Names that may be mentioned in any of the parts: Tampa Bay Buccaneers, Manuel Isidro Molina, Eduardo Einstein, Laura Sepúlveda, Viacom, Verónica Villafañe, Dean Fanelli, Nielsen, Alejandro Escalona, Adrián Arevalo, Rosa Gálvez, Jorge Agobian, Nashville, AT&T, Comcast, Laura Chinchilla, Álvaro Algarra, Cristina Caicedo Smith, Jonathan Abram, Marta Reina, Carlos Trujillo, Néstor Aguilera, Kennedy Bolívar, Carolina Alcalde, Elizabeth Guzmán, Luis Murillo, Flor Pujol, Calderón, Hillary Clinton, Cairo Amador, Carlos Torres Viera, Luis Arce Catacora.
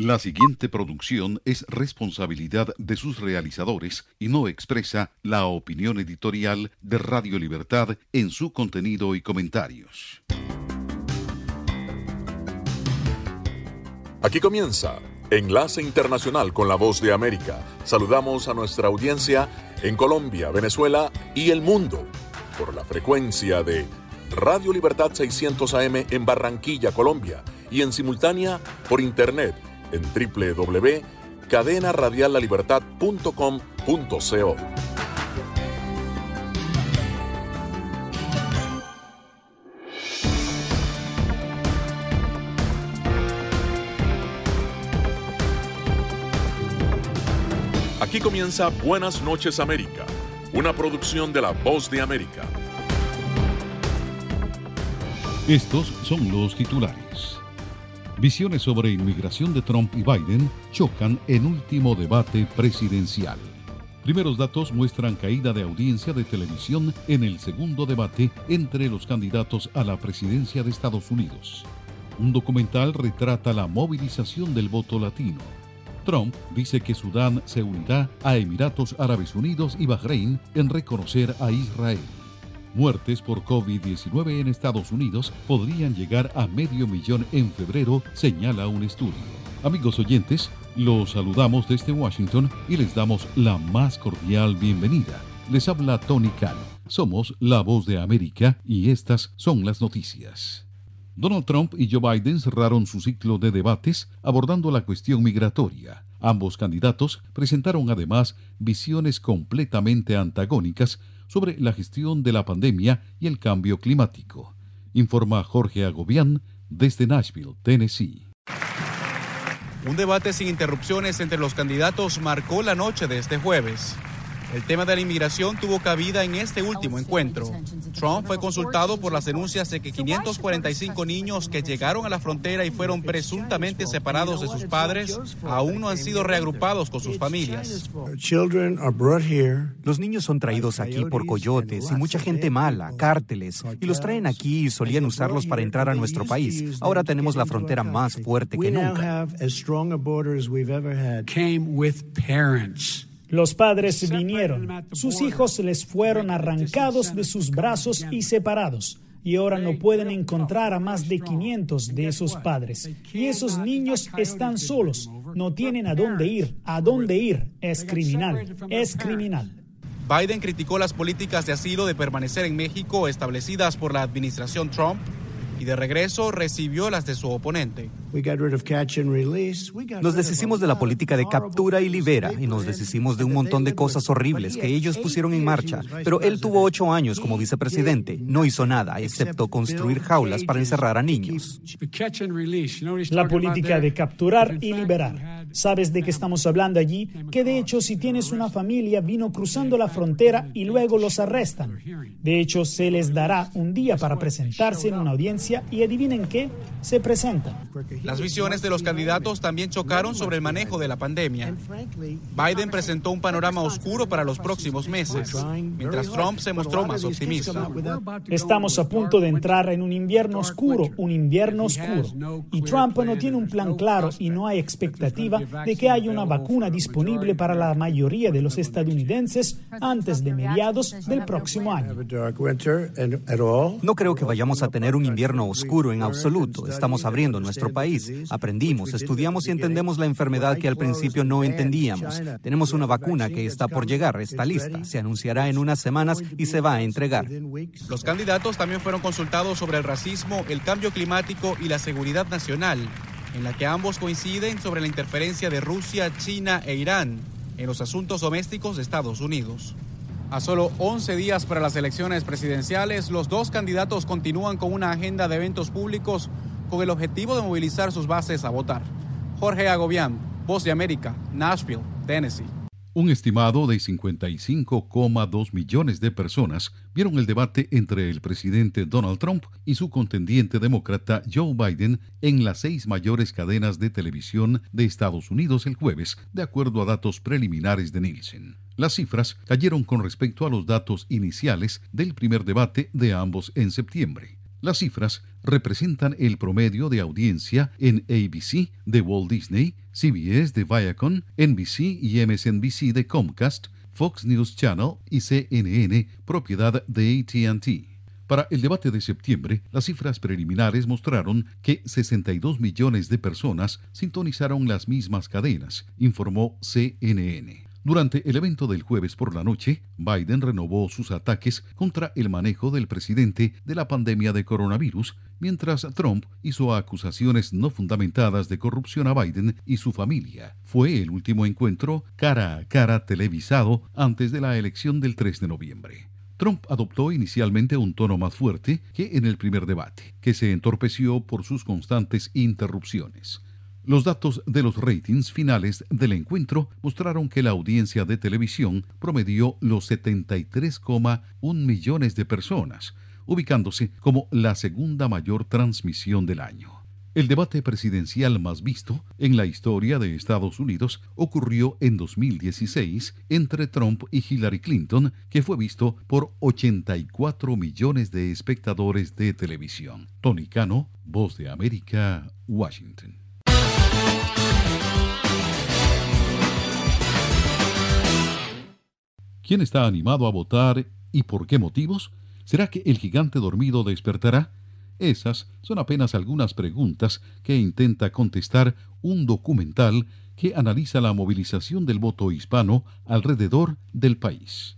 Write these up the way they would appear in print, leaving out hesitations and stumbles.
La siguiente producción es responsabilidad de sus realizadores y no expresa la opinión editorial de Radio Libertad en su contenido y comentarios. Aquí comienza Enlace Internacional con la Voz de América. Saludamos a nuestra audiencia en Colombia, Venezuela y el mundo por la frecuencia de Radio Libertad 600 AM en Barranquilla, Colombia, y en simultánea por internet en www.cadenaradiallalibertad.com.co. Aquí comienza Buenas Noches América, una producción de La Voz de América. Estos son los titulares. Visiones sobre inmigración de Trump y Biden chocan en último debate presidencial. Primeros datos muestran caída de audiencia de televisión en el segundo debate entre los candidatos a la presidencia de Estados Unidos. Un documental retrata la movilización del voto latino. Trump dice que Sudán se unirá a Emiratos Árabes Unidos y Bahrein en reconocer a Israel. Muertes por COVID-19 en Estados Unidos podrían llegar a 500,000 en febrero, señala un estudio. Amigos oyentes, los saludamos desde Washington y les damos la más cordial bienvenida. Les habla Tony Cano. Somos La Voz de América y estas son las noticias. Donald Trump y Joe Biden cerraron su ciclo de debates abordando la cuestión migratoria. Ambos candidatos presentaron además visiones completamente antagónicas sobre la gestión de la pandemia y el cambio climático. Informa Jorge Agobian desde Nashville, Tennessee. Un debate sin interrupciones entre los candidatos marcó la noche de este jueves. El tema de la inmigración tuvo cabida en este último encuentro. Trump fue consultado por las denuncias de que 545 niños que llegaron a la frontera y fueron presuntamente separados de sus padres aún no han sido reagrupados con sus familias. Los niños son traídos aquí por coyotes y mucha gente mala, cárteles, y los traen aquí y solían usarlos para entrar a nuestro país. Ahora tenemos la frontera más fuerte que nunca. Los padres vinieron, sus hijos les fueron arrancados de sus brazos y separados, y ahora no pueden encontrar a más de 500 de esos padres. Y esos niños están solos, no tienen a dónde ir. ¿A dónde ir? Es criminal, es criminal. Biden criticó las políticas de asilo de permanecer en México establecidas por la administración Trump, y de regreso recibió las de su oponente. Nos deshicimos de la política de captura y libera, y nos deshicimos de un montón de cosas horribles que ellos pusieron en marcha. Pero él tuvo 8 años como vicepresidente. No hizo nada, excepto construir jaulas para encerrar a niños. La política de capturar y liberar. ¿Sabes de qué estamos hablando allí? Que de hecho, si tienes una familia, vino cruzando la frontera y luego los arrestan. De hecho, se les dará un día para presentarse en una audiencia y adivinen qué, se presentan. Las visiones de los candidatos también chocaron sobre el manejo de la pandemia. Biden presentó un panorama oscuro para los próximos meses, mientras Trump se mostró más optimista. Estamos a punto de entrar en un invierno oscuro. Y Trump no tiene un plan claro y no hay expectativa de que haya una vacuna disponible para la mayoría de los estadounidenses antes de mediados del próximo año. No creo que vayamos a tener un invierno oscuro en absoluto. Estamos abriendo nuestro país. Aprendimos, estudiamos y entendemos la enfermedad que al principio no entendíamos. Tenemos una vacuna que está por llegar, está lista. Se anunciará en unas semanas y se va a entregar. Los candidatos también fueron consultados sobre el racismo, el cambio climático y la seguridad nacional, en la que ambos coinciden sobre la interferencia de Rusia, China e Irán en los asuntos domésticos de Estados Unidos. A solo 11 días para las elecciones presidenciales, los dos candidatos continúan con una agenda de eventos públicos con el objetivo de movilizar sus bases a votar. Jorge Agobian, Voz de América, Nashville, Tennessee. Un estimado de 55,2 millones de personas vieron el debate entre el presidente Donald Trump y su contendiente demócrata Joe Biden en las 6 mayores cadenas de televisión de Estados Unidos el jueves, de acuerdo a datos preliminares de Nielsen. Las cifras cayeron con respecto a los datos iniciales del primer debate de ambos en septiembre. Las cifras representan el promedio de audiencia en ABC de Walt Disney, CBS de Viacom, NBC y MSNBC de Comcast, Fox News Channel y CNN, propiedad de AT&T. Para el debate de septiembre, las cifras preliminares mostraron que 62 millones de personas sintonizaron las mismas cadenas, informó CNN. Durante el evento del jueves por la noche, Biden renovó sus ataques contra el manejo del presidente de la pandemia de coronavirus, mientras Trump hizo acusaciones no fundamentadas de corrupción a Biden y su familia. Fue el último encuentro cara a cara televisado antes de la elección del 3 de noviembre. Trump adoptó inicialmente un tono más fuerte que en el primer debate, que se entorpeció por sus constantes interrupciones. Los datos de los ratings finales del encuentro mostraron que la audiencia de televisión promedió los 73,1 millones de personas, ubicándose como la segunda mayor transmisión del año. El debate presidencial más visto en la historia de Estados Unidos ocurrió en 2016 entre Trump y Hillary Clinton, que fue visto por 84 millones de espectadores de televisión. Tony Cano, Voz de América, Washington. ¿Quién está animado a votar y por qué motivos? ¿Será que el gigante dormido despertará? Esas son apenas algunas preguntas que intenta contestar un documental que analiza la movilización del voto hispano alrededor del país.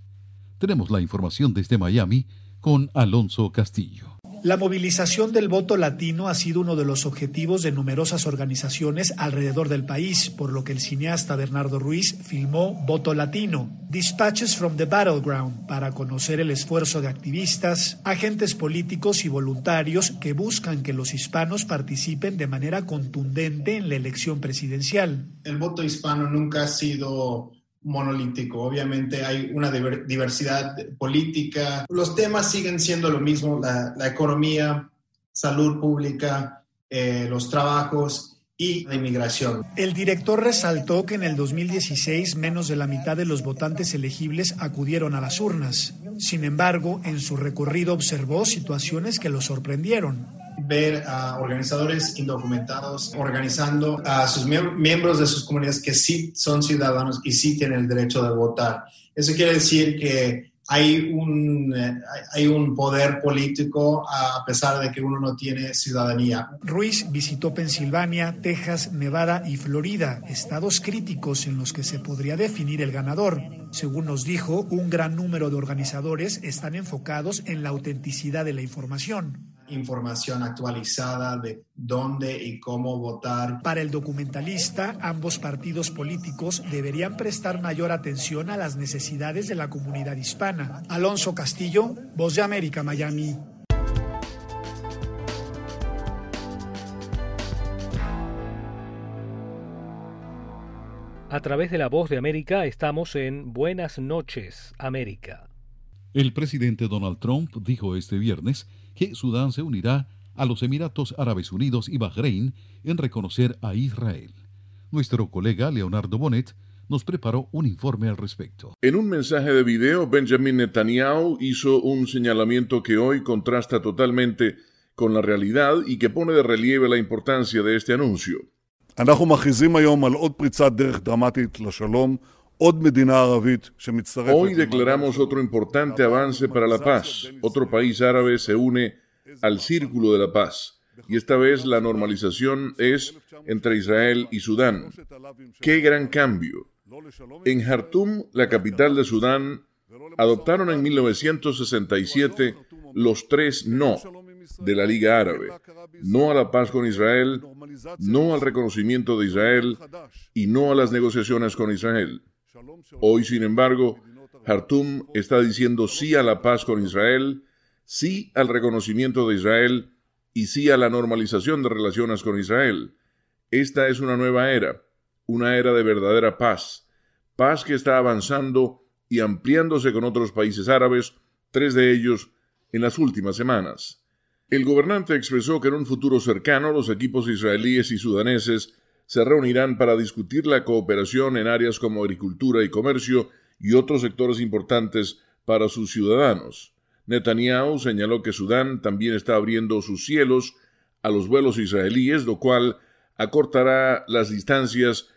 Tenemos la información desde Miami con Alonso Castillo. La movilización del voto latino ha sido uno de los objetivos de numerosas organizaciones alrededor del país, por lo que el cineasta Bernardo Ruiz filmó Voto Latino, Dispatches from the Battleground, para conocer el esfuerzo de activistas, agentes políticos y voluntarios que buscan que los hispanos participen de manera contundente en la elección presidencial. El voto hispano nunca ha sido monolítico. Obviamente hay una diversidad política. Los temas siguen siendo lo mismo, la economía, salud pública, los trabajos y la inmigración. El director resaltó que en el 2016 menos de la mitad de los votantes elegibles acudieron a las urnas. Sin embargo, en su recorrido observó situaciones que lo sorprendieron. Ver a organizadores indocumentados organizando a sus miembros de sus comunidades que sí son ciudadanos y sí tienen el derecho de votar. Eso quiere decir que hay un poder político a pesar de que uno no tiene ciudadanía. Ruiz visitó Pensilvania, Texas, Nevada y Florida, estados críticos en los que se podría definir el ganador. Según nos dijo, un gran número de organizadores están enfocados en la autenticidad de la información. Información actualizada de dónde y cómo votar. Para el documentalista, ambos partidos políticos deberían prestar mayor atención a las necesidades de la comunidad hispana. Alonso Castillo, Voz de América, Miami. A través de la Voz de América estamos en Buenas Noches, América. El presidente Donald Trump dijo este viernes que Sudán se unirá a los Emiratos Árabes Unidos y Bahrein en reconocer a Israel. Nuestro colega Leonardo Bonet nos preparó un informe al respecto. En un mensaje de video, Benjamin Netanyahu hizo un señalamiento que hoy contrasta totalmente con la realidad y que pone de relieve la importancia de este anuncio. Hoy declaramos otro importante avance para la paz. Otro país árabe se une al círculo de la paz. Y esta vez la normalización es entre Israel y Sudán. ¡Qué gran cambio! En Jartum, la capital de Sudán, adoptaron en 1967 los 3 no de la Liga Árabe. No a la paz con Israel, no al reconocimiento de Israel y no a las negociaciones con Israel. Hoy, sin embargo, Jartum está diciendo sí a la paz con Israel, sí al reconocimiento de Israel y sí a la normalización de relaciones con Israel. Esta es una nueva era, una era de verdadera paz. Paz que está avanzando y ampliándose con otros países árabes, 3 de ellos en las últimas semanas. El gobernante expresó que en un futuro cercano los equipos israelíes y sudaneses se reunirán para discutir la cooperación en áreas como agricultura y comercio y otros sectores importantes para sus ciudadanos. Netanyahu señaló que Sudán también está abriendo sus cielos a los vuelos israelíes, lo cual acortará las distancias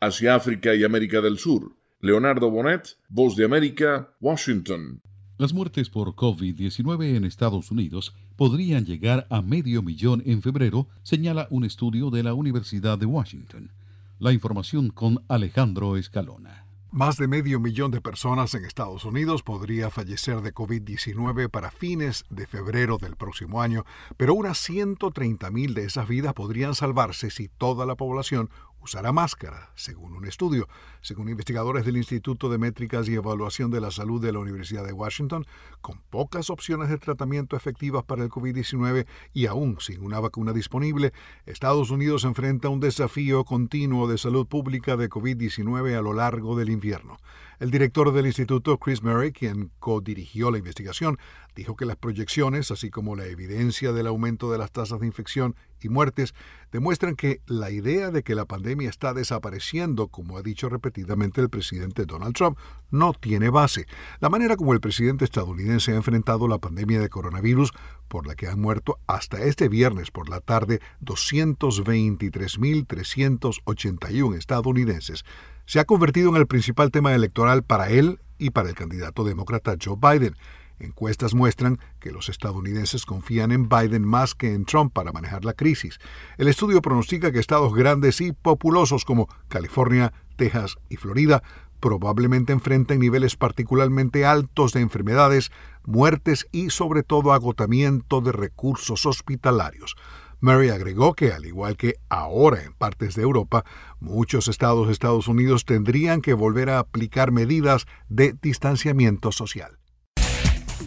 hacia África y América del Sur. Leonardo Bonet, Voz de América, Washington. Las muertes por COVID-19 en Estados Unidos podrían llegar a 500,000 en febrero, señala un estudio de la Universidad de Washington. La información con Alejandro Escalona. Más de 500,000 de personas en Estados Unidos podría fallecer de COVID-19 para fines de febrero del próximo año, pero unas 130,000 de esas vidas podrían salvarse si toda la población usará máscara, según un estudio. Según investigadores del Instituto de Métricas y Evaluación de la Salud de la Universidad de Washington, con pocas opciones de tratamiento efectivas para el COVID-19 y aún sin una vacuna disponible, Estados Unidos enfrenta un desafío continuo de salud pública de COVID-19 a lo largo del invierno. El director del instituto, Chris Murray, quien codirigió la investigación, dijo que las proyecciones, así como la evidencia del aumento de las tasas de infección y muertes, demuestran que la idea de que la pandemia está desapareciendo, como ha dicho repetidamente el presidente Donald Trump, no tiene base. La manera como el presidente estadounidense ha enfrentado la pandemia de coronavirus, por la que han muerto hasta este viernes por la tarde 223,381 estadounidenses, se ha convertido en el principal tema electoral para él y para el candidato demócrata Joe Biden. Encuestas muestran que los estadounidenses confían en Biden más que en Trump para manejar la crisis. El estudio pronostica que estados grandes y populosos como California, Texas y Florida probablemente enfrenten niveles particularmente altos de enfermedades, muertes y, sobre todo, agotamiento de recursos hospitalarios. Murray agregó que, al igual que ahora en partes de Europa, muchos estados de Estados Unidos tendrían que volver a aplicar medidas de distanciamiento social.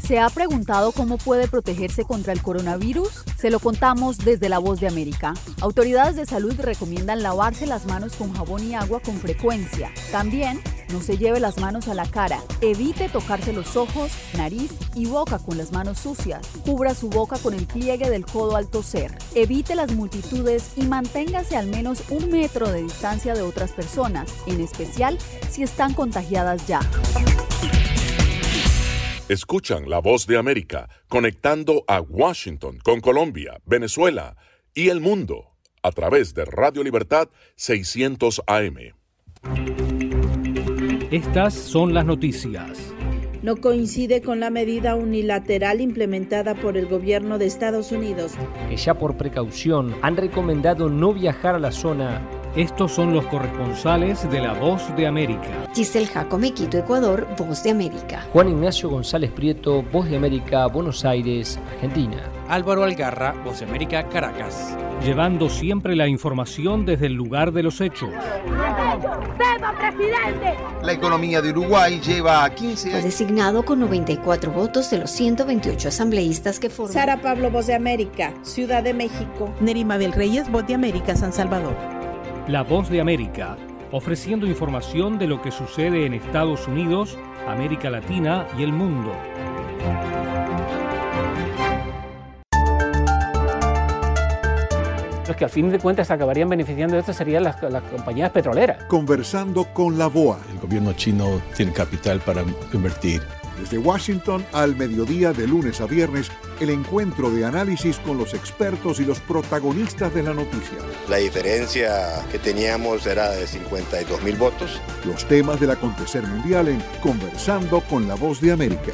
¿Se ha preguntado cómo puede protegerse contra el coronavirus? Se lo contamos desde La Voz de América. Autoridades de salud recomiendan lavarse las manos con jabón y agua con frecuencia. También, no se lleve las manos a la cara. Evite tocarse los ojos, nariz y boca con las manos sucias. Cubra su boca con el pliegue del codo al toser. Evite las multitudes y manténgase al menos 1 metro de distancia de otras personas, en especial si están contagiadas ya. Escuchan La Voz de América, conectando a Washington con Colombia, Venezuela y el mundo a través de Radio Libertad 600 AM. Estas son las noticias. No coincide con la medida unilateral implementada por el gobierno de Estados Unidos, que ya por precaución han recomendado no viajar a la zona. Estos son los corresponsales de La Voz de América. Giselle Jacome, Quito, Ecuador, Voz de América. Juan Ignacio González Prieto, Voz de América, Buenos Aires, Argentina. Álvaro Algarra, Voz de América, Caracas. Llevando siempre la información desde el lugar de los hechos. Presidente. La economía de Uruguay lleva a 15 años. Fue designado con 94 votos de los 128 asambleístas que forman. Sara Pablo, Voz de América, Ciudad de México. Nerima del Reyes, Voz de América, San Salvador. La Voz de América, ofreciendo información de lo que sucede en Estados Unidos, América Latina y el mundo. Los que al fin de cuentas acabarían beneficiando de esto serían las compañías petroleras. Conversando con la BOA. El gobierno chino tiene capital para invertir. Desde Washington al mediodía de lunes a viernes, el encuentro de análisis con los expertos y los protagonistas de la noticia. La diferencia que teníamos era de 52,000 votos. Los temas del acontecer mundial en Conversando con la Voz de América.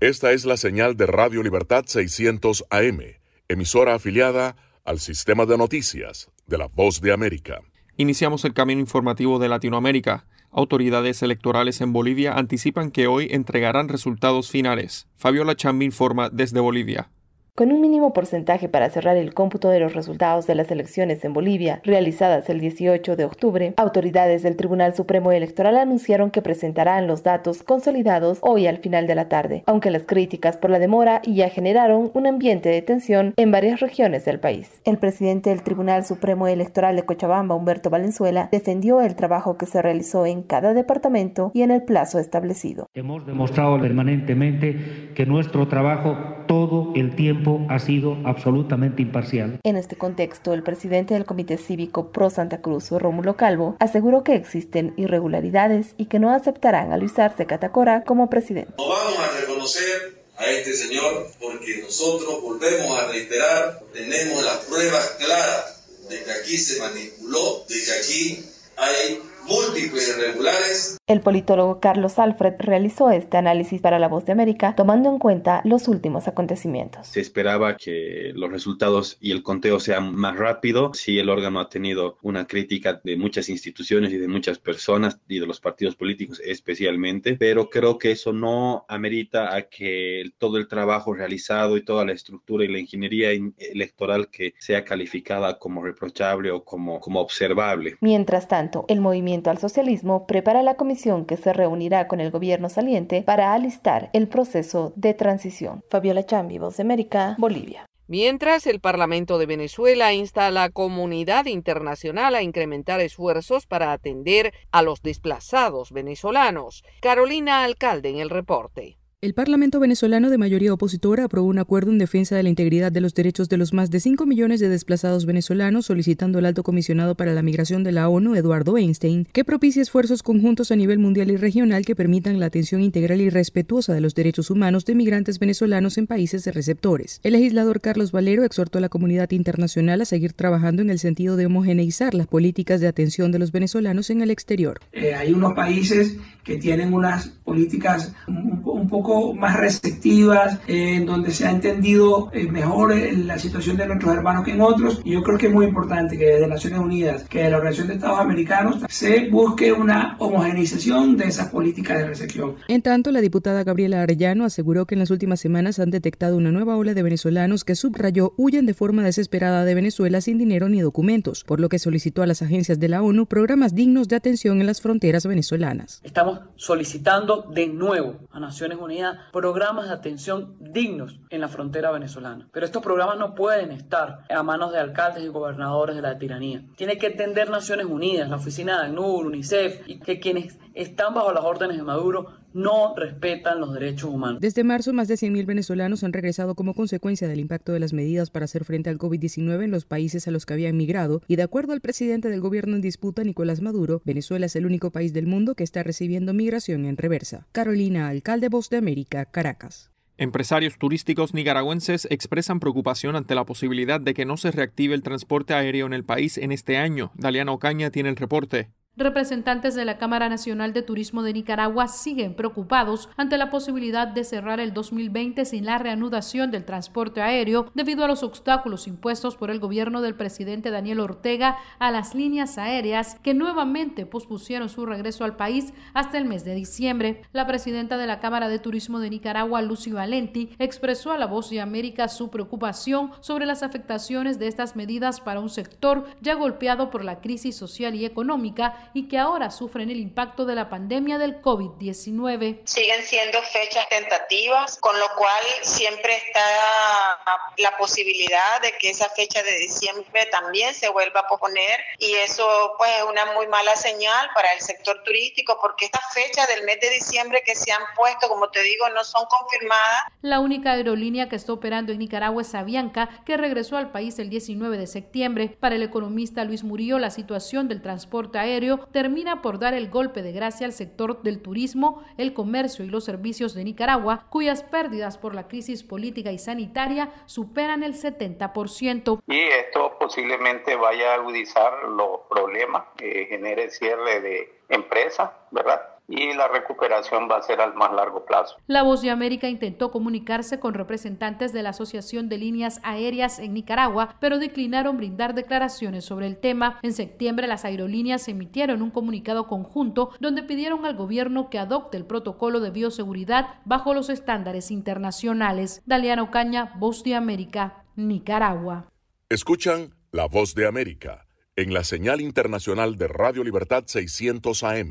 Esta es la señal de Radio Libertad 600 AM, emisora afiliada al sistema de noticias de la Voz de América. Iniciamos el camino informativo de Latinoamérica. Autoridades electorales en Bolivia anticipan que hoy entregarán resultados finales. Fabiola Chambi informa desde Bolivia. Con un mínimo porcentaje para cerrar el cómputo de los resultados de las elecciones en Bolivia, realizadas el 18 de octubre, autoridades del Tribunal Supremo Electoral anunciaron que presentarán los datos consolidados hoy al final de la tarde, aunque las críticas por la demora ya generaron un ambiente de tensión en varias regiones del país. El presidente del Tribunal Supremo Electoral de Cochabamba, Humberto Valenzuela, defendió el trabajo que se realizó en cada departamento y en el plazo establecido. Hemos demostrado permanentemente que nuestro trabajo todo el tiempo tiempo ha sido absolutamente imparcial. En este contexto, el presidente del Comité Cívico Pro Santa Cruz, Rómulo Calvo, aseguró que existen irregularidades y que no aceptarán a Luis Arce Catacora como presidente. No vamos a reconocer a este señor porque nosotros, volvemos a reiterar, tenemos las pruebas claras de que aquí se manipuló, de que aquí hay múltiples irregulares. El politólogo Carlos Alfred realizó este análisis para La Voz de América, tomando en cuenta los últimos acontecimientos. Se esperaba que los resultados y el conteo sean más rápido. Sí, el órgano ha tenido una crítica de muchas instituciones y de muchas personas y de los partidos políticos especialmente, pero creo que eso no amerita a que todo el trabajo realizado y toda la estructura y la ingeniería electoral que sea calificada como reprochable o como observable. Mientras tanto, el Movimiento al Socialismo prepara la comisión que se reunirá con el gobierno saliente para alistar el proceso de transición. Fabiola Chambi, Voz de América, Bolivia. Mientras, el Parlamento de Venezuela insta a la comunidad internacional a incrementar esfuerzos para atender a los desplazados venezolanos. Carolina Alcalde en el reporte. El Parlamento venezolano de mayoría opositora aprobó un acuerdo en defensa de la integridad de los derechos de los más de 5 millones de desplazados venezolanos, solicitando al alto comisionado para la migración de la ONU, Eduardo Einstein, que propicie esfuerzos conjuntos a nivel mundial y regional que permitan la atención integral y respetuosa de los derechos humanos de migrantes venezolanos en países de receptores. El legislador Carlos Valero exhortó a la comunidad internacional a seguir trabajando en el sentido de homogeneizar las políticas de atención de los venezolanos en el exterior. Hay unos países que tienen unas políticas un poco más receptivas, en donde se ha entendido mejor la situación de nuestros hermanos que en otros. Y yo creo que es muy importante que desde Naciones Unidas, que desde la Organización de Estados Americanos, se busque una homogeneización de esas políticas de recepción. En tanto, la diputada Gabriela Arellano aseguró que en las últimas semanas han detectado una nueva ola de venezolanos que, subrayó, huyen de forma desesperada de Venezuela sin dinero ni documentos, por lo que solicitó a las agencias de la ONU programas dignos de atención en las fronteras venezolanas. Estamos solicitando de nuevo a Naciones Unidas programas de atención dignos en la frontera venezolana. Pero estos programas no pueden estar a manos de alcaldes y gobernadores de la tiranía. Tiene que entender Naciones Unidas, la oficina de ACNUR, UNICEF, y que quienes están bajo las órdenes de Maduro no respetan los derechos humanos. Desde marzo, más de 100.000 venezolanos han regresado como consecuencia del impacto de las medidas para hacer frente al COVID-19 en los países a los que habían migrado, y de acuerdo al presidente del gobierno en disputa, Nicolás Maduro, Venezuela es el único país del mundo que está recibiendo migración en reversa. Carolina Alcalde, Voz de América, Caracas. Empresarios turísticos nicaragüenses expresan preocupación ante la posibilidad de que no se reactive el transporte aéreo en el país en este año. Daliana Ocaña tiene el reporte. Representantes de la Cámara Nacional de Turismo de Nicaragua siguen preocupados ante la posibilidad de cerrar el 2020 sin la reanudación del transporte aéreo debido a los obstáculos impuestos por el gobierno del presidente Daniel Ortega a las líneas aéreas, que nuevamente pospusieron su regreso al país hasta el mes de diciembre. La presidenta de la Cámara de Turismo de Nicaragua, Lucy Valenti, expresó a La Voz de América su preocupación sobre las afectaciones de estas medidas para un sector ya golpeado por la crisis social y económica y que ahora sufren el impacto de la pandemia del COVID-19. Siguen siendo fechas tentativas, con lo cual siempre está la posibilidad de que esa fecha de diciembre también se vuelva a posponer, y eso pues es una muy mala señal para el sector turístico, porque estas fechas del mes de diciembre que se han puesto, como te digo, no son confirmadas. La única aerolínea que está operando en Nicaragua es Avianca, que regresó al país el 19 de septiembre. Para el economista Luis Murillo, la situación del transporte aéreo termina por dar el golpe de gracia al sector del turismo, el comercio y los servicios de Nicaragua, cuyas pérdidas por la crisis política y sanitaria superan el 70%. Y esto posiblemente vaya a agudizar los problemas, genere cierre de empresas, ¿verdad? Y la recuperación va a ser al más largo plazo. La Voz de América intentó comunicarse con representantes de la Asociación de Líneas Aéreas en Nicaragua, pero declinaron brindar declaraciones sobre el tema. En septiembre, las aerolíneas emitieron un comunicado conjunto donde pidieron al gobierno que adopte el protocolo de bioseguridad bajo los estándares internacionales. Daliana Ocaña, Voz de América, Nicaragua. Escuchan La Voz de América en la señal internacional de Radio Libertad 600 AM.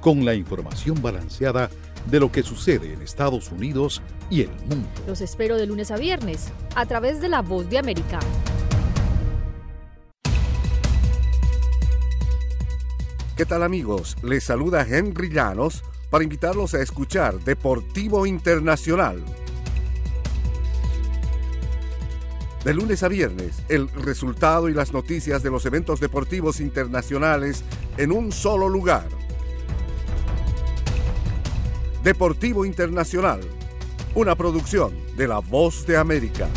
con la información balanceada de lo que sucede en Estados Unidos y el mundo. Los espero de lunes a viernes a través de La Voz de América. ¿Qué tal, amigos? Les saluda Henry Llanos para invitarlos a escuchar Deportivo Internacional. De lunes a viernes, el resultado y las noticias de los eventos deportivos internacionales en un solo lugar. Deportivo Internacional, una producción de La Voz de América.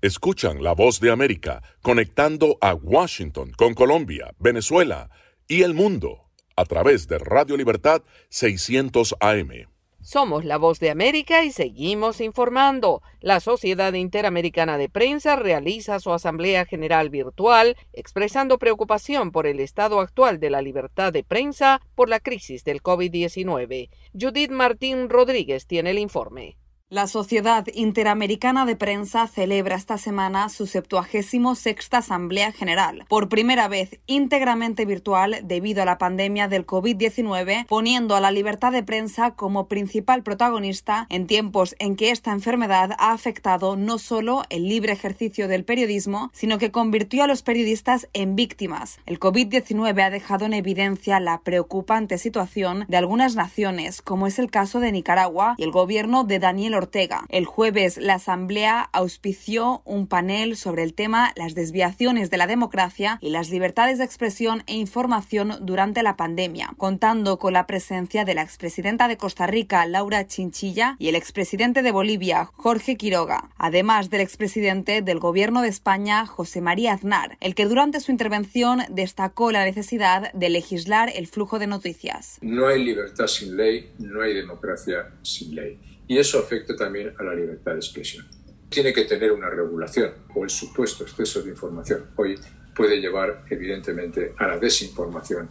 Escuchan La Voz de América, conectando a Washington con Colombia, Venezuela y el mundo a través de Radio Libertad 600 AM. Somos La Voz de América y seguimos informando. La Sociedad Interamericana de Prensa realiza su Asamblea General Virtual, expresando preocupación por el estado actual de la libertad de prensa por la crisis del COVID-19. Judith Martín Rodríguez tiene el informe. La Sociedad Interamericana de Prensa celebra esta semana su 76ª Asamblea General, por primera vez íntegramente virtual debido a la pandemia del COVID-19, poniendo a la libertad de prensa como principal protagonista en tiempos en que esta enfermedad ha afectado no solo el libre ejercicio del periodismo, sino que convirtió a los periodistas en víctimas. El COVID-19 ha dejado en evidencia la preocupante situación de algunas naciones, como es el caso de Nicaragua y el gobierno de Daniel Ortega. El jueves, la Asamblea auspició un panel sobre el tema las desviaciones de la democracia y las libertades de expresión e información durante la pandemia, contando con la presencia de la expresidenta de Costa Rica, Laura Chinchilla, y el expresidente de Bolivia, Jorge Quiroga, además del expresidente del Gobierno de España, José María Aznar, el que durante su intervención destacó la necesidad de legislar el flujo de noticias. No hay libertad sin ley, no hay democracia sin ley. Y eso afecta también a la libertad de expresión. Tiene que tener una regulación, o el supuesto exceso de información hoy puede llevar evidentemente a la desinformación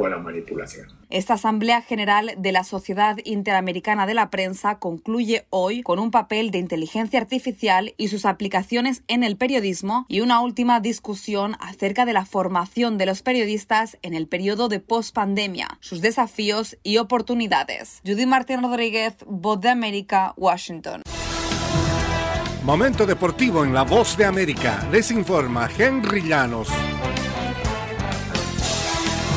o a la manipulación. Esta Asamblea General de la Sociedad Interamericana de la Prensa concluye hoy con un papel de inteligencia artificial y sus aplicaciones en el periodismo y una última discusión acerca de la formación de los periodistas en el periodo de pospandemia, sus desafíos y oportunidades. Judith Martín Rodríguez, Voz de América, Washington. Momento deportivo en La Voz de América. Les informa Henry Llanos.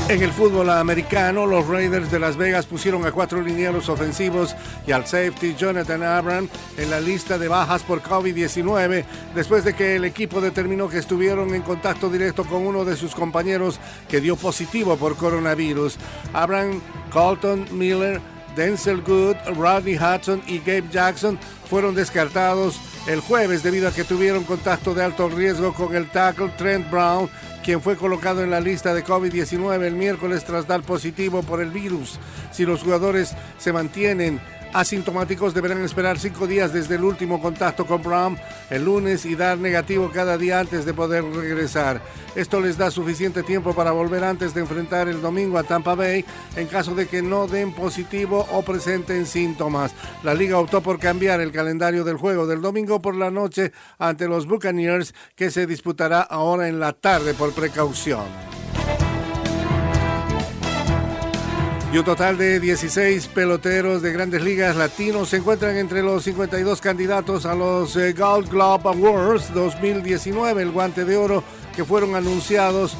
En el fútbol americano, los Raiders de Las Vegas pusieron a 4 linieros ofensivos y al safety Jonathan Abram en la lista de bajas por COVID-19 después de que el equipo determinó que estuvieron en contacto directo con uno de sus compañeros que dio positivo por coronavirus. Abram, Colton Miller, Denzel Good, Rodney Hudson y Gabe Jackson fueron descartados el jueves debido a que tuvieron contacto de alto riesgo con el tackle Trent Brown, quien fue colocado en la lista de COVID-19 el miércoles tras dar positivo por el virus. Si los jugadores se mantienen asintomáticos, deberán esperar 5 días desde el último contacto con Brown el lunes y dar negativo cada día antes de poder regresar. Esto les da suficiente tiempo para volver antes de enfrentar el domingo a Tampa Bay en caso de que no den positivo o presenten síntomas. La liga optó por cambiar el calendario del juego del domingo por la noche ante los Buccaneers, que se disputará ahora en la tarde por precaución. Y un total de 16 peloteros de Grandes Ligas latinos se encuentran entre los 52 candidatos a los Gold Glove Awards 2019, el guante de oro, que fueron anunciados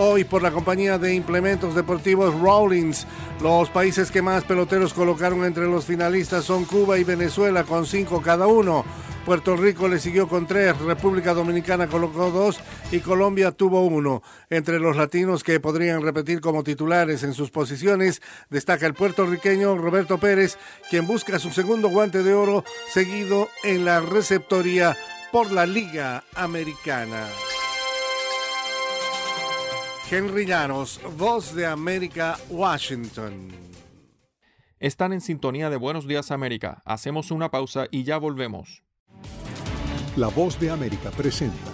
hoy por la compañía de implementos deportivos Rawlings. Los países que más peloteros colocaron entre los finalistas son Cuba y Venezuela con 5 cada uno. Puerto Rico le siguió con 3, República Dominicana colocó 2 y Colombia tuvo 1. Entre los latinos que podrían repetir como titulares en sus posiciones, destaca el puertorriqueño Roberto Pérez, quien busca su segundo guante de oro seguido en la receptoría por la Liga Americana. Henry Llanos, Voz de América, Washington. Están en sintonía de Buenos Días América. Hacemos una pausa y ya volvemos. La Voz de América presenta.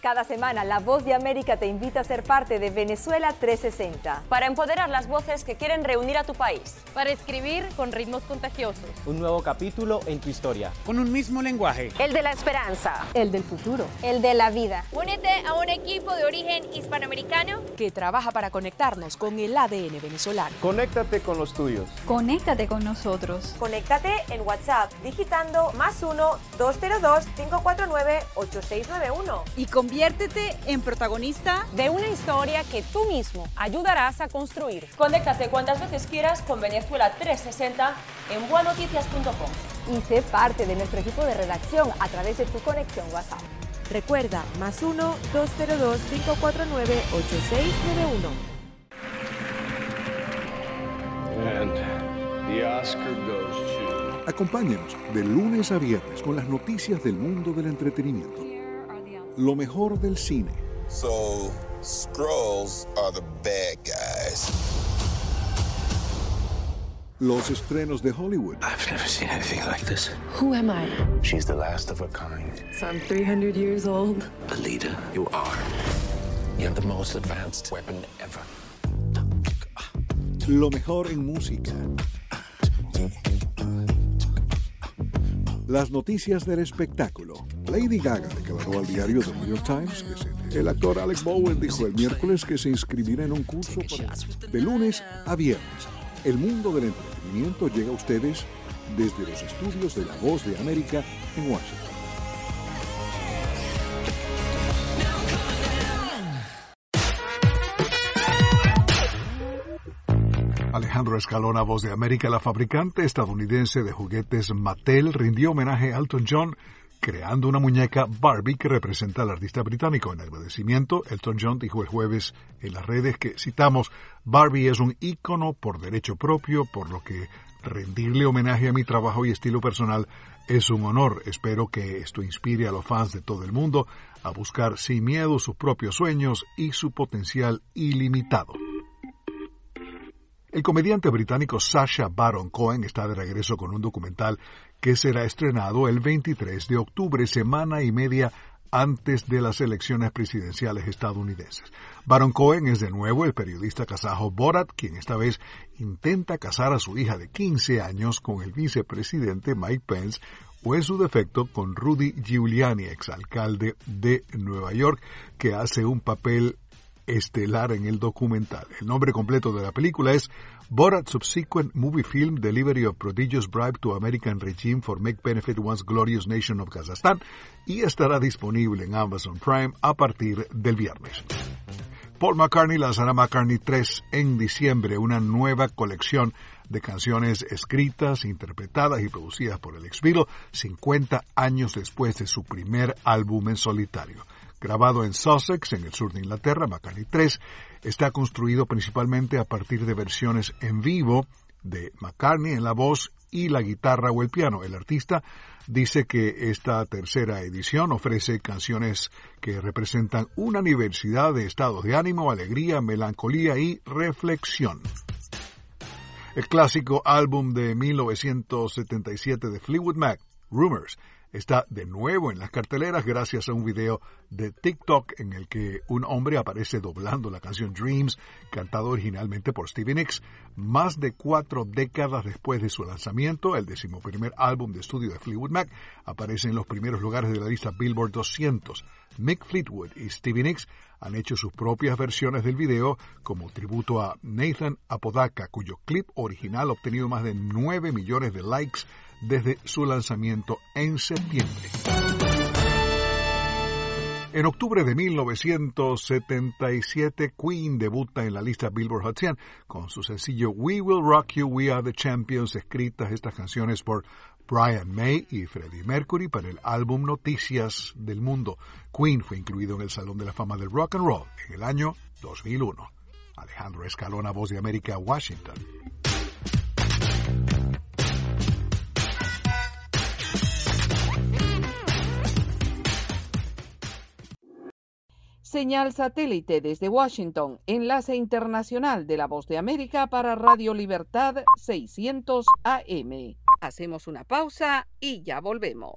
Cada semana, La Voz de América te invita a ser parte de Venezuela 360. Para empoderar las voces que quieren reunir a tu país. Para escribir con ritmos contagiosos. Un nuevo capítulo en tu historia. Con un mismo lenguaje. El de la esperanza. El del futuro. El de la vida. Únete a un equipo de origen hispanoamericano que trabaja para conectarnos con el ADN venezolano. Conéctate con los tuyos. Conéctate con nosotros. Conéctate en WhatsApp digitando +1 202 549 8691. Y conviértete en protagonista de una historia que tú mismo ayudarás a construir. Conéctate cuantas veces quieras con Venezuela 360 en buenoticias.com y sé parte de nuestro equipo de redacción a través de tu conexión WhatsApp. Recuerda, +1 202 549 8691. And the Oscar goes to... Acompáñanos de lunes a viernes con las noticias del mundo del entretenimiento. Lo mejor del cine. So, Skrulls are the bad guys. Los estrenos de Hollywood. I've never seen anything like this. Who am I? She's the last of her kind. So I'm 300 years old. The leader you are. You're the most advanced weapon ever. Lo mejor en música. Las noticias del espectáculo. Lady Gaga declaró al diario The New York Times que el actor Alec Baldwin dijo el miércoles que se inscribirá en un curso para... De lunes a viernes, el mundo del entretenimiento llega a ustedes desde los estudios de La Voz de América en Washington. Alejandro Escalona, Voz de América. La fabricante estadounidense de juguetes Mattel rindió homenaje a Elton John creando una muñeca Barbie que representa al artista británico. En agradecimiento, Elton John dijo el jueves en las redes que, citamos, Barbie es un ícono por derecho propio, por lo que rendirle homenaje a mi trabajo y estilo personal es un honor. Espero que esto inspire a los fans de todo el mundo a buscar sin miedo sus propios sueños y su potencial ilimitado. El comediante británico Sacha Baron Cohen está de regreso con un documental que será estrenado el 23 de octubre, semana y media antes de las elecciones presidenciales estadounidenses. Baron Cohen es de nuevo el periodista kazajo Borat, quien esta vez intenta casar a su hija de 15 años con el vicepresidente Mike Pence, o en su defecto con Rudy Giuliani, exalcalde de Nueva York, que hace un papel estelar en el documental. El nombre completo de la película es Borat Subsequent Movie Film Delivery of Prodigious Bribe to American Regime for Make Benefit One's Glorious Nation of Kazakhstan, y estará disponible en Amazon Prime a partir del viernes. Paul McCartney lanzará McCartney 3 en diciembre, una nueva colección de canciones escritas, interpretadas y producidas por el ex Beatle 50 años después de su primer álbum en solitario. Grabado en Sussex, en el sur de Inglaterra, McCartney 3 está construido principalmente a partir de versiones en vivo de McCartney en la voz y la guitarra o el piano. El artista dice que esta tercera edición ofrece canciones que representan una diversidad de estados de ánimo, alegría, melancolía y reflexión. El clásico álbum de 1977 de Fleetwood Mac, Rumours, está de nuevo en las carteleras gracias a un video de TikTok en el que un hombre aparece doblando la canción Dreams, cantada originalmente por Stevie Nicks. Más de 4 décadas después de su lanzamiento, el 11º álbum de estudio de Fleetwood Mac aparece en los primeros lugares de la lista Billboard 200. Mick Fleetwood y Stevie Nicks han hecho sus propias versiones del video como tributo a Nathan Apodaca, cuyo clip original ha obtenido más de 9 millones de likes desde su lanzamiento en septiembre. En octubre de 1977, Queen debuta en la lista Billboard Hot 100 con su sencillo We Will Rock You, We Are the Champions, escritas estas canciones por Brian May y Freddie Mercury para el álbum Noticias del Mundo. Queen fue incluido en el Salón de la Fama del Rock and Roll en el año 2001. Alejandro Escalona, Voz de América, Washington. Señal satélite desde Washington, enlace internacional de la Voz de América para Radio Libertad 600 AM. Hacemos una pausa y ya volvemos.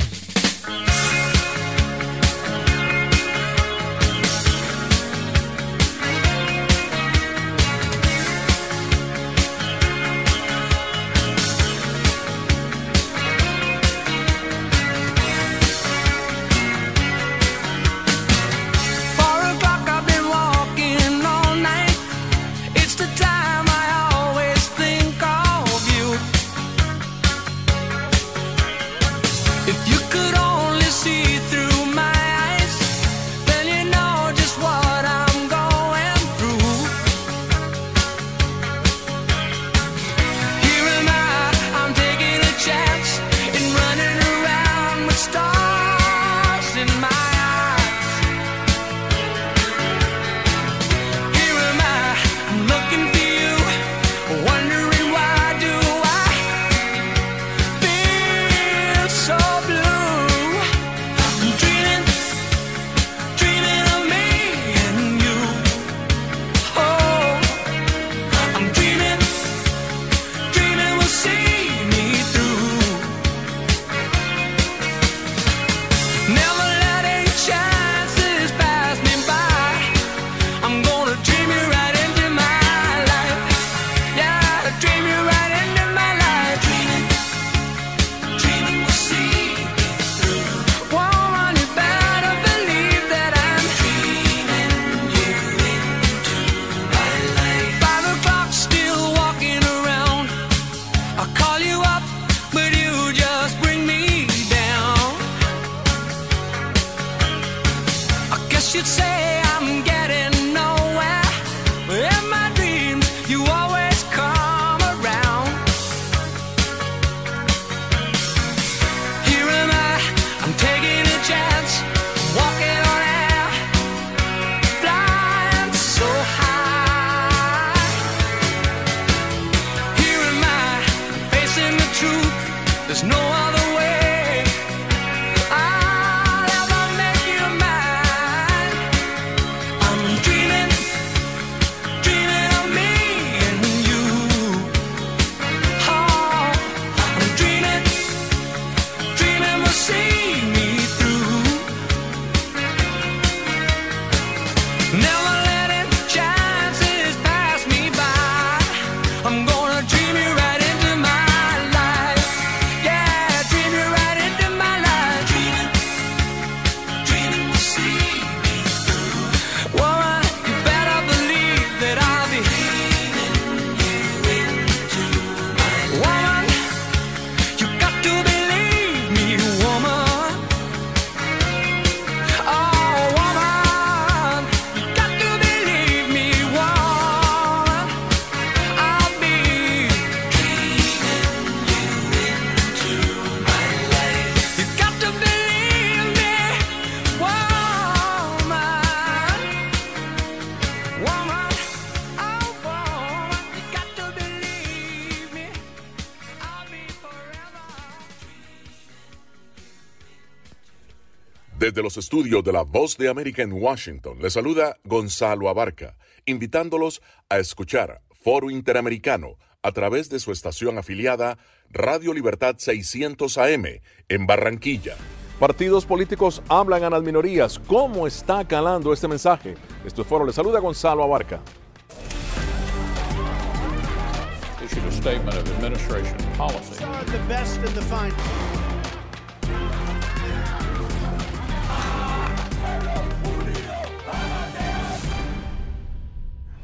Desde los estudios de la Voz de América en Washington, les saluda Gonzalo Abarca, invitándolos a escuchar Foro Interamericano a través de su estación afiliada Radio Libertad 600 AM en Barranquilla. Partidos políticos hablan a las minorías. ¿Cómo está calando este mensaje? Esto es Foro. Les saluda Gonzalo Abarca.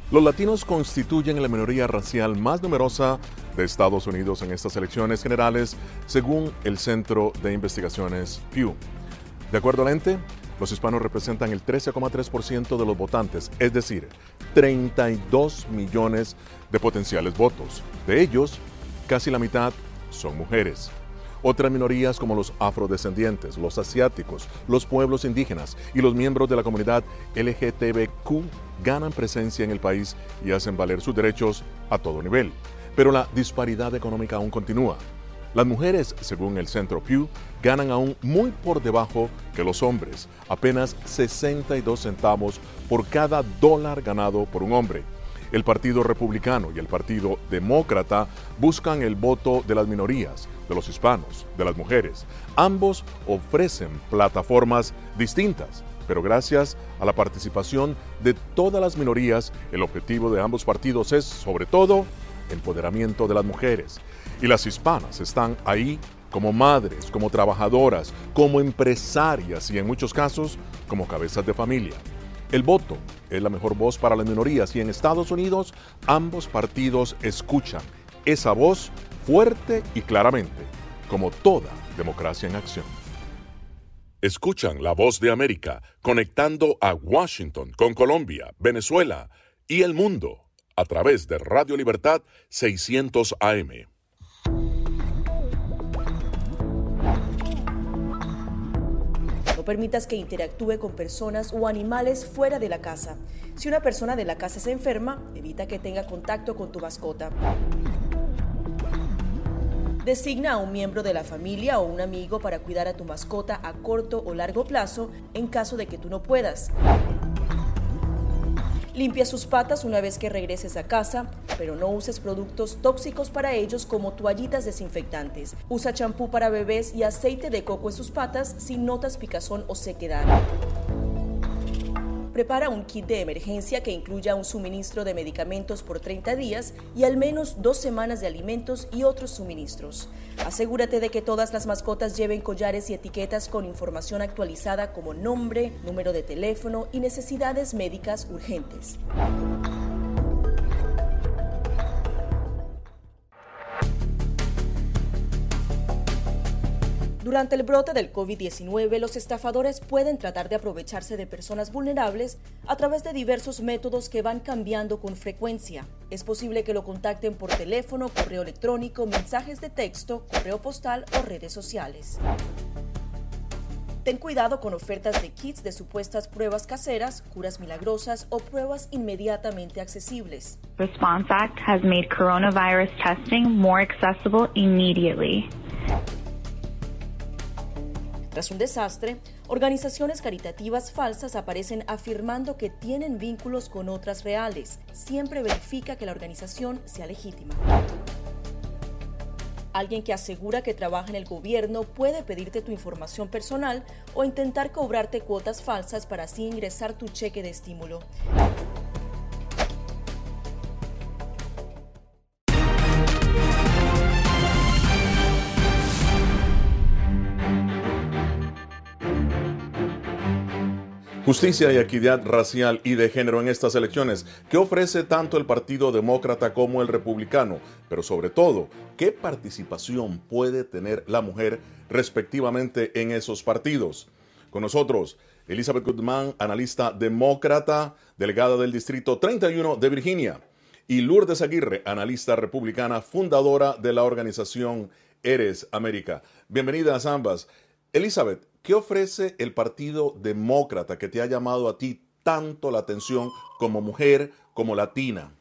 Los latinos constituyen la minoría racial más numerosa de Estados Unidos en estas elecciones generales, según el Centro de Investigaciones Pew. De acuerdo al ente, Los hispanos representan el 13,3% de los votantes, es decir, 32 millones de potenciales votos. De ellos, casi la mitad son mujeres. Otras minorías como los afrodescendientes, los asiáticos, los pueblos indígenas y los miembros de la comunidad LGTBQ ganan presencia en el país y hacen valer sus derechos a todo nivel. Pero la disparidad económica aún continúa. Las mujeres, según el Centro Pew, ganan aún muy por debajo que los hombres, apenas 62 centavos por cada dólar ganado por un hombre. El Partido Republicano y el Partido Demócrata buscan el voto de las minorías, de los hispanos, de las mujeres. Ambos ofrecen plataformas distintas, pero gracias a la participación de todas las minorías, el objetivo de ambos partidos es, sobre todo, empoderamiento de las mujeres. Y las hispanas están ahí como madres, como trabajadoras, como empresarias y en muchos casos como cabezas de familia. El voto es la mejor voz para las minorías y en Estados Unidos ambos partidos escuchan esa voz fuerte y claramente, como toda democracia en acción. Escuchan la voz de América, conectando a Washington con Colombia, Venezuela y el mundo a través de Radio Libertad 600 AM. Permitas que interactúe con personas o animales fuera de la casa. Si una persona de la casa se enferma, evita que tenga contacto con tu mascota. Designa a un miembro de la familia o un amigo para cuidar a tu mascota a corto o largo plazo en caso de que tú no puedas. Limpia sus patas una vez que regreses a casa, pero no uses productos tóxicos para ellos como toallitas desinfectantes. Usa champú para bebés y aceite de coco en sus patas si notas picazón o sequedad. Prepara un kit de emergencia que incluya un suministro de medicamentos por 30 días y al menos 2 semanas de alimentos y otros suministros. Asegúrate de que todas las mascotas lleven collares y etiquetas con información actualizada como nombre, número de teléfono y necesidades médicas urgentes. Durante el brote del COVID-19, los estafadores pueden tratar de aprovecharse de personas vulnerables a través de diversos métodos que van cambiando con frecuencia. Es posible que lo contacten por teléfono, correo electrónico, mensajes de texto, correo postal o redes sociales. Ten cuidado con ofertas de kits de supuestas pruebas caseras, curas milagrosas o pruebas inmediatamente accesibles. Response Act has made coronavirus testing more accessible immediately. Tras un desastre, organizaciones caritativas falsas aparecen afirmando que tienen vínculos con otras reales. Siempre verifica que la organización sea legítima. Alguien que asegura que trabaja en el gobierno puede pedirte tu información personal o intentar cobrarte cuotas falsas para así ingresar tu cheque de estímulo. Justicia y equidad racial y de género en estas elecciones, ¿qué ofrece tanto el Partido Demócrata como el Republicano? Pero sobre todo, ¿qué participación puede tener la mujer respectivamente en esos partidos? Con nosotros, Elizabeth Guzmán, analista demócrata, delegada del Distrito 31 de Virginia, y Lourdes Aguirre, analista republicana, fundadora de la organización Eres América. Bienvenidas ambas. Elizabeth, ¿qué ofrece el Partido Demócrata que te ha llamado a ti tanto la atención como mujer, como latina?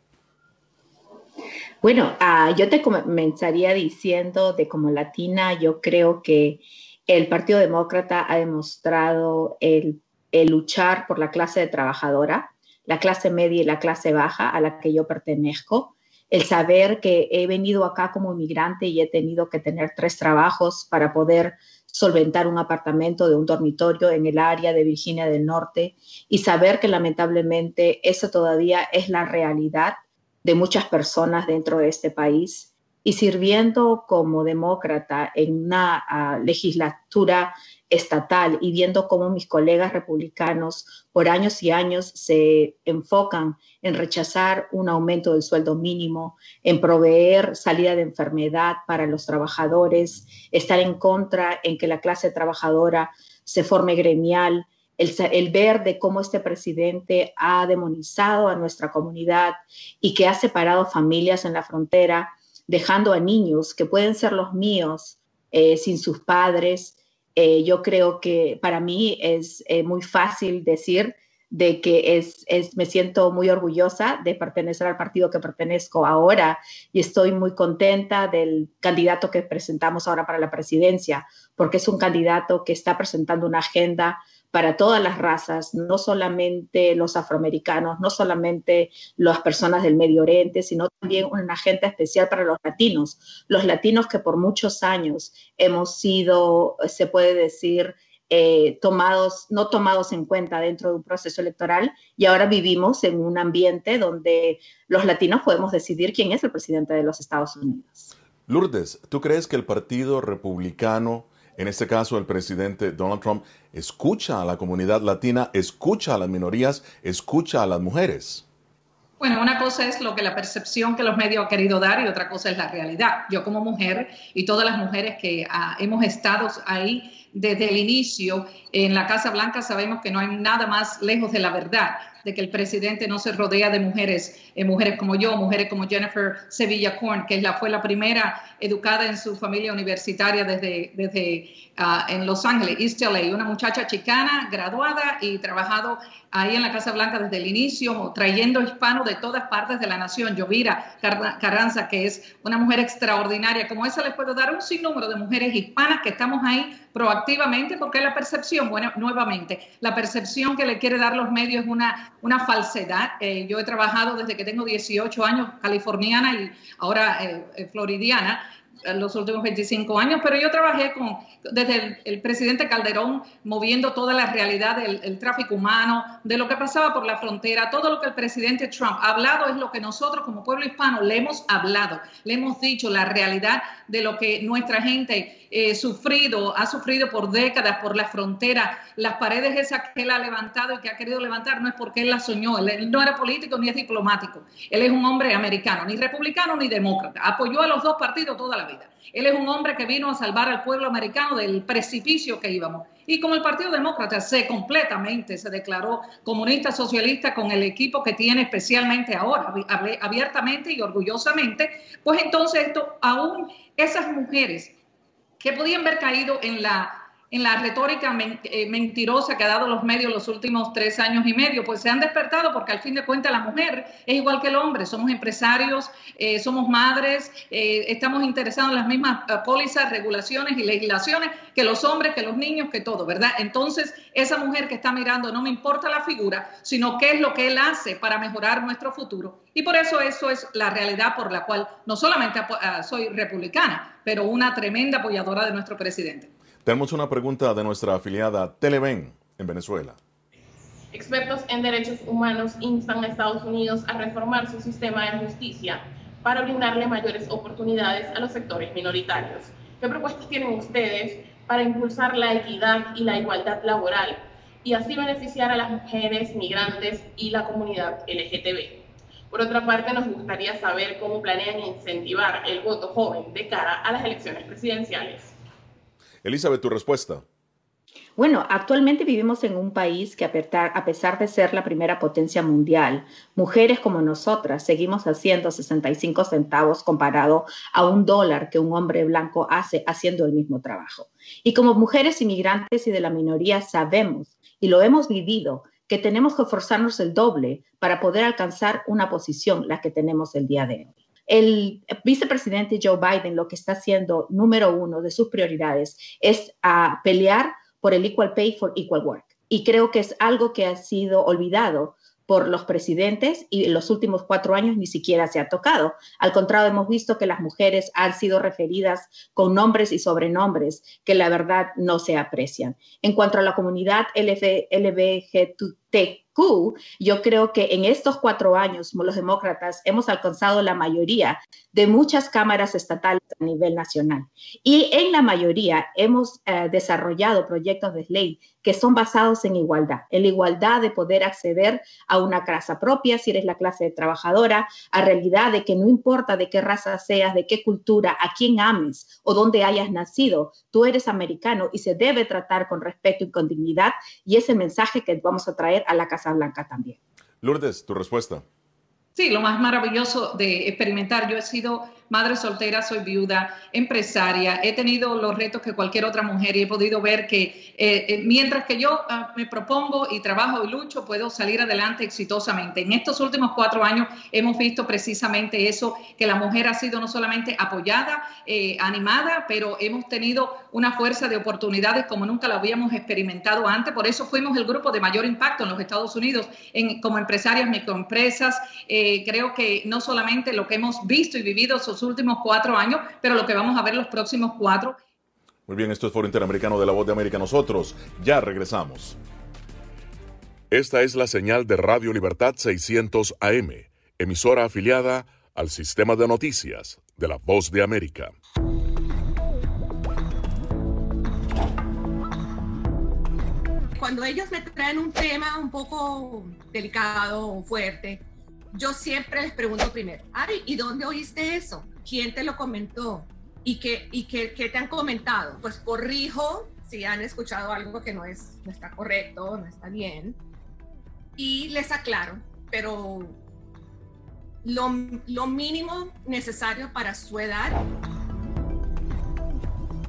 Bueno, yo te comenzaría diciendo de como latina, yo creo que el Partido Demócrata ha demostrado el luchar por la clase trabajadora, la clase media y la clase baja a la que yo pertenezco. El saber que he venido acá como inmigrante y he tenido que tener 3 trabajos para poder solventar un apartamento de un dormitorio en el área de Virginia del Norte y saber que lamentablemente eso todavía es la realidad de muchas personas dentro de este país y sirviendo como demócrata en una legislatura estatal y viendo cómo mis colegas republicanos por años y años se enfocan en rechazar un aumento del sueldo mínimo, en proveer salida de enfermedad para los trabajadores, estar en contra en que la clase trabajadora se forme gremial, el ver de cómo este presidente ha demonizado a nuestra comunidad y que ha separado familias en la frontera, dejando a niños que pueden ser los míos sin sus padres. Yo creo que para mí es muy fácil decir de que me siento muy orgullosa de pertenecer al partido que pertenezco ahora y estoy muy contenta del candidato que presentamos ahora para la presidencia, porque es un candidato que está presentando una agenda para todas las razas, no solamente los afroamericanos, no solamente las personas del Medio Oriente, sino también una agenda especial para los latinos que por muchos años hemos sido, se puede decir, no tomados en cuenta dentro de un proceso electoral, y ahora vivimos en un ambiente donde los latinos podemos decidir quién es el presidente de los Estados Unidos. Lourdes, ¿tú crees que el Partido Republicano, en este caso el presidente Donald Trump, escucha a la comunidad latina, escucha a las minorías, escucha a las mujeres? Bueno, una cosa es lo que la percepción que los medios han querido dar y otra cosa es la realidad. Yo como mujer y todas las mujeres que hemos estado ahí desde el inicio en la Casa Blanca sabemos que no hay nada más lejos de la verdad, de que el presidente no se rodea de mujeres, mujeres como yo, mujeres como Jennifer Sevilla Corn, que fue la primera educada en su familia universitaria desde en Los Ángeles, East LA, una muchacha chicana, graduada y trabajado ahí en la Casa Blanca desde el inicio, trayendo hispanos de todas partes de la nación. Yovira Carranza, que es una mujer extraordinaria, como esa les puedo dar un sinnúmero de mujeres hispanas que estamos ahí proactivamente, porque la percepción, bueno, nuevamente, la percepción que le quiere dar los medios es una falsedad. Yo he trabajado desde que tengo 18 años, californiana y ahora floridiana, los últimos 25 años, pero yo trabajé desde el presidente Calderón moviendo toda la realidad del tráfico humano, de lo que pasaba por la frontera. Todo lo que el presidente Trump ha hablado es lo que nosotros como pueblo hispano le hemos hablado, le hemos dicho la realidad de lo que nuestra gente ha sufrido por décadas por la frontera, las paredes esas que él ha levantado y que ha querido levantar no es porque él las soñó, él no era político ni es diplomático, él es un hombre americano, ni republicano ni demócrata, apoyó a los dos partidos toda la vida. Él es un hombre que vino a salvar al pueblo americano del precipicio que íbamos. Y como el Partido Demócrata se declaró comunista socialista con el equipo que tiene especialmente ahora, abiertamente y orgullosamente, pues entonces aún esas mujeres que podían haber caído en la retórica mentirosa que ha dado los medios los últimos 3 años y medio, pues se han despertado porque al fin de cuentas la mujer es igual que el hombre, somos empresarios, somos madres, estamos interesados en las mismas pólizas, regulaciones y legislaciones que los hombres, que los niños, que todo, ¿verdad? Entonces esa mujer que está mirando, no me importa la figura, sino qué es lo que él hace para mejorar nuestro futuro. Y por eso es la realidad por la cual no solamente soy republicana, pero una tremenda apoyadora de nuestro presidente. Tenemos una pregunta de nuestra afiliada Televen en Venezuela. Expertos en derechos humanos instan a Estados Unidos a reformar su sistema de justicia para brindarle mayores oportunidades a los sectores minoritarios. ¿Qué propuestas tienen ustedes para impulsar la equidad y la igualdad laboral y así beneficiar a las mujeres, migrantes y la comunidad LGTB? Por otra parte, nos gustaría saber cómo planean incentivar el voto joven de cara a las elecciones presidenciales. Elizabeth, tu respuesta. Bueno, actualmente vivimos en un país que a pesar de ser la primera potencia mundial, mujeres como nosotras seguimos haciendo 65 centavos comparado a $1 que un hombre blanco hace haciendo el mismo trabajo. Y como mujeres inmigrantes y de la minoría sabemos, y lo hemos vivido, que tenemos que esforzarnos el doble para poder alcanzar una posición, la que tenemos el día de hoy. El vicepresidente Joe Biden lo que está haciendo, número 1 de sus prioridades, es pelear por el equal pay for equal work. Y creo que es algo que ha sido olvidado por los presidentes y en los últimos 4 años ni siquiera se ha tocado. Al contrario, hemos visto que las mujeres han sido referidas con nombres y sobrenombres que la verdad no se aprecian. En cuanto a la comunidad LGBTQ, coup, yo creo que en estos 4 años los demócratas hemos alcanzado la mayoría de muchas cámaras estatales a nivel nacional. Y en la mayoría hemos desarrollado proyectos de ley que son basados en la igualdad de poder acceder a una casa propia, si eres la clase trabajadora, a realidad de que no importa de qué raza seas, de qué cultura, a quién ames o dónde hayas nacido, tú eres americano y se debe tratar con respeto y con dignidad, y ese mensaje que vamos a traer a la Casa Blanca también. Lourdes, tu respuesta. Sí, lo más maravilloso de experimentar. Yo he sido madre soltera, soy viuda, empresaria, he tenido los retos que cualquier otra mujer y he podido ver que mientras que yo me propongo y trabajo y lucho, puedo salir adelante exitosamente. En estos últimos 4 años hemos visto precisamente eso, que la mujer ha sido no solamente apoyada, animada, pero hemos tenido una fuerza de oportunidades como nunca la habíamos experimentado antes. Por eso fuimos el grupo de mayor impacto en los Estados Unidos como empresarias, microempresas. Creo que no solamente lo que hemos visto y vivido esos últimos 4 años, pero lo que vamos a ver los próximos 4. Muy bien, esto es Foro Interamericano de La Voz de América. Nosotros ya regresamos. Esta es la señal de Radio Libertad 600 AM, emisora afiliada al sistema de noticias de La Voz de América. Cuando ellos me traen un tema un poco delicado o fuerte, yo siempre les pregunto primero, ay, ¿y dónde oíste eso? ¿Quién te lo comentó? ¿Y qué te han comentado? Pues corrijo si han escuchado algo que no está correcto, no está bien, y les aclaro, pero lo mínimo necesario para su edad.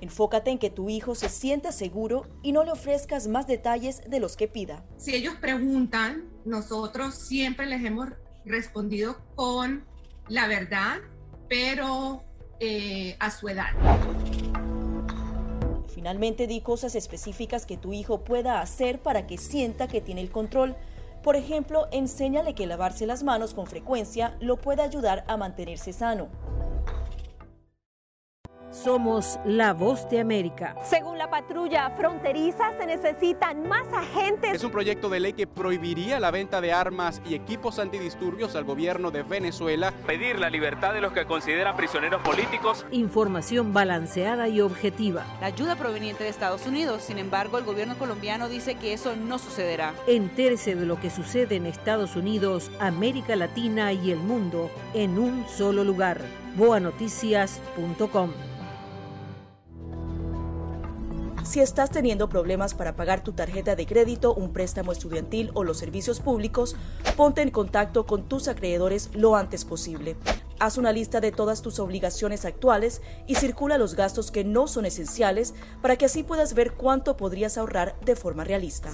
Enfócate en que tu hijo se sienta seguro y no le ofrezcas más detalles de los que pida. Si ellos preguntan, nosotros siempre les hemos respondido con la verdad, pero a su edad. Finalmente, di cosas específicas que tu hijo pueda hacer para que sienta que tiene el control. Por ejemplo, enséñale que lavarse las manos con frecuencia lo puede ayudar a mantenerse sano. Somos La Voz de América. Según la patrulla fronteriza, se necesitan más agentes. Es un proyecto de ley que prohibiría la venta de armas y equipos antidisturbios al gobierno de Venezuela. Pedir la libertad de los que consideran prisioneros políticos. Información balanceada y objetiva. La ayuda proveniente de Estados Unidos. Sin embargo, el gobierno colombiano dice que eso no sucederá. Entérese de lo que sucede en Estados Unidos, América Latina y el mundo en un solo lugar. Boanoticias.com. Si estás teniendo problemas para pagar tu tarjeta de crédito, un préstamo estudiantil o los servicios públicos, ponte en contacto con tus acreedores lo antes posible. Haz una lista de todas tus obligaciones actuales y circula los gastos que no son esenciales para que así puedas ver cuánto podrías ahorrar de forma realista.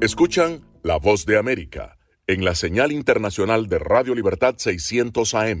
Escuchan La Voz de América en la señal internacional de Radio Libertad 600 AM.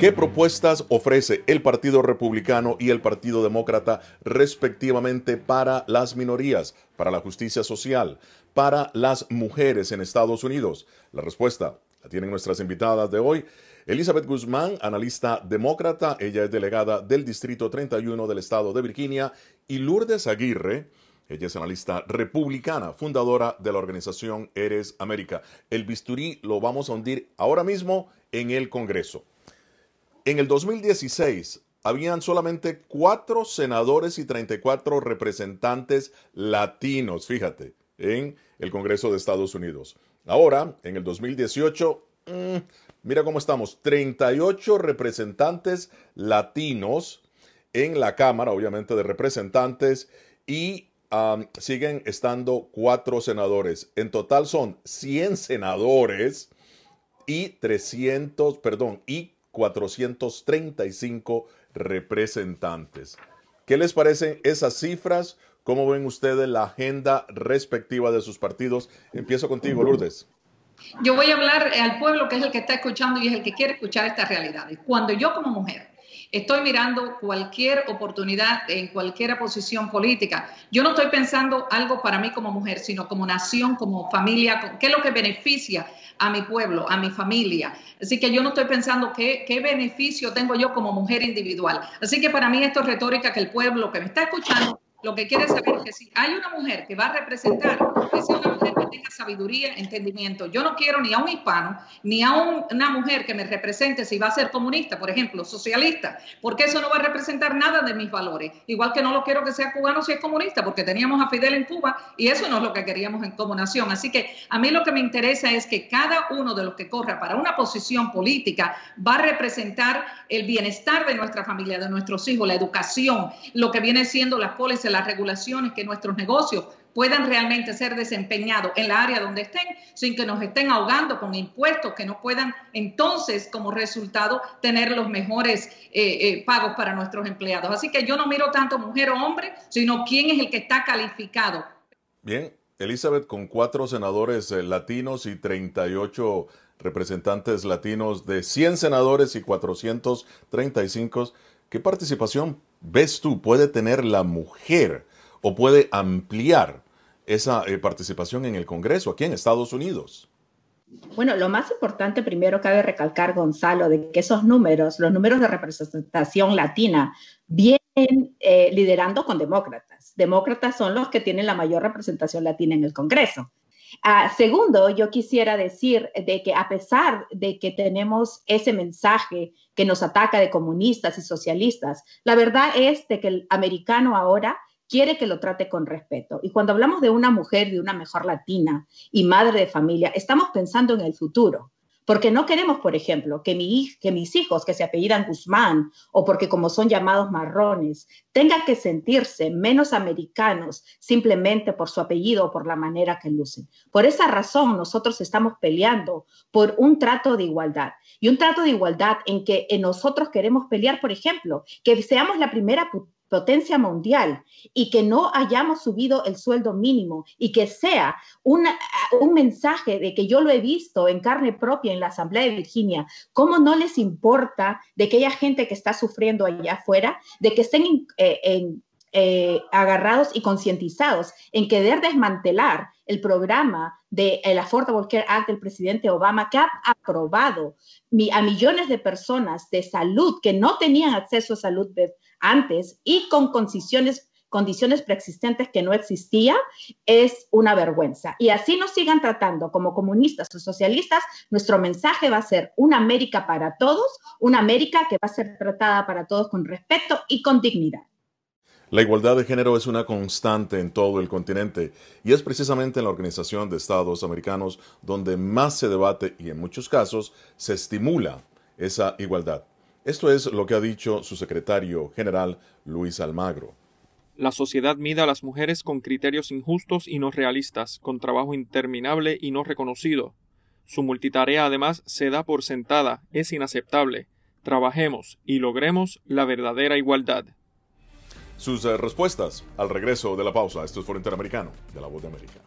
¿Qué propuestas ofrece el Partido Republicano y el Partido Demócrata respectivamente para las minorías, para la justicia social, para las mujeres en Estados Unidos? La respuesta la tienen nuestras invitadas de hoy. Elizabeth Guzmán, analista demócrata, ella es delegada del Distrito 31 del estado de Virginia, y Lourdes Aguirre, ella es analista republicana, fundadora de la organización Eres América. El bisturí lo vamos a hundir ahora mismo en el Congreso. En el 2016, habían solamente 4 senadores y 34 representantes latinos, fíjate, en el Congreso de Estados Unidos. Ahora, en el 2018, mira cómo estamos, 38 representantes latinos en la Cámara, obviamente, de Representantes, y siguen estando 4 senadores. En total son 100 senadores y 435 representantes. ¿Qué les parecen esas cifras? ¿Cómo ven ustedes la agenda respectiva de sus partidos? Empiezo contigo, Lourdes. Yo voy a hablar al pueblo, que es el que está escuchando y es el que quiere escuchar estas realidades. Cuando yo como mujer Estoy mirando cualquier oportunidad en cualquier posición política. Yo no estoy pensando algo para mí como mujer, sino como nación, como familia, qué es lo que beneficia a mi pueblo, a mi familia. Así que yo no estoy pensando qué beneficio tengo yo como mujer individual. Así que para mí esto es retórica que el pueblo que me está escuchando, lo que quiere saber es que si hay una mujer que va a representar, que sea una mujer que tenga sabiduría, entendimiento. Yo no quiero ni a un hispano, ni a una mujer que me represente si va a ser comunista, por ejemplo, socialista, porque eso no va a representar nada de mis valores. Igual que no lo quiero que sea cubano si es comunista, porque teníamos a Fidel en Cuba y eso no es lo que queríamos como nación. Así que a mí lo que me interesa es que cada uno de los que corra para una posición política va a representar el bienestar de nuestra familia, de nuestros hijos, la educación, lo que viene siendo las pólizas, las regulaciones, que nuestros negocios puedan realmente ser desempeñados en la área donde estén, sin que nos estén ahogando con impuestos, que no puedan entonces como resultado tener los mejores pagos para nuestros empleados. Así que yo no miro tanto mujer o hombre, sino quién es el que está calificado. Bien, Elizabeth, con 4 senadores latinos y 38 representantes latinos de 100 senadores y 435, ¿qué participación ves tú puede tener la mujer o puede ampliar esa participación en el Congreso aquí en Estados Unidos? Bueno, lo más importante primero cabe recalcar, Gonzalo, de que esos números, los números de representación latina, vienen liderando con demócratas. Demócratas son los que tienen la mayor representación latina en el Congreso. Segundo, yo quisiera decir de que a pesar de que tenemos ese mensaje que nos ataca de comunistas y socialistas, la verdad es de que el americano ahora quiere que lo trate con respeto. Y cuando hablamos de una mujer, de una mejor latina y madre de familia, estamos pensando en el futuro. Porque no queremos, por ejemplo, que mis hijos que se apellidan Guzmán o porque como son llamados marrones, tengan que sentirse menos americanos simplemente por su apellido o por la manera que lucen. Por esa razón nosotros estamos peleando por un trato de igualdad. Y un trato de igualdad en que nosotros queremos pelear, por ejemplo, que seamos la primera potencia mundial y que no hayamos subido el sueldo mínimo y que sea un mensaje de que yo lo he visto en carne propia en la Asamblea de Virginia, cómo no les importa de que haya gente que está sufriendo allá afuera, de que estén agarrados y concientizados en querer desmantelar el programa del Affordable Care Act del presidente Obama, que ha aprobado a millones de personas de salud que no tenían acceso a salud antes y con condiciones preexistentes que no existía, es una vergüenza. Y así nos sigan tratando como comunistas o socialistas, nuestro mensaje va a ser una América para todos, una América que va a ser tratada para todos con respeto y con dignidad. La igualdad de género es una constante en todo el continente y es precisamente en la Organización de Estados Americanos donde más se debate y en muchos casos se estimula esa igualdad. Esto es lo que ha dicho su secretario general, Luis Almagro. La sociedad mide a las mujeres con criterios injustos y no realistas, con trabajo interminable y no reconocido. Su multitarea además se da por sentada, es inaceptable. Trabajemos y logremos la verdadera igualdad. Sus respuestas al regreso de la pausa. Esto es Foro Interamericano de La Voz de América.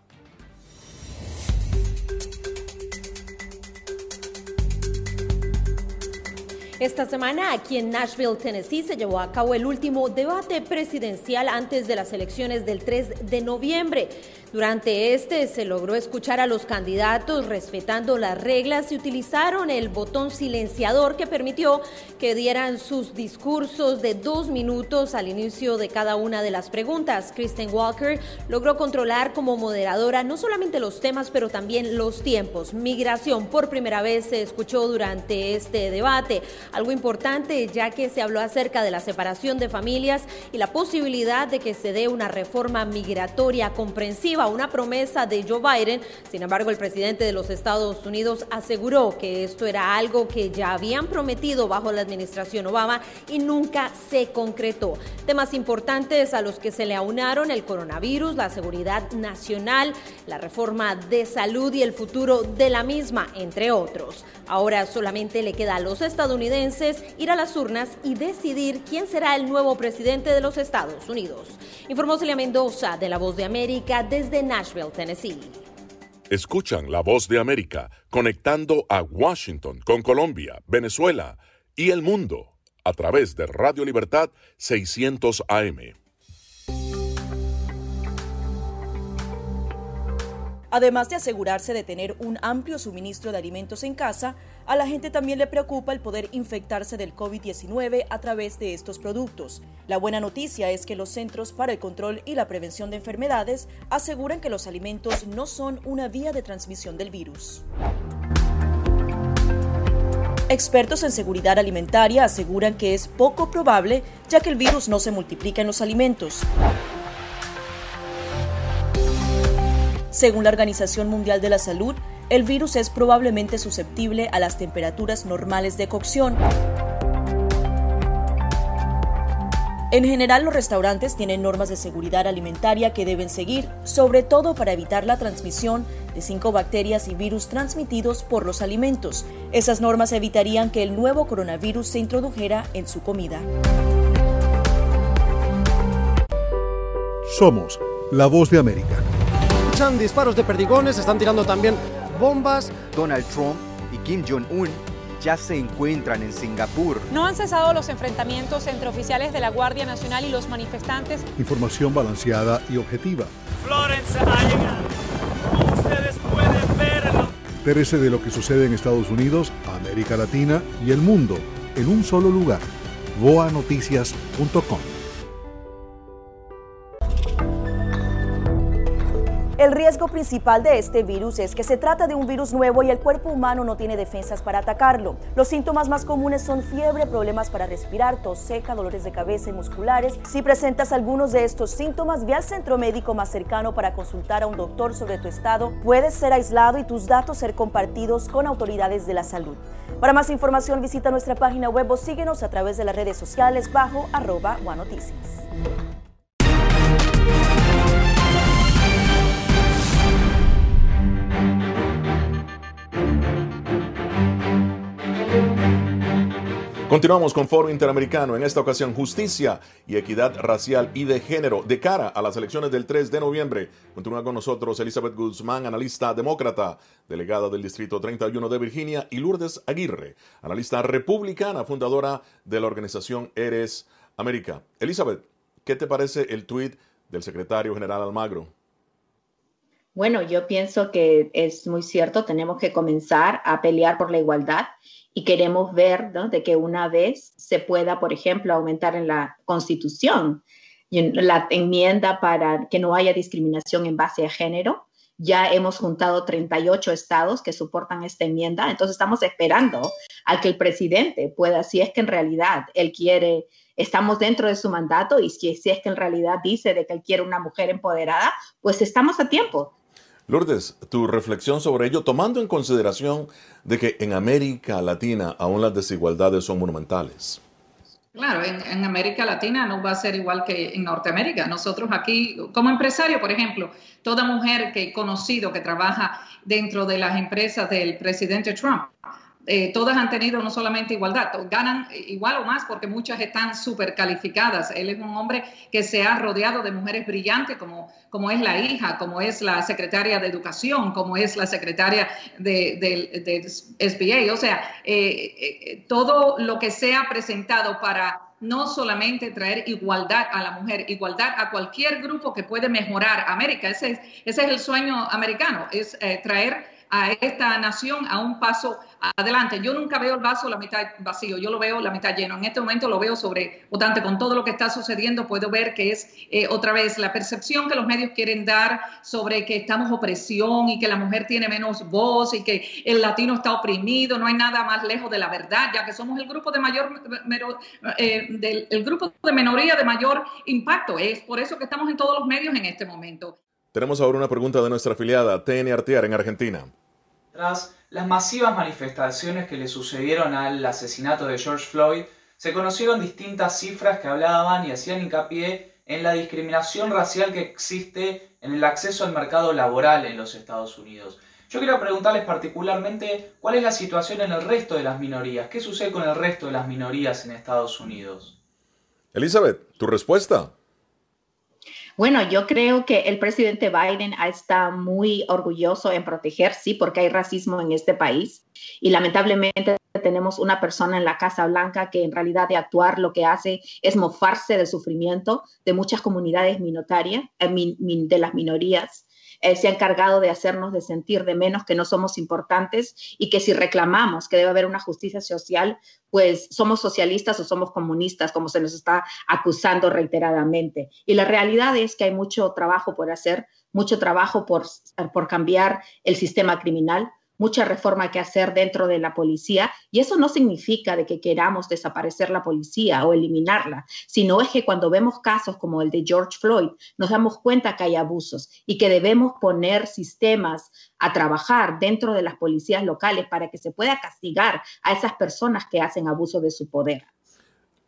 Esta semana aquí en Nashville, Tennessee, se llevó a cabo el último debate presidencial antes de las elecciones del 3 de noviembre. Durante este se logró escuchar a los candidatos respetando las reglas y utilizaron el botón silenciador que permitió que dieran sus discursos de 2 minutos al inicio de cada una de las preguntas. Kristen Walker logró controlar como moderadora no solamente los temas, pero también los tiempos. Migración por primera vez se escuchó durante este debate. Algo importante, ya que se habló acerca de la separación de familias y la posibilidad de que se dé una reforma migratoria comprensiva, una promesa de Joe Biden. Sin embargo, el presidente de los Estados Unidos aseguró que esto era algo que ya habían prometido bajo la administración Obama y nunca se concretó. Temas importantes a los que se le aunaron el coronavirus, la seguridad nacional, la reforma de salud y el futuro de la misma, entre otros. Ahora solamente le queda a los estadounidenses ir a las urnas y decidir quién será el nuevo presidente de los Estados Unidos. Informó Celia Mendoza de La Voz de América desde Nashville, Tennessee. Escuchan La Voz de América conectando a Washington con Colombia, Venezuela y el mundo a través de Radio Libertad 600 AM. Además de asegurarse de tener un amplio suministro de alimentos en casa, a la gente también le preocupa el poder infectarse del COVID-19 a través de estos productos. La buena noticia es que los Centros para el Control y la Prevención de Enfermedades aseguran que los alimentos no son una vía de transmisión del virus. Expertos en seguridad alimentaria aseguran que es poco probable, ya que el virus no se multiplica en los alimentos. Según la Organización Mundial de la Salud, el virus es probablemente susceptible a las temperaturas normales de cocción. En general, los restaurantes tienen normas de seguridad alimentaria que deben seguir, sobre todo para evitar la transmisión de 5 bacterias y virus transmitidos por los alimentos. Esas normas evitarían que el nuevo coronavirus se introdujera en su comida. Somos la voz de América. Están disparos de perdigones, están tirando también bombas. Donald Trump y Kim Jong-un ya se encuentran en Singapur. No han cesado los enfrentamientos entre oficiales de la Guardia Nacional y los manifestantes. Información balanceada y objetiva. Florence ha llegado. Como ustedes pueden verlo. Entérese de lo que sucede en Estados Unidos, América Latina y el mundo en un solo lugar. boanoticias.com. El riesgo principal de este virus es que se trata de un virus nuevo y el cuerpo humano no tiene defensas para atacarlo. Los síntomas más comunes son fiebre, problemas para respirar, tos seca, dolores de cabeza y musculares. Si presentas algunos de estos síntomas, ve al centro médico más cercano para consultar a un doctor sobre tu estado. Puedes ser aislado y tus datos ser compartidos con autoridades de la salud. Para más información, visita nuestra página web o síguenos a través de las redes sociales bajo @OneNoticias. Continuamos con Foro Interamericano, en esta ocasión Justicia y Equidad Racial y de Género de cara a las elecciones del 3 de noviembre. Continúa con nosotros Elizabeth Guzmán, analista demócrata, delegada del Distrito 31 de Virginia, y Lourdes Aguirre, analista republicana, fundadora de la organización Eres América. Elizabeth, ¿qué te parece el tuit del secretario general Almagro? Bueno, yo pienso que es muy cierto, tenemos que comenzar a pelear por la igualdad. Y queremos ver, ¿no?, de que una vez se pueda, por ejemplo, aumentar en la Constitución la enmienda para que no haya discriminación en base a género. Ya hemos juntado 38 estados que soportan esta enmienda. Entonces estamos esperando a que el presidente pueda, si es que en realidad él quiere, estamos dentro de su mandato, y si es que en realidad dice de que él quiere una mujer empoderada, pues estamos a tiempo. Lourdes, tu reflexión sobre ello, tomando en consideración de que en América Latina aún las desigualdades son monumentales. Claro, en América Latina no va a ser igual que en Norteamérica. Nosotros aquí, como empresario, por ejemplo, toda mujer que he conocido que trabaja dentro de las empresas del presidente Trump, todas han tenido no solamente igualdad, ganan igual o más porque muchas están súper calificadas. Él es un hombre que se ha rodeado de mujeres brillantes, como es la hija, como es la secretaria de Educación, como es la secretaria de SBA. O sea, todo lo que se ha presentado para no solamente traer igualdad a la mujer, igualdad a cualquier grupo que puede mejorar América. Ese es el sueño americano, es traer a esta nación a un paso adelante. Yo nunca veo el vaso la mitad vacío, yo lo veo la mitad lleno. En este momento lo veo sobrepotente. Con todo lo que está sucediendo puedo ver que es otra vez la percepción que los medios quieren dar sobre que estamos opresión y que la mujer tiene menos voz y que el latino está oprimido. No hay nada más lejos de la verdad, ya que somos el grupo de minoría de mayor impacto. Es por eso que estamos en todos los medios en este momento. Tenemos ahora una pregunta de nuestra afiliada TN Artear en Argentina. Tras las masivas manifestaciones que le sucedieron al asesinato de George Floyd, se conocieron distintas cifras que hablaban y hacían hincapié en la discriminación racial que existe en el acceso al mercado laboral en los Estados Unidos. Yo quiero preguntarles particularmente cuál es la situación en el resto de las minorías. ¿Qué sucede con el resto de las minorías en Estados Unidos? Elizabeth, tu respuesta. Bueno, yo creo que el presidente Biden está muy orgulloso en proteger, sí, porque hay racismo en este país y lamentablemente tenemos una persona en la Casa Blanca que en realidad de actuar lo que hace es mofarse del sufrimiento de muchas comunidades minoritarias, de las minorías. Se ha encargado de hacernos de sentir de menos, que no somos importantes y que si reclamamos que debe haber una justicia social, pues somos socialistas o somos comunistas, como se nos está acusando reiteradamente. Y la realidad es que hay mucho trabajo por hacer, mucho trabajo por cambiar el sistema criminal, mucha reforma que hacer dentro de la policía, y eso no significa de que queramos desaparecer la policía o eliminarla, sino es que cuando vemos casos como el de George Floyd, nos damos cuenta que hay abusos y que debemos poner sistemas a trabajar dentro de las policías locales para que se pueda castigar a esas personas que hacen abuso de su poder.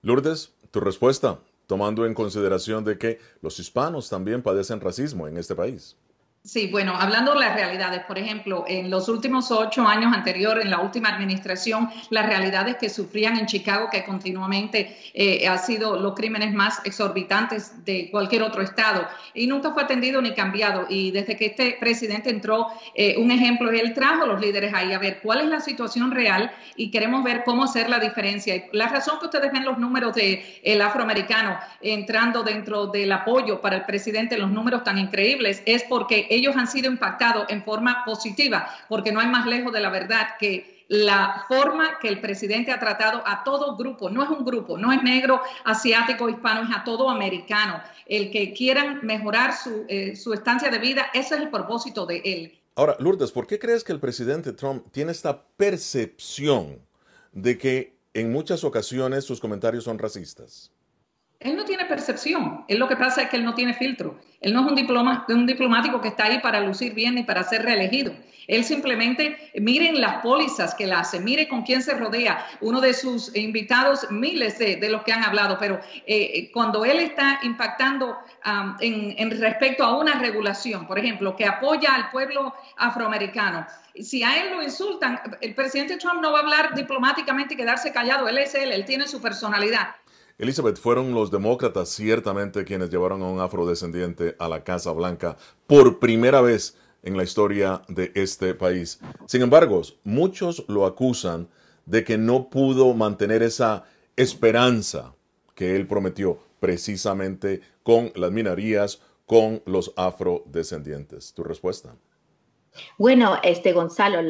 Lourdes, tu respuesta, tomando en consideración de que los hispanos también padecen racismo en este país. Sí, bueno, hablando de las realidades, por ejemplo, en los últimos 8 años anteriores, en la última administración, las realidades que sufrían en Chicago, que continuamente han sido los crímenes más exorbitantes de cualquier otro estado, y nunca fue atendido ni cambiado. Y desde que este presidente entró, un ejemplo, él trajo a los líderes ahí a ver cuál es la situación real y queremos ver cómo hacer la diferencia. Y la razón que ustedes ven los números del afroamericano entrando dentro del apoyo para el presidente, los números tan increíbles, es porque ellos han sido impactados en forma positiva, porque no hay más lejos de la verdad que la forma que el presidente ha tratado a todo grupo, no es un grupo, no es negro, asiático, hispano, es a todo americano. El que quieran mejorar su estancia de vida, ese es el propósito de él. Ahora, Lourdes, ¿por qué crees que el presidente Trump tiene esta percepción de que en muchas ocasiones sus comentarios son racistas? Él no tiene percepción, él lo que pasa es que él no tiene filtro, él no es un diplomático que está ahí para lucir bien ni para ser reelegido, él simplemente, miren las pólizas que él hace, mire con quién se rodea, uno de sus invitados, miles de los que han hablado, pero cuando él está impactando en respecto a una regulación, por ejemplo, que apoya al pueblo afroamericano, si a él lo insultan, el presidente Trump no va a hablar diplomáticamente y quedarse callado, él es él, él tiene su personalidad. Elizabeth, fueron los demócratas ciertamente quienes llevaron a un afrodescendiente a la Casa Blanca por primera vez en la historia de este país. Sin embargo, muchos lo acusan de que no pudo mantener esa esperanza que él prometió precisamente con las minorías, con los afrodescendientes. ¿Tu respuesta? Bueno, Gonzalo,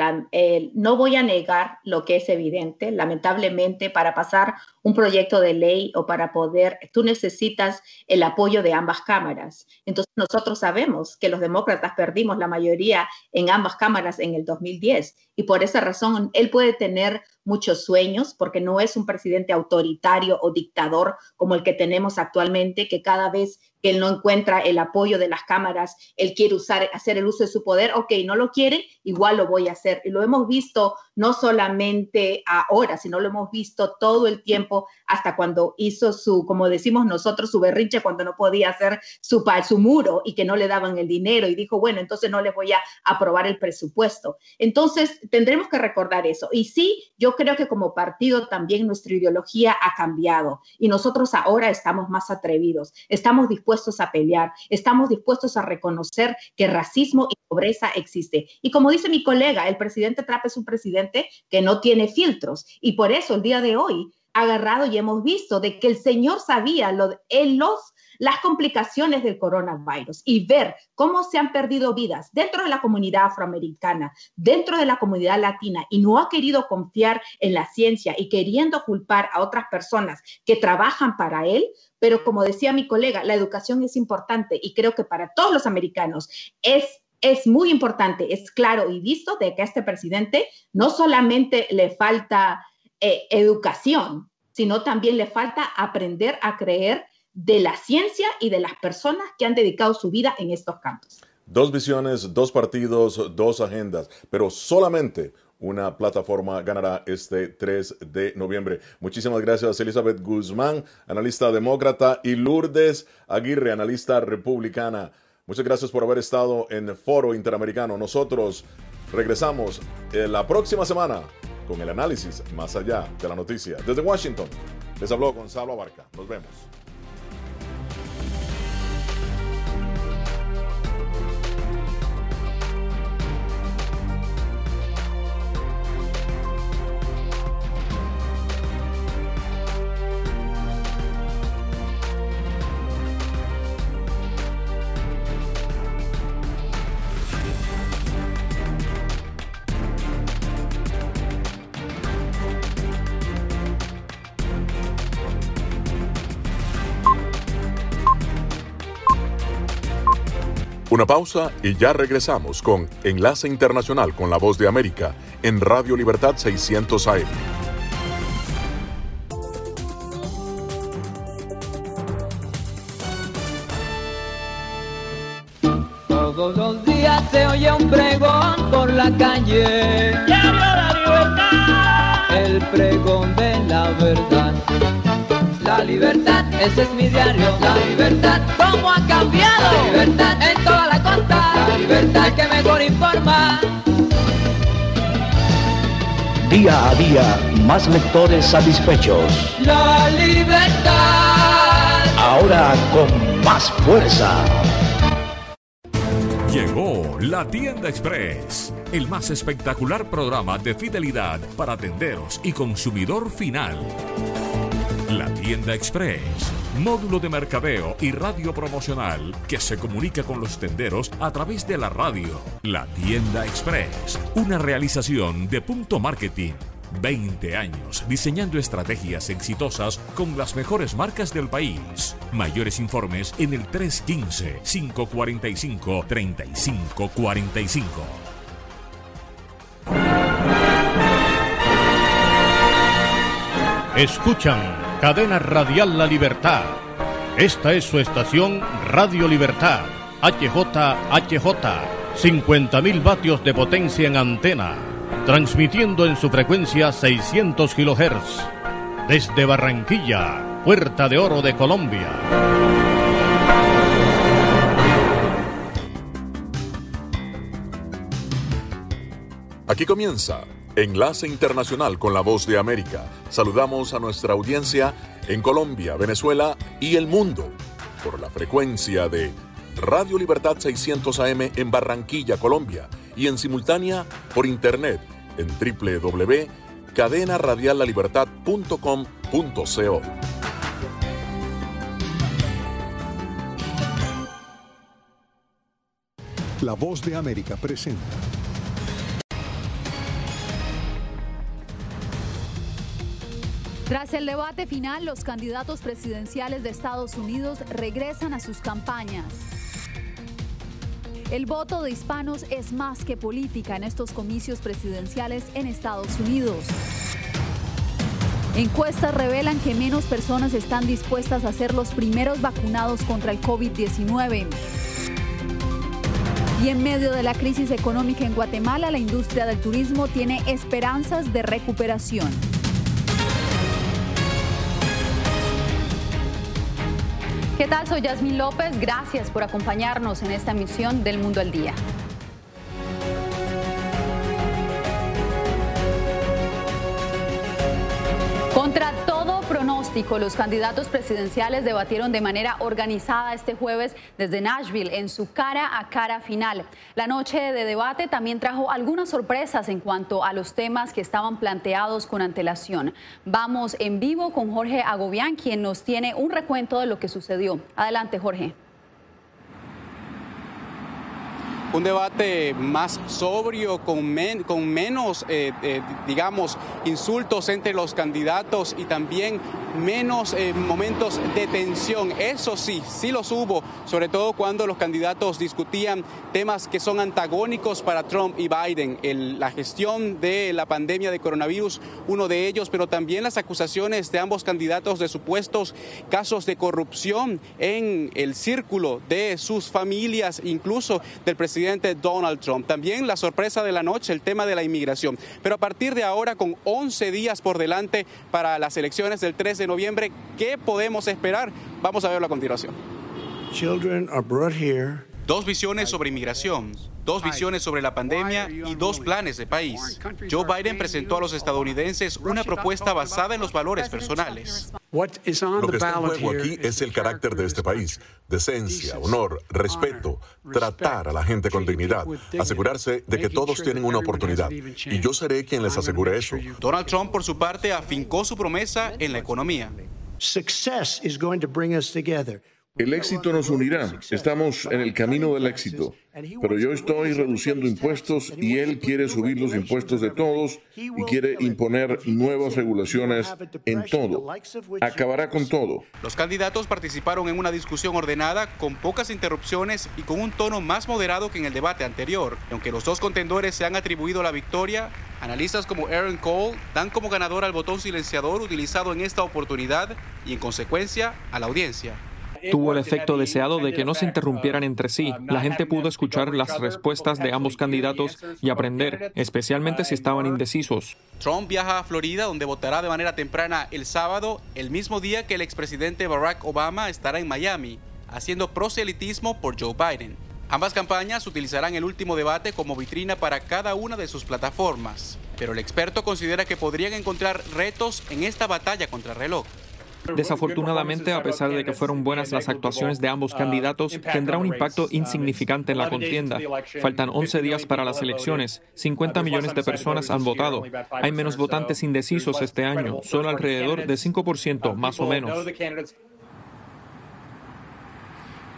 no voy a negar lo que es evidente. Lamentablemente, para pasar un proyecto de ley o para poder, tú necesitas el apoyo de ambas cámaras. Entonces, nosotros sabemos que los demócratas perdimos la mayoría en ambas cámaras en el 2010 y por esa razón él puede tener muchos sueños porque no es un presidente autoritario o dictador como el que tenemos actualmente, que cada vez que él no encuentra el apoyo de las cámaras, él quiere hacer el uso de su poder. Ok, no lo quiere, igual lo voy a hacer. Y lo hemos visto no solamente ahora, sino lo hemos visto todo el tiempo hasta cuando hizo su, como decimos nosotros, su berrinche cuando no podía hacer su muro y que no le daban el dinero y dijo, bueno, entonces no les voy a aprobar el presupuesto. Entonces tendremos que recordar eso. Y sí, yo creo que como partido también nuestra ideología ha cambiado y nosotros ahora estamos más atrevidos, estamos dispuestos a pelear, estamos dispuestos a reconocer que racismo y pobreza existe. Y como dice mi colega, el presidente Trump es un presidente que no tiene filtros y por eso el día de hoy ha agarrado y hemos visto de que el señor sabía las complicaciones del coronavirus y ver cómo se han perdido vidas dentro de la comunidad afroamericana, dentro de la comunidad latina, y no ha querido confiar en la ciencia y queriendo culpar a otras personas que trabajan para él. Pero como decía mi colega, la educación es importante y creo que para todos los americanos es muy importante, es claro y visto de que a este presidente no solamente le falta educación, sino también le falta aprender a creer de la ciencia y de las personas que han dedicado su vida en estos campos. Dos visiones, dos partidos, dos agendas, pero solamente una plataforma ganará este 3 de noviembre. Muchísimas gracias, Elizabeth Guzmán, analista demócrata, y Lourdes Aguirre, analista republicana. Muchas gracias por haber estado en Foro Interamericano. Nosotros regresamos la próxima semana con el análisis más allá de la noticia. Desde Washington, les habló Gonzalo Abarca. Nos vemos. Una pausa y ya regresamos con Enlace Internacional con la Voz de América en Radio Libertad 600 AM. Todos los días se oye un pregón por la calle. ¡Ya vio la libertad! El pregón de la verdad. La libertad, ese es mi diario. La libertad, ¿cómo ha cambiado? La libertad, en toda la costa. La libertad, que mejor informa. Día a día, más lectores satisfechos. La libertad. Ahora con más fuerza. Llegó La Tienda Express, el más espectacular programa de fidelidad para tenderos y consumidor final. La Tienda Express, módulo de mercadeo y radio promocional que se comunica con los tenderos a través de la radio. La Tienda Express, una realización de Punto Marketing. 20 años diseñando estrategias exitosas con las mejores marcas del país. Mayores informes en el 315-545-3545. Escuchan Cadena Radial La Libertad. Esta es su estación Radio Libertad, HJHJ, 50.000 vatios de potencia en antena, transmitiendo en su frecuencia 600 kHz, desde Barranquilla, Puerta de Oro de Colombia. Aquí comienza Enlace Internacional con la Voz de América. Saludamos a nuestra audiencia en Colombia, Venezuela y el mundo por la frecuencia de Radio Libertad 600 AM en Barranquilla, Colombia, y en simultánea por internet en www.cadenaradiallalibertad.com.co. La Voz de América presenta Tras el debate final, los candidatos presidenciales de Estados Unidos regresan a sus campañas. El voto de hispanos es más que política en estos comicios presidenciales en Estados Unidos. Encuestas revelan que menos personas están dispuestas a ser los primeros vacunados contra el COVID-19. Y en medio de la crisis económica en Guatemala, la industria del turismo tiene esperanzas de recuperación. ¿Qué tal? Soy Yasmín López. Gracias por acompañarnos en esta emisión del Mundo al Día. Contra todo pronóstico, los candidatos presidenciales debatieron de manera organizada este jueves desde Nashville en su cara a cara final. La noche de debate también trajo algunas sorpresas en cuanto a los temas que estaban planteados con antelación. Vamos en vivo con Jorge Agobian, quien nos tiene un recuento de lo que sucedió. Adelante, Jorge. Un debate más sobrio, con menos insultos entre los candidatos y también menos momentos de tensión. Eso sí, sí los hubo, sobre todo cuando los candidatos discutían temas que son antagónicos para Trump y Biden. La gestión de la pandemia de coronavirus, uno de ellos, pero también las acusaciones de ambos candidatos de supuestos casos de corrupción en el círculo de sus familias, incluso del presidente Donald Trump. También la sorpresa de la noche, el tema de la inmigración. Pero a partir de ahora, con 11 días por delante para las elecciones del 3 de noviembre, ¿qué podemos esperar? Vamos a verlo a continuación. Dos visiones sobre inmigración, dos visiones sobre la pandemia y dos planes de país. Joe Biden presentó a los estadounidenses una propuesta basada en los valores personales. Lo que está en juego aquí es el carácter de este país: decencia, honor, respeto, tratar a la gente con dignidad, asegurarse de que todos tienen una oportunidad. Y yo seré quien les asegure eso. Donald Trump, por su parte, afincó su promesa en la economía. El éxito nos unirá. Estamos en el camino del éxito. Pero yo estoy reduciendo impuestos y él quiere subir los impuestos de todos y quiere imponer nuevas regulaciones en todo. Acabará con todo. Los candidatos participaron en una discusión ordenada, con pocas interrupciones y con un tono más moderado que en el debate anterior. Aunque los dos contendores se han atribuido la victoria, analistas como Aaron Cole dan como ganador al botón silenciador utilizado en esta oportunidad y, en consecuencia, a la audiencia. Tuvo el efecto deseado de que no se interrumpieran entre sí. La gente pudo escuchar las respuestas de ambos candidatos y aprender, especialmente si estaban indecisos. Trump viaja a Florida, donde votará de manera temprana el sábado, el mismo día que el expresidente Barack Obama estará en Miami, haciendo proselitismo por Joe Biden. Ambas campañas utilizarán el último debate como vitrina para cada una de sus plataformas. Pero el experto considera que podrían encontrar retos en esta batalla contra el reloj. Desafortunadamente, a pesar de que fueron buenas las actuaciones de ambos candidatos, tendrá un impacto insignificante en la contienda. Faltan 11 días para las elecciones. 50 millones de personas han votado. Hay menos votantes indecisos este año, solo alrededor de 5% más o menos.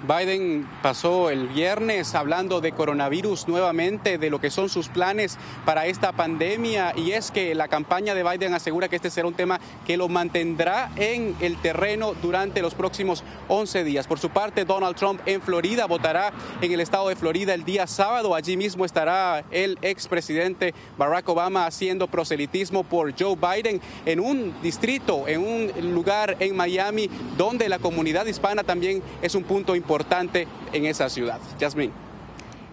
Biden pasó el viernes hablando de coronavirus nuevamente, de lo que son sus planes para esta pandemia, y es que la campaña de Biden asegura que este será un tema que lo mantendrá en el terreno durante los próximos 11 días. Por su parte, Donald Trump en Florida votará en el estado de Florida el día sábado. Allí mismo estará el expresidente Barack Obama haciendo proselitismo por Joe Biden en un distrito, en un lugar en Miami donde la comunidad hispana también es un punto importante en esa ciudad. Yasmín.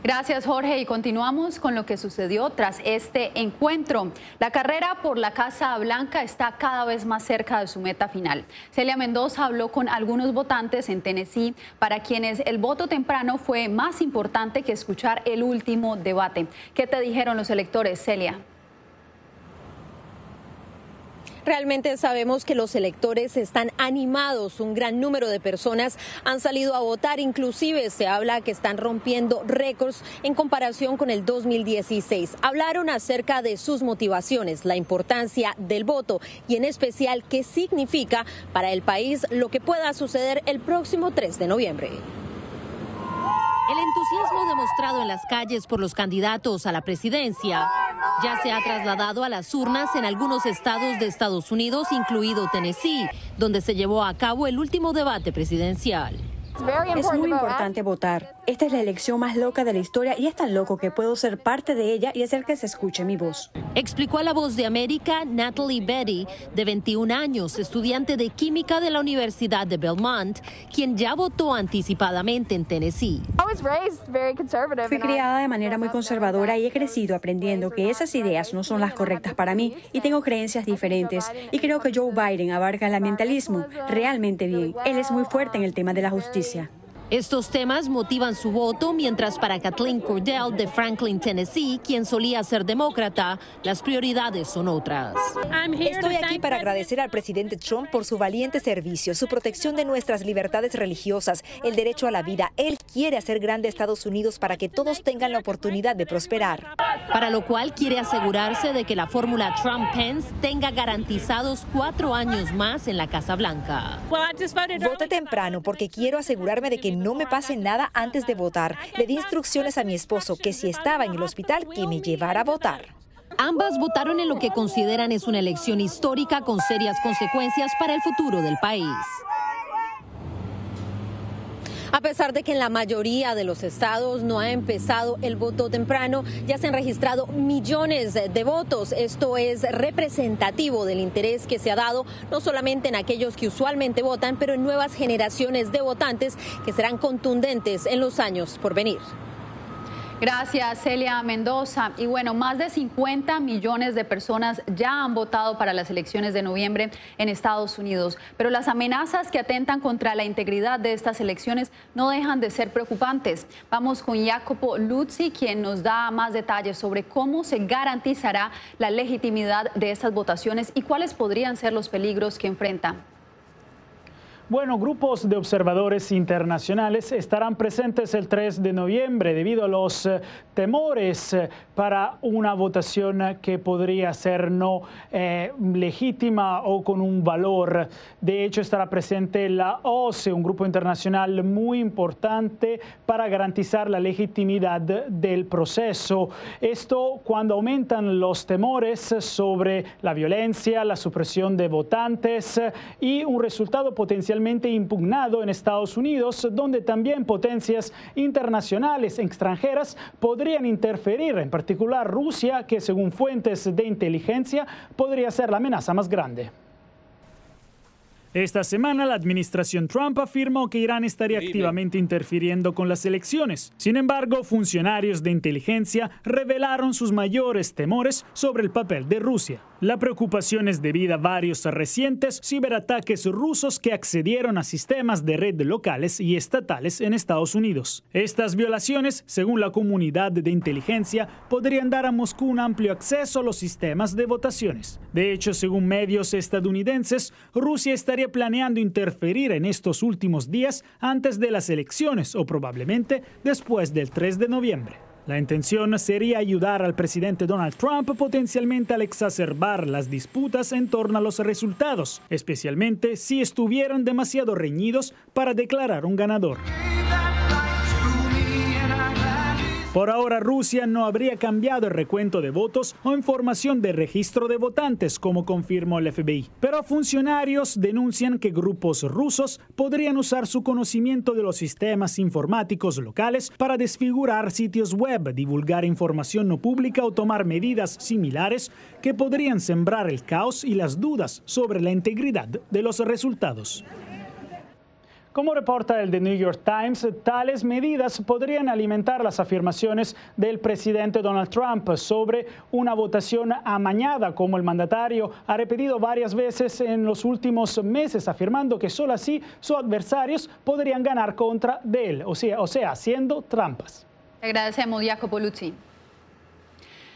Gracias, Jorge, y continuamos con lo que sucedió tras este encuentro. La carrera por la Casa Blanca está cada vez más cerca de su meta final. Celia Mendoza habló con algunos votantes en Tennessee, para quienes el voto temprano fue más importante que escuchar el último debate. ¿Qué te dijeron los electores, Celia? Realmente sabemos que los electores están animados, un gran número de personas han salido a votar, inclusive se habla que están rompiendo récords en comparación con el 2016. Hablaron acerca de sus motivaciones, la importancia del voto y en especial qué significa para el país lo que pueda suceder el próximo 3 de noviembre. El entusiasmo demostrado en las calles por los candidatos a la presidencia ya se ha trasladado a las urnas en algunos estados de Estados Unidos, incluido Tennessee, donde se llevó a cabo el último debate presidencial. Es muy importante votar. Esta es la elección más loca de la historia y es tan loco que puedo ser parte de ella y hacer que se escuche mi voz. Explicó a La Voz de América Natalie Betty, de 21 años, estudiante de química de la Universidad de Belmont, quien ya votó anticipadamente en Tennessee. Fui criada de manera muy conservadora y he crecido aprendiendo que esas ideas no son las correctas para mí y tengo creencias diferentes. Y creo que Joe Biden abarca el ambientalismo realmente bien. Él es muy fuerte en el tema de la justicia. Estos temas motivan su voto, mientras para Kathleen Cordell de Franklin, Tennessee, quien solía ser demócrata, las prioridades son otras. Estoy aquí para agradecer al presidente Trump por su valiente servicio, su protección de nuestras libertades religiosas, el derecho a la vida. Él quiere hacer grande Estados Unidos para que todos tengan la oportunidad de prosperar. Para lo cual quiere asegurarse de que la fórmula Trump-Pence tenga garantizados 4 años más en la Casa Blanca. Voté temprano porque quiero asegurarme de que no me pase nada antes de votar. Le di instrucciones a mi esposo que si estaba en el hospital, que me llevara a votar. Ambas votaron en lo que consideran es una elección histórica con serias consecuencias para el futuro del país. A pesar de que en la mayoría de los estados no ha empezado el voto temprano, ya se han registrado millones de votos. Esto es representativo del interés que se ha dado, no solamente en aquellos que usualmente votan, pero en nuevas generaciones de votantes que serán contundentes en los años por venir. Gracias, Celia Mendoza. Y bueno, más de 50 millones de personas ya han votado para las elecciones de noviembre en Estados Unidos. Pero las amenazas que atentan contra la integridad de estas elecciones no dejan de ser preocupantes. Vamos con Jacopo Luzzi, quien nos da más detalles sobre cómo se garantizará la legitimidad de estas votaciones y cuáles podrían ser los peligros que enfrentan. Bueno, grupos de observadores internacionales estarán presentes el 3 de noviembre debido a los temores para una votación que podría ser no legítima o con un valor. De hecho, estará presente la OCE, un grupo internacional muy importante para garantizar la legitimidad del proceso. Esto cuando aumentan los temores sobre la violencia, la supresión de votantes y un resultado potencial impugnado en Estados Unidos, donde también potencias internacionales extranjeras podrían interferir, en particular Rusia, que según fuentes de inteligencia podría ser la amenaza más grande. Esta semana la administración Trump afirmó que Irán estaría activamente interfiriendo con las elecciones. Sin embargo, funcionarios de inteligencia revelaron sus mayores temores sobre el papel de Rusia. La preocupación es debida a varios recientes ciberataques rusos que accedieron a sistemas de red locales y estatales en Estados Unidos. Estas violaciones, según la comunidad de inteligencia, podrían dar a Moscú un amplio acceso a los sistemas de votaciones. De hecho, según medios estadounidenses, Rusia estaría planeando interferir en estos últimos días antes de las elecciones o probablemente después del 3 de noviembre. La intención sería ayudar al presidente Donald Trump potencialmente al exacerbar las disputas en torno a los resultados, especialmente si estuvieran demasiado reñidos para declarar un ganador. Por ahora, Rusia no habría cambiado el recuento de votos o información de registro de votantes, como confirmó el FBI. Pero funcionarios denuncian que grupos rusos podrían usar su conocimiento de los sistemas informáticos locales para desfigurar sitios web, divulgar información no pública o tomar medidas similares que podrían sembrar el caos y las dudas sobre la integridad de los resultados. Como reporta el The New York Times, tales medidas podrían alimentar las afirmaciones del presidente Donald Trump sobre una votación amañada, como el mandatario ha repetido varias veces en los últimos meses, afirmando que solo así sus adversarios podrían ganar contra de él, o sea, haciendo trampas. Agradecemos, Jacopo Luzzi.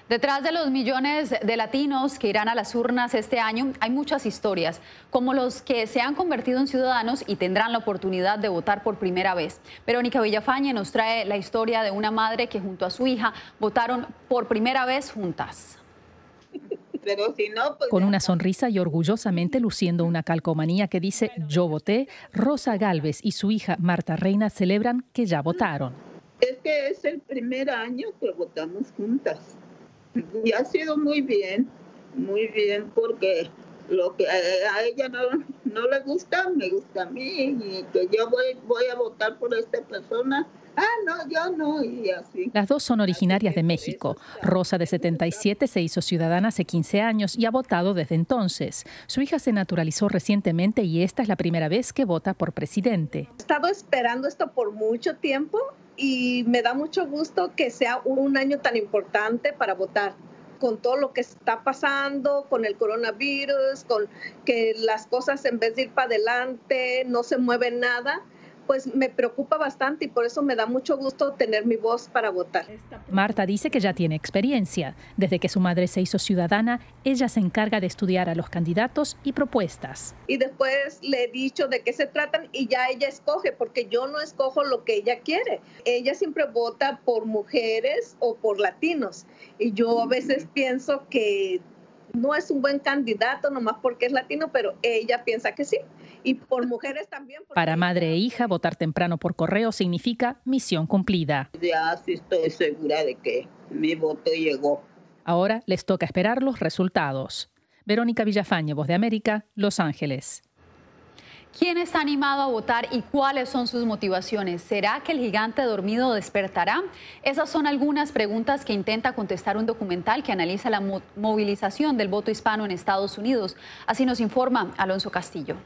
Detrás de los millones de latinos que irán a las urnas este año hay muchas historias, como los que se han convertido en ciudadanos y tendrán la oportunidad de votar por primera vez. Verónica Villafañe nos trae la historia de una madre que junto a su hija votaron por primera vez juntas. Pero si no, pues... Con una sonrisa y orgullosamente luciendo una calcomanía que dice "Yo voté", Rosa Galvez y su hija Marta Reina celebran que ya votaron. Es que es el primer año que votamos juntas. Y ha sido muy bien, porque lo que a ella no le gusta, me gusta a mí, y que yo voy a votar por esta persona. Ah, no, yo no, y así. Las dos son originarias de México. Rosa, de 77, se hizo ciudadana hace 15 años y ha votado desde entonces. Su hija se naturalizó recientemente y esta es la primera vez que vota por presidente. He estado esperando esto por mucho tiempo. Y me da mucho gusto que sea un año tan importante para votar, con todo lo que está pasando, con el coronavirus, con que las cosas en vez de ir para adelante no se mueven nada. Pues me preocupa bastante y por eso me da mucho gusto tener mi voz para votar. Marta dice que ya tiene experiencia. Desde que su madre se hizo ciudadana, ella se encarga de estudiar a los candidatos y propuestas. Y después le he dicho de qué se tratan y ya ella escoge, porque yo no escojo lo que ella quiere. Ella siempre vota por mujeres o por latinos. Y yo a veces pienso que no es un buen candidato nomás porque es latino, pero ella piensa que sí. Y por mujeres también. Para madre e hija, votar temprano por correo significa misión cumplida. Ya sí estoy segura de que mi voto llegó. Ahora les toca esperar los resultados. Verónica Villafañe, Voz de América, Los Ángeles. ¿Quién está animado a votar y cuáles son sus motivaciones? ¿Será que el gigante dormido despertará? Esas son algunas preguntas que intenta contestar un documental que analiza la movilización del voto hispano en Estados Unidos. Así nos informa Alonso Castillo.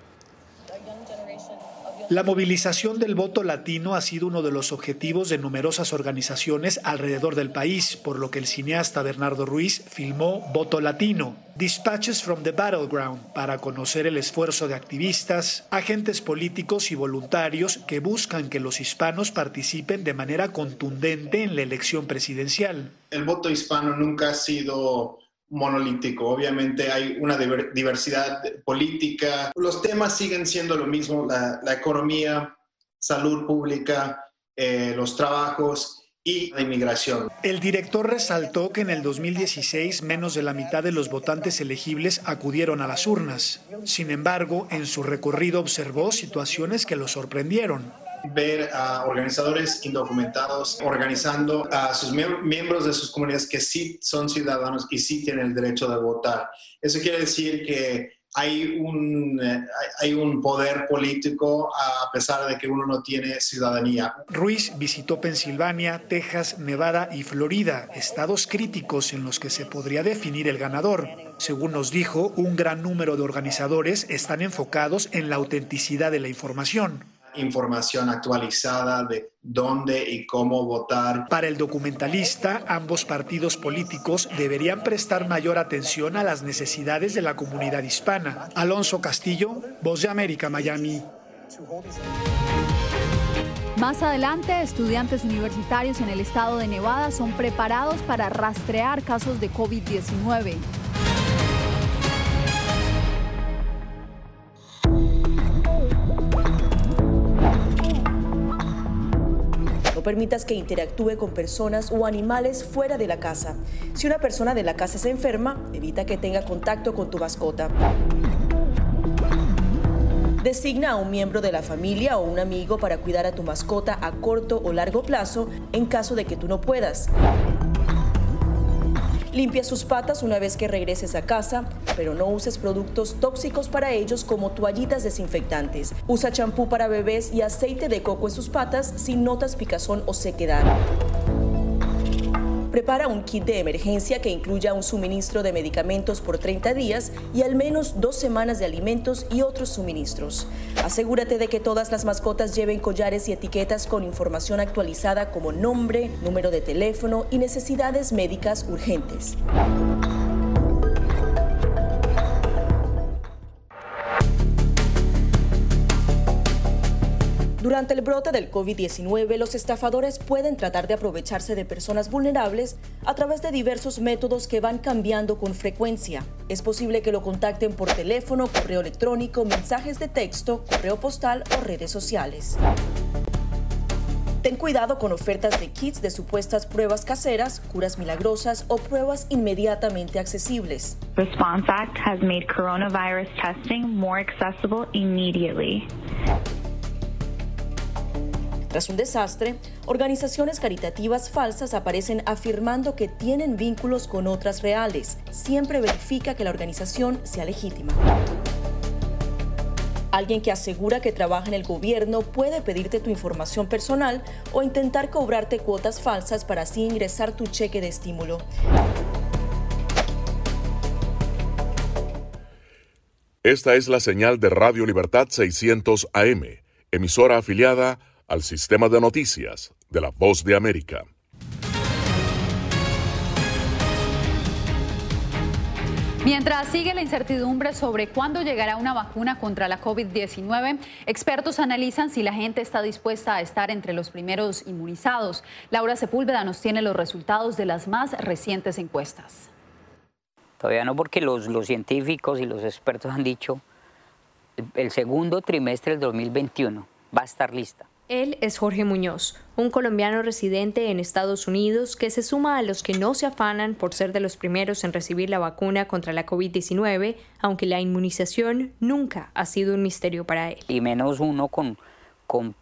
La movilización del voto latino ha sido uno de los objetivos de numerosas organizaciones alrededor del país, por lo que el cineasta Bernardo Ruiz filmó Voto Latino, Dispatches from the Battleground, para conocer el esfuerzo de activistas, agentes políticos y voluntarios que buscan que los hispanos participen de manera contundente en la elección presidencial. El voto hispano nunca ha sido monolítico. Obviamente hay una diversidad política. Los temas siguen siendo lo mismo, la economía, salud pública, los trabajos y la inmigración. El director resaltó que en el 2016 menos de la mitad de los votantes elegibles acudieron a las urnas. Sin embargo, en su recorrido observó situaciones que lo sorprendieron. Ver a organizadores indocumentados organizando a sus miembros de sus comunidades que sí son ciudadanos y sí tienen el derecho de votar. Eso quiere decir que hay un poder político a pesar de que uno no tiene ciudadanía. Ruiz visitó Pensilvania, Texas, Nevada y Florida, estados críticos en los que se podría definir el ganador. Según nos dijo, un gran número de organizadores están enfocados en la autenticidad de la información actualizada de dónde y cómo votar. Para el documentalista, ambos partidos políticos deberían prestar mayor atención a las necesidades de la comunidad hispana. Alonso Castillo, Voz de América, Miami. Más adelante, estudiantes universitarios en el estado de Nevada son preparados para rastrear casos de COVID-19. Permitas que interactúe con personas o animales fuera de la casa. Si una persona de la casa se enferma, evita que tenga contacto con tu mascota. Designa a un miembro de la familia o un amigo para cuidar a tu mascota a corto o largo plazo en caso de que tú no puedas. Limpia sus patas una vez que regreses a casa, pero no uses productos tóxicos para ellos como toallitas desinfectantes. Usa champú para bebés y aceite de coco en sus patas si notas picazón o sequedad. Prepara un kit de emergencia que incluya un suministro de medicamentos por 30 días y al menos 2 semanas de alimentos y otros suministros. Asegúrate de que todas las mascotas lleven collares y etiquetas con información actualizada como nombre, número de teléfono y necesidades médicas urgentes. Durante el brote del COVID-19, los estafadores pueden tratar de aprovecharse de personas vulnerables a través de diversos métodos que van cambiando con frecuencia. Es posible que lo contacten por teléfono, correo electrónico, mensajes de texto, correo postal o redes sociales. Ten cuidado con ofertas de kits de supuestas pruebas caseras, curas milagrosas o pruebas inmediatamente accesibles. Response Act has made coronavirus testing more accessible immediately. Tras un desastre, organizaciones caritativas falsas aparecen afirmando que tienen vínculos con otras reales. Siempre verifica que la organización sea legítima. Alguien que asegura que trabaja en el gobierno puede pedirte tu información personal o intentar cobrarte cuotas falsas para así ingresar tu cheque de estímulo. Esta es la señal de Radio Libertad 600 AM, emisora afiliada al sistema de noticias de la Voz de América. Mientras sigue la incertidumbre sobre cuándo llegará una vacuna contra la COVID-19, expertos analizan si la gente está dispuesta a estar entre los primeros inmunizados. Laura Sepúlveda nos tiene los resultados de las más recientes encuestas. Todavía no, porque los científicos y los expertos han dicho el segundo trimestre del 2021 va a estar lista. Él es Jorge Muñoz, un colombiano residente en Estados Unidos que se suma a los que no se afanan por ser de los primeros en recibir la vacuna contra la COVID-19, aunque la inmunización nunca ha sido un misterio para él. Y menos uno con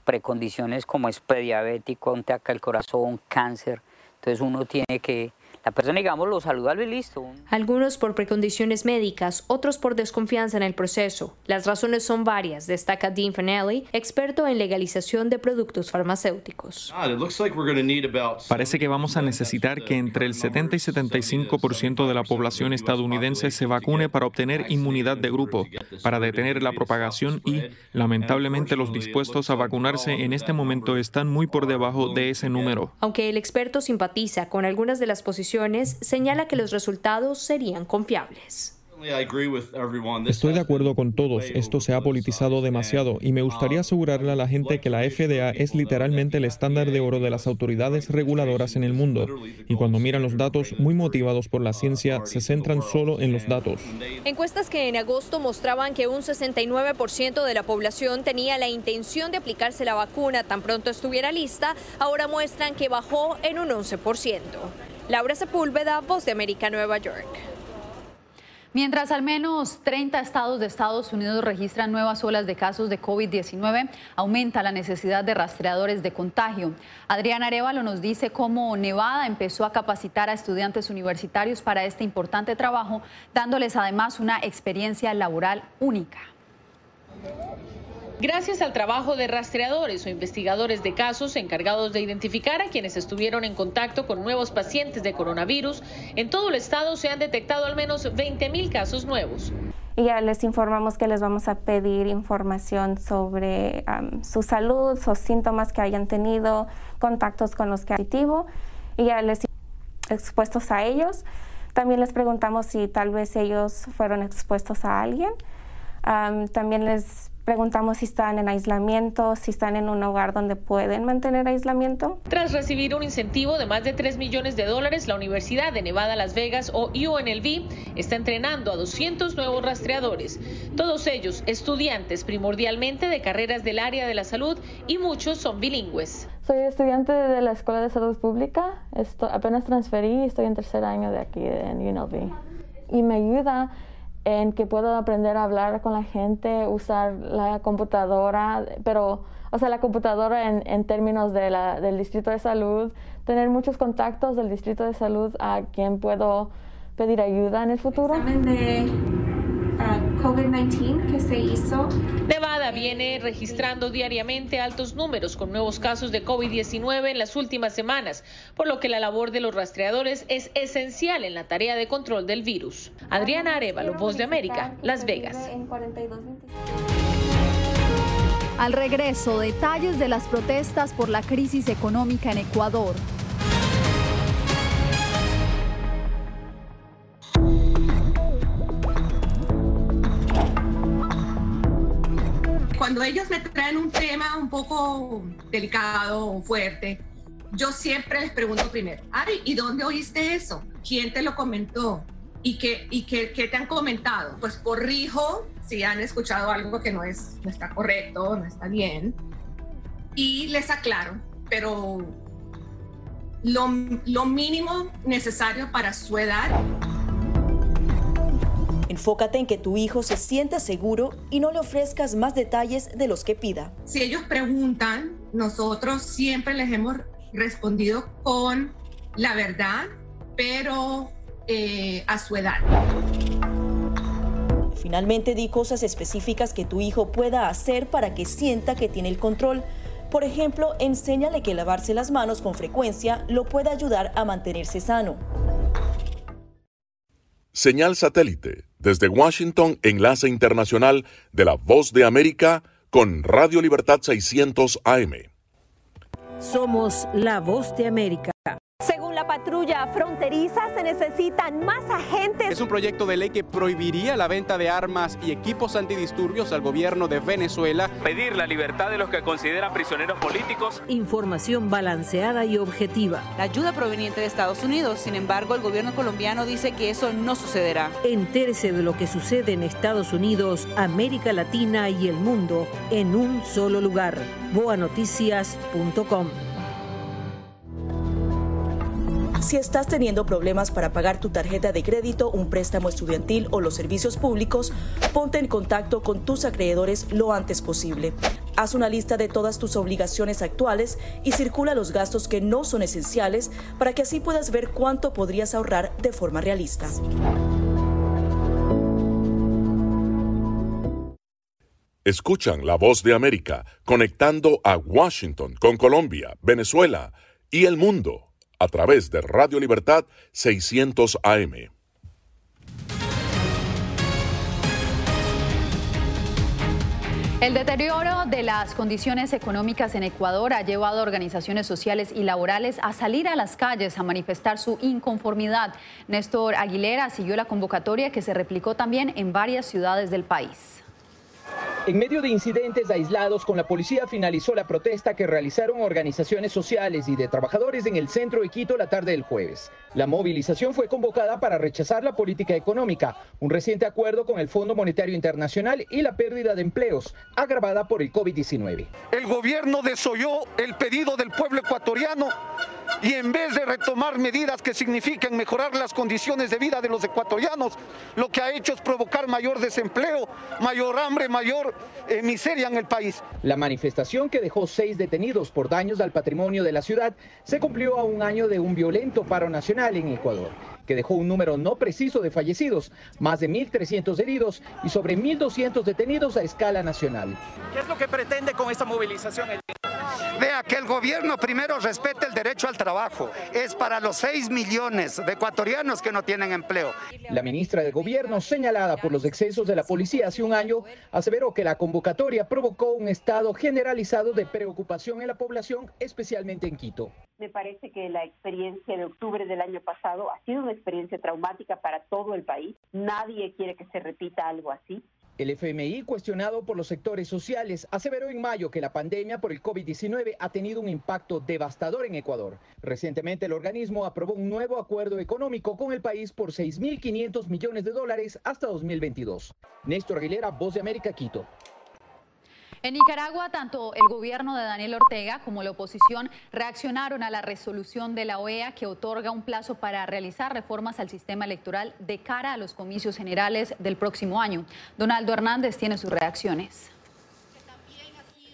precondiciones como es prediabético, un ataque al corazón, cáncer. Entonces uno tiene que... La persona, digamos, lo saludable y listo. Algunos por precondiciones médicas, otros por desconfianza en el proceso. Las razones son varias, destaca Dean Fanelli, experto en legalización de productos farmacéuticos. Parece que vamos a necesitar que entre el 70 y 75% de la población estadounidense se vacune para obtener inmunidad de grupo, para detener la propagación y, lamentablemente, los dispuestos a vacunarse en este momento están muy por debajo de ese número. Aunque el experto simpatiza con algunas de las posiciones, señala que los resultados serían confiables. Estoy de acuerdo con todos, esto se ha politizado demasiado y me gustaría asegurarle a la gente que la FDA es literalmente el estándar de oro de las autoridades reguladoras en el mundo y cuando miran los datos, muy motivados por la ciencia, se centran solo en los datos. Encuestas que en agosto mostraban que un 69% de la población tenía la intención de aplicarse la vacuna tan pronto estuviera lista, ahora muestran que bajó en un 11%. Laura Sepúlveda, Voz de América, Nueva York. Mientras al menos 30 estados de Estados Unidos registran nuevas olas de casos de COVID-19, aumenta la necesidad de rastreadores de contagio. Adrián Arevalo nos dice cómo Nevada empezó a capacitar a estudiantes universitarios para este importante trabajo, dándoles además una experiencia laboral única. Gracias al trabajo de rastreadores o investigadores de casos encargados de identificar a quienes estuvieron en contacto con nuevos pacientes de coronavirus, en todo el estado se han detectado al menos 20,000 casos nuevos. Y ya les informamos que les vamos a pedir información sobre su salud, sus síntomas que hayan tenido, contactos con los que han positivo, y ya les expuestos a ellos. También les preguntamos si tal vez ellos fueron expuestos a alguien. También les preguntamos si están en aislamiento, si están en un hogar donde pueden mantener aislamiento. Tras recibir un incentivo de más de $3 millones, la Universidad de Nevada, Las Vegas o UNLV está entrenando a 200 nuevos rastreadores. Todos ellos estudiantes primordialmente de carreras del área de la salud y muchos son bilingües. Soy estudiante de la Escuela de Salud Pública. Apenas transferí y estoy en tercer año de aquí en UNLV. Y me ayuda en que puedo aprender a hablar con la gente, usar la computadora, pero, o sea, la computadora en términos de del Distrito de Salud, tener muchos contactos del Distrito de Salud a quien puedo pedir ayuda en el futuro. COVID-19 que se hizo. Nevada viene registrando diariamente altos números con nuevos casos de COVID-19 en las últimas semanas, por lo que la labor de los rastreadores es esencial en la tarea de control del virus. Adriana Arevalo, Voz de América, Las Vegas. Al regreso, detalles de las protestas por la crisis económica en Ecuador. Cuando ellos me traen un tema un poco delicado o fuerte, yo siempre les pregunto primero, ay, ¿y dónde oíste eso? ¿Quién te lo comentó? ¿Y qué te han comentado? Pues corrijo si han escuchado algo que no está correcto, no está bien, y les aclaro, pero lo mínimo necesario para su edad. Enfócate en que tu hijo se sienta seguro y no le ofrezcas más detalles de los que pida. Si ellos preguntan, nosotros siempre les hemos respondido con la verdad, pero a su edad. Finalmente, di cosas específicas que tu hijo pueda hacer para que sienta que tiene el control. Por ejemplo, enséñale que lavarse las manos con frecuencia lo puede ayudar a mantenerse sano. Señal satélite, desde Washington, enlace internacional de la Voz de América con Radio Libertad 600 AM. Somos la Voz de América. Según la patrulla fronteriza, se necesitan más agentes. Es un proyecto de ley que prohibiría la venta de armas y equipos antidisturbios al gobierno de Venezuela. Pedir la libertad de los que consideran prisioneros políticos. Información balanceada y objetiva. La ayuda proveniente de Estados Unidos, sin embargo, el gobierno colombiano dice que eso no sucederá. Entérese de lo que sucede en Estados Unidos, América Latina y el mundo en un solo lugar. Boanoticias.com. Si estás teniendo problemas para pagar tu tarjeta de crédito, un préstamo estudiantil o los servicios públicos, ponte en contacto con tus acreedores lo antes posible. Haz una lista de todas tus obligaciones actuales y circula los gastos que no son esenciales para que así puedas ver cuánto podrías ahorrar de forma realista. Escuchan la Voz de América conectando a Washington con Colombia, Venezuela y el mundo a través de Radio Libertad 600 AM. El deterioro de las condiciones económicas en Ecuador ha llevado a organizaciones sociales y laborales a salir a las calles a manifestar su inconformidad. Néstor Aguilera siguió la convocatoria que se replicó también en varias ciudades del país. En medio de incidentes aislados con la policía finalizó la protesta que realizaron organizaciones sociales y de trabajadores en el centro de Quito la tarde del jueves. La movilización fue convocada para rechazar la política económica, un reciente acuerdo con el Fondo Monetario Internacional y la pérdida de empleos agravada por el COVID-19. El gobierno desoyó el pedido del pueblo ecuatoriano y en vez de retomar medidas que significan mejorar las condiciones de vida de los ecuatorianos, lo que ha hecho es provocar mayor desempleo, mayor hambre, mayor miseria en el país. La manifestación, que dejó 6 detenidos por daños al patrimonio de la ciudad, se cumplió a un año de un violento paro nacional en Ecuador, que dejó un número no preciso de fallecidos, más de 1.300 heridos y sobre 1.200 detenidos a escala nacional. ¿Qué es lo que pretende con esta movilización? Vea, que el gobierno primero respete el derecho al trabajo. Es para los 6 millones de ecuatorianos que no tienen empleo. La ministra de Gobierno, señalada por los excesos de la policía hace un año, aseveró que la convocatoria provocó un estado generalizado de preocupación en la población, especialmente en Quito. Me parece que la experiencia de octubre del año pasado ha sido una experiencia traumática para todo el país. Nadie quiere que se repita algo así. El FMI, cuestionado por los sectores sociales, aseveró en mayo que la pandemia por el COVID-19 ha tenido un impacto devastador en Ecuador. Recientemente el organismo aprobó un nuevo acuerdo económico con el país por $6.500 millones hasta 2022. Néstor Aguilera, Voz de América, Quito. En Nicaragua, tanto el gobierno de Daniel Ortega como la oposición reaccionaron a la resolución de la OEA que otorga un plazo para realizar reformas al sistema electoral de cara a los comicios generales del próximo año. Donaldo Hernández tiene sus reacciones.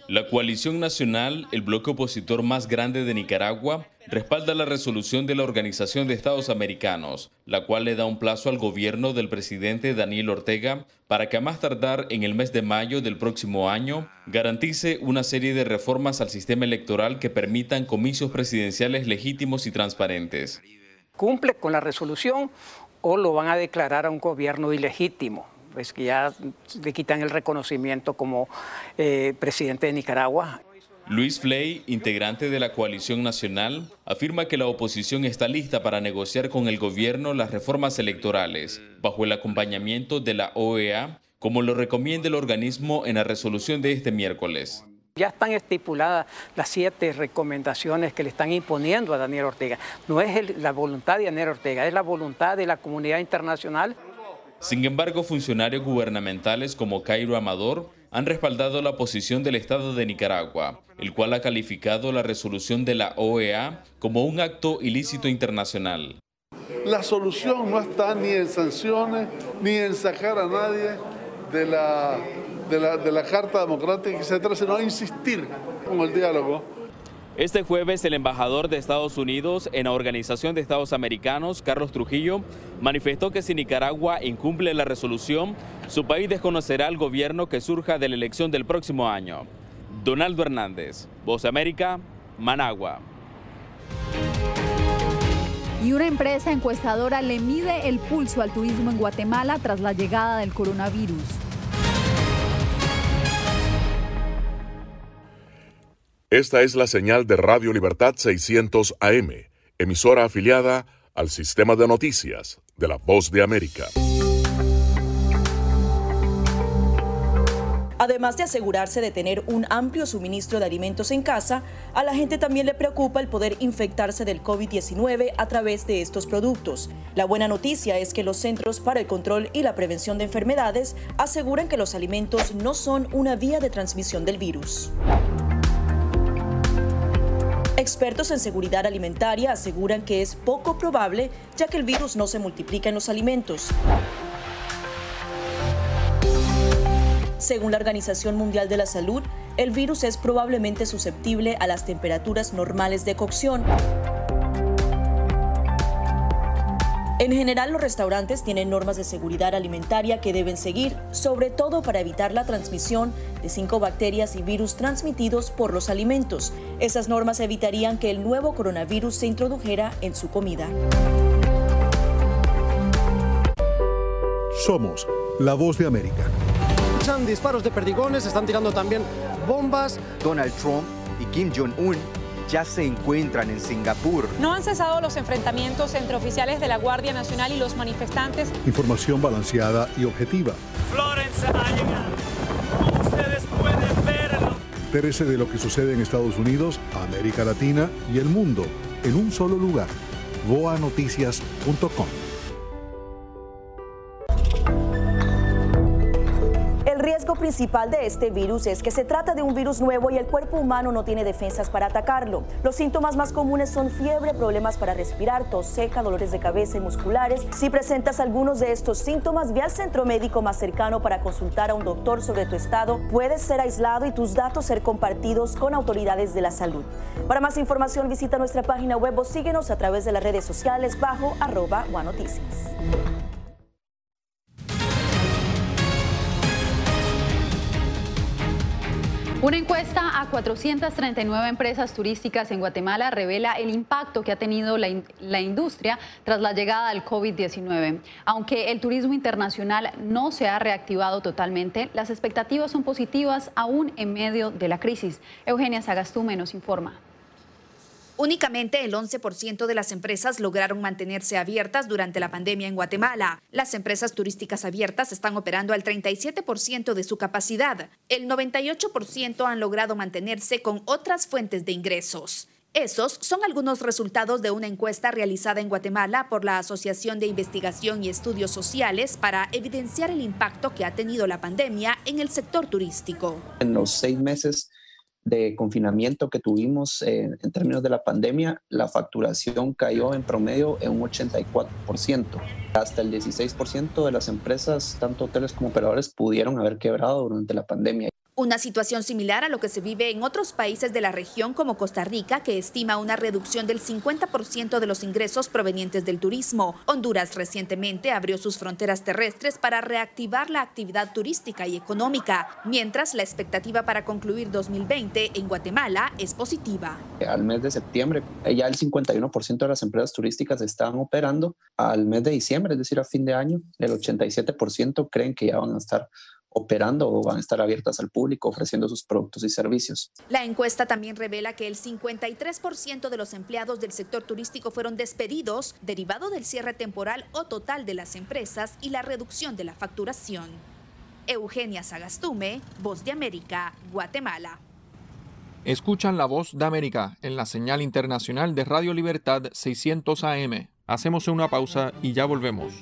La coalición nacional, el bloque opositor más grande de Nicaragua, respalda la resolución de la Organización de Estados Americanos, la cual le da un plazo al gobierno del presidente Daniel Ortega para que a más tardar en el mes de mayo del próximo año garantice una serie de reformas al sistema electoral que permitan comicios presidenciales legítimos y transparentes. ¿Cumple con la resolución o lo van a declarar a un gobierno ilegítimo? Pues que ya le quitan el reconocimiento como presidente de Nicaragua. Luis Fley, integrante de la coalición nacional, afirma que la oposición está lista para negociar con el gobierno las reformas electorales, bajo el acompañamiento de la OEA, como lo recomienda el organismo en la resolución de este miércoles. Ya están estipuladas las 7 recomendaciones que le están imponiendo a Daniel Ortega. No es la voluntad de Daniel Ortega, es la voluntad de la comunidad internacional. Sin embargo, funcionarios gubernamentales como Cairo Amador han respaldado la posición del Estado de Nicaragua, el cual ha calificado la resolución de la OEA como un acto ilícito internacional. La solución no está ni en sanciones, ni en sacar a nadie de la Carta Democrática, etc., sino insistir con el diálogo. Este jueves, el embajador de Estados Unidos en la Organización de Estados Americanos, Carlos Trujillo, manifestó que si Nicaragua incumple la resolución, su país desconocerá al gobierno que surja de la elección del próximo año. Donaldo Hernández, Voz de América, Managua. Y una empresa encuestadora le mide el pulso al turismo en Guatemala tras la llegada del coronavirus. Esta es la señal de Radio Libertad 600 AM, emisora afiliada al sistema de noticias de la Voz de América. Además de asegurarse de tener un amplio suministro de alimentos en casa, a la gente también le preocupa el poder infectarse del COVID-19 a través de estos productos. La buena noticia es que los Centros para el Control y la Prevención de Enfermedades aseguran que los alimentos no son una vía de transmisión del virus. Expertos en seguridad alimentaria aseguran que es poco probable, ya que el virus no se multiplica en los alimentos. Según la Organización Mundial de la Salud, el virus es probablemente susceptible a las temperaturas normales de cocción. En general, los restaurantes tienen normas de seguridad alimentaria que deben seguir, sobre todo para evitar la transmisión de 5 bacterias y virus transmitidos por los alimentos. Esas normas evitarían que el nuevo coronavirus se introdujera en su comida. Somos la Voz de América. escuchan disparos de perdigones, están tirando también bombas. Donald Trump y Kim Jong-un ya se encuentran en Singapur. No han cesado los enfrentamientos entre oficiales de la Guardia Nacional y los manifestantes. Información balanceada y objetiva. Florence ha llegado. Ustedes pueden verlo. Entérese de lo que sucede en Estados Unidos, América Latina y el mundo en un solo lugar. boanoticias.com. El principal de este virus es que se trata de un virus nuevo y el cuerpo humano no tiene defensas para atacarlo. Los síntomas más comunes son fiebre, problemas para respirar, tos seca, dolores de cabeza y musculares. Si presentas algunos de estos síntomas, ve al centro médico más cercano para consultar a un doctor sobre tu estado. Puedes ser aislado y tus datos ser compartidos con autoridades de la salud. Para más información visita nuestra página web o síguenos a través de las redes sociales bajo @OneNoticias. Una encuesta a 439 empresas turísticas en Guatemala revela el impacto que ha tenido la industria tras la llegada del COVID-19. Aunque el turismo internacional no se ha reactivado totalmente, las expectativas son positivas aún en medio de la crisis. Eugenia Sagastume nos informa. Únicamente el 11% de las empresas lograron mantenerse abiertas durante la pandemia en Guatemala. Las empresas turísticas abiertas están operando al 37% de su capacidad. El 98% han logrado mantenerse con otras fuentes de ingresos. Esos son algunos resultados de una encuesta realizada en Guatemala por la Asociación de Investigación y Estudios Sociales para evidenciar el impacto que ha tenido la pandemia en el sector turístico. En los 6 meses de confinamiento que tuvimos en términos de la pandemia, la facturación cayó en promedio en un 84%. Hasta el 16% de las empresas, tanto hoteles como operadores, pudieron haber quebrado durante la pandemia. Una situación similar a lo que se vive en otros países de la región como Costa Rica, que estima una reducción del 50% de los ingresos provenientes del turismo. Honduras recientemente abrió sus fronteras terrestres para reactivar la actividad turística y económica, mientras la expectativa para concluir 2020 en Guatemala es positiva. Al mes de septiembre ya el 51% de las empresas turísticas estaban operando. Al mes de diciembre, es decir, a fin de año, el 87% creen que ya van a estar operando o van a estar abiertas al público ofreciendo sus productos y servicios. La encuesta también revela que el 53% de los empleados del sector turístico fueron despedidos, derivado del cierre temporal o total de las empresas y la reducción de la facturación. Eugenia Sagastume, Voz de América, Guatemala. Escuchan la Voz de América en la señal internacional de Radio Libertad 600 AM. Hacemos una pausa y ya volvemos.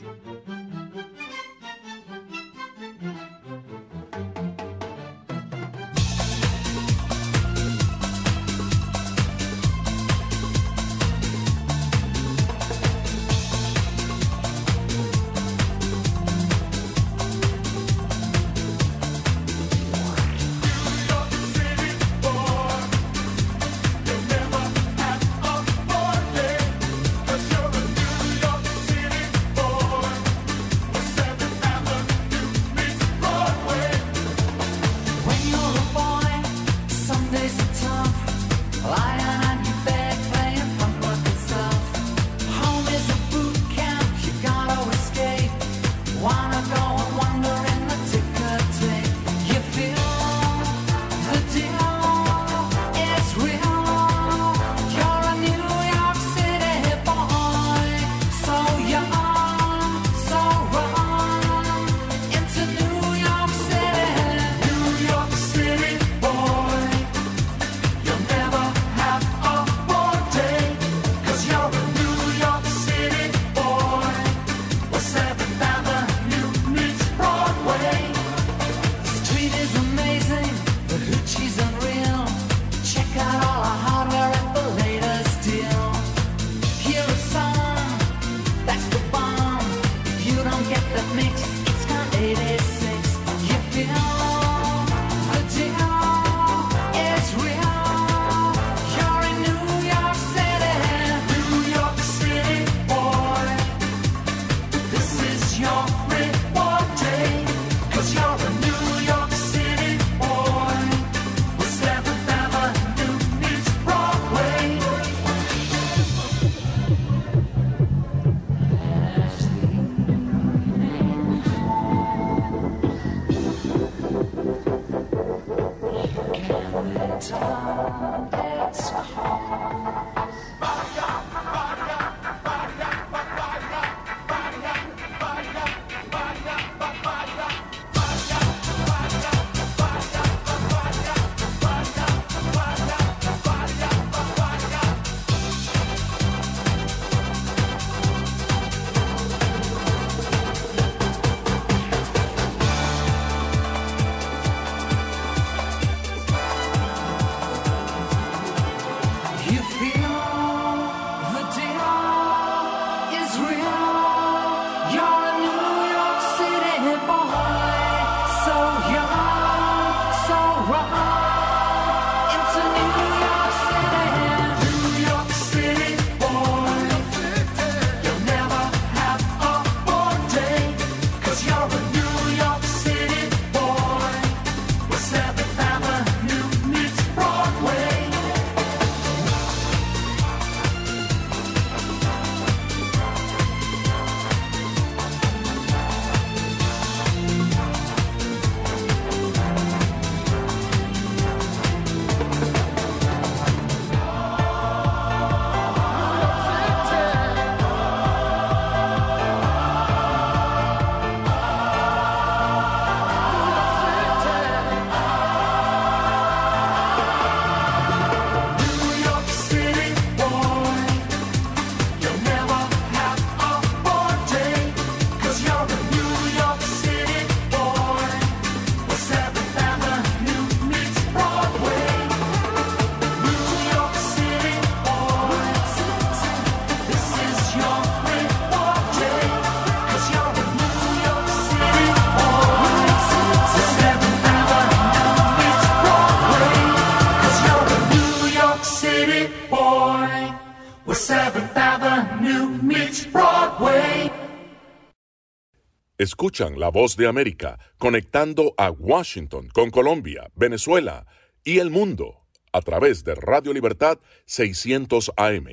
Escuchan La Voz de América, conectando a Washington con Colombia, Venezuela y el mundo a través de Radio Libertad 600 AM.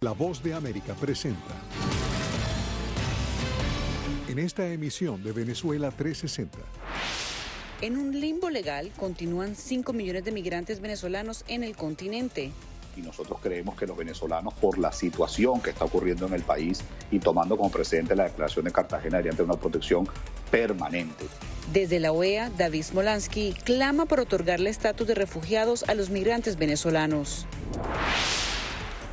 La Voz de América presenta en esta emisión de Venezuela 360. En un limbo legal continúan 5 millones de migrantes venezolanos en el continente. Y nosotros creemos que los venezolanos, por la situación que está ocurriendo en el país y tomando como precedente la declaración de Cartagena, deberían tener una protección permanente. Desde la OEA, David Smolansky clama por otorgarle estatus de refugiados a los migrantes venezolanos.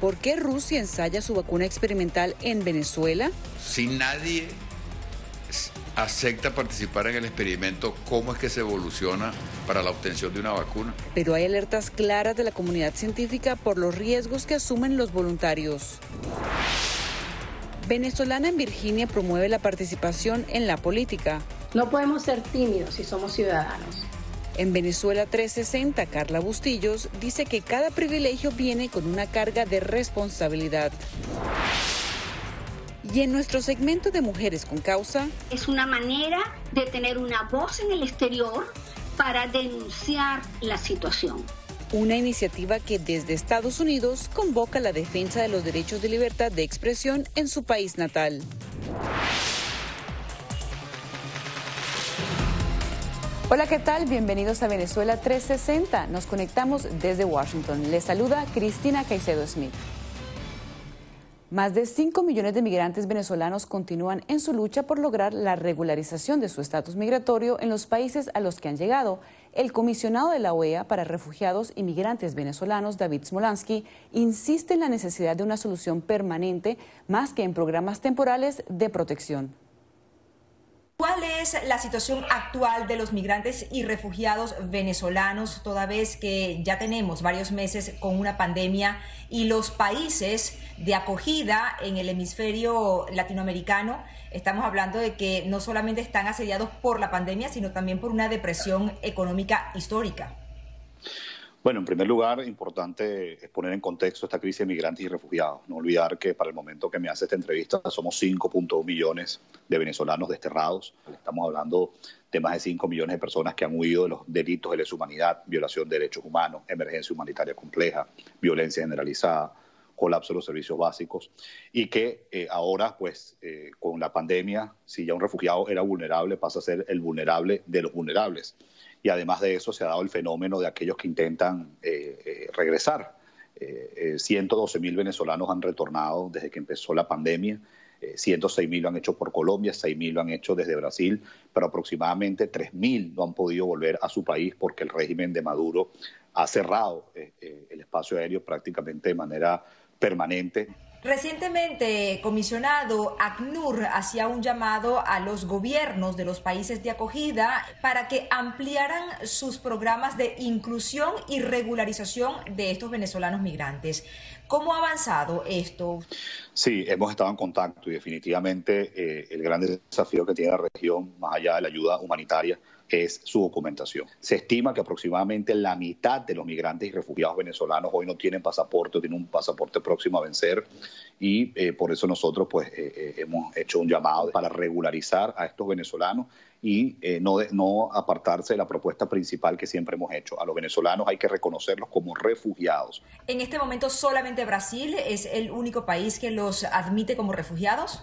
¿Por qué Rusia ensaya su vacuna experimental en Venezuela? Si nadie acepta participar en el experimento, ¿cómo es que se evoluciona para la obtención de una vacuna? Pero hay alertas claras de la comunidad científica por los riesgos que asumen los voluntarios. Venezolana en Virginia promueve la participación en la política. No podemos ser tímidos si somos ciudadanos. En Venezuela 360, Carla Bustillos dice que cada privilegio viene con una carga de responsabilidad. Y en nuestro segmento de Mujeres con Causa... Es una manera de tener una voz en el exterior para denunciar la situación. Una iniciativa que desde Estados Unidos convoca la defensa de los derechos de libertad de expresión en su país natal. Hola, ¿qué tal? Bienvenidos a Venezuela 360. Nos conectamos desde Washington. Les saluda Cristina Caicedo Smith. Más de 5 millones de migrantes venezolanos continúan en su lucha por lograr la regularización de su estatus migratorio en los países a los que han llegado. El comisionado de la OEA para refugiados y migrantes venezolanos, David Smolansky, insiste en la necesidad de una solución permanente más que en programas temporales de protección. ¿Cuál es la situación actual de los migrantes y refugiados venezolanos, toda vez que ya tenemos varios meses con una pandemia y los países de acogida en el hemisferio latinoamericano? Estamos hablando de que no solamente están asediados por la pandemia, sino también por una depresión económica histórica. Bueno, en primer lugar, importante es poner en contexto esta crisis de migrantes y refugiados. No olvidar que para el momento que me hace esta entrevista somos 5.2 millones de venezolanos desterrados. Estamos hablando de más de 5 millones de personas que han huido de los delitos de lesa humanidad, violación de derechos humanos, emergencia humanitaria compleja, violencia generalizada, colapso de los servicios básicos, y que ahora, pues, con la pandemia, si ya un refugiado era vulnerable, pasa a ser el vulnerable de los vulnerables. Y además de eso se ha dado el fenómeno de aquellos que intentan regresar. 112.000 venezolanos han retornado desde que empezó la pandemia, 106.000 lo han hecho por Colombia, 6.000 lo han hecho desde Brasil, pero aproximadamente 3.000 no han podido volver a su país porque el régimen de Maduro ha cerrado el espacio aéreo prácticamente de manera permanente. Recientemente, comisionado, ACNUR hacía un llamado a los gobiernos de los países de acogida para que ampliaran sus programas de inclusión y regularización de estos venezolanos migrantes. ¿Cómo ha avanzado esto? Sí, hemos estado en contacto y definitivamente el gran desafío que tiene la región, más allá de la ayuda humanitaria, es su documentación. Se estima que aproximadamente la mitad de los migrantes y refugiados venezolanos hoy no tienen pasaporte, tienen un pasaporte próximo a vencer y por eso nosotros pues hemos hecho un llamado para regularizar a estos venezolanos y no apartarse de la propuesta principal que siempre hemos hecho. A los venezolanos hay que reconocerlos como refugiados. ¿En este momento solamente Brasil es el único país que los admite como refugiados?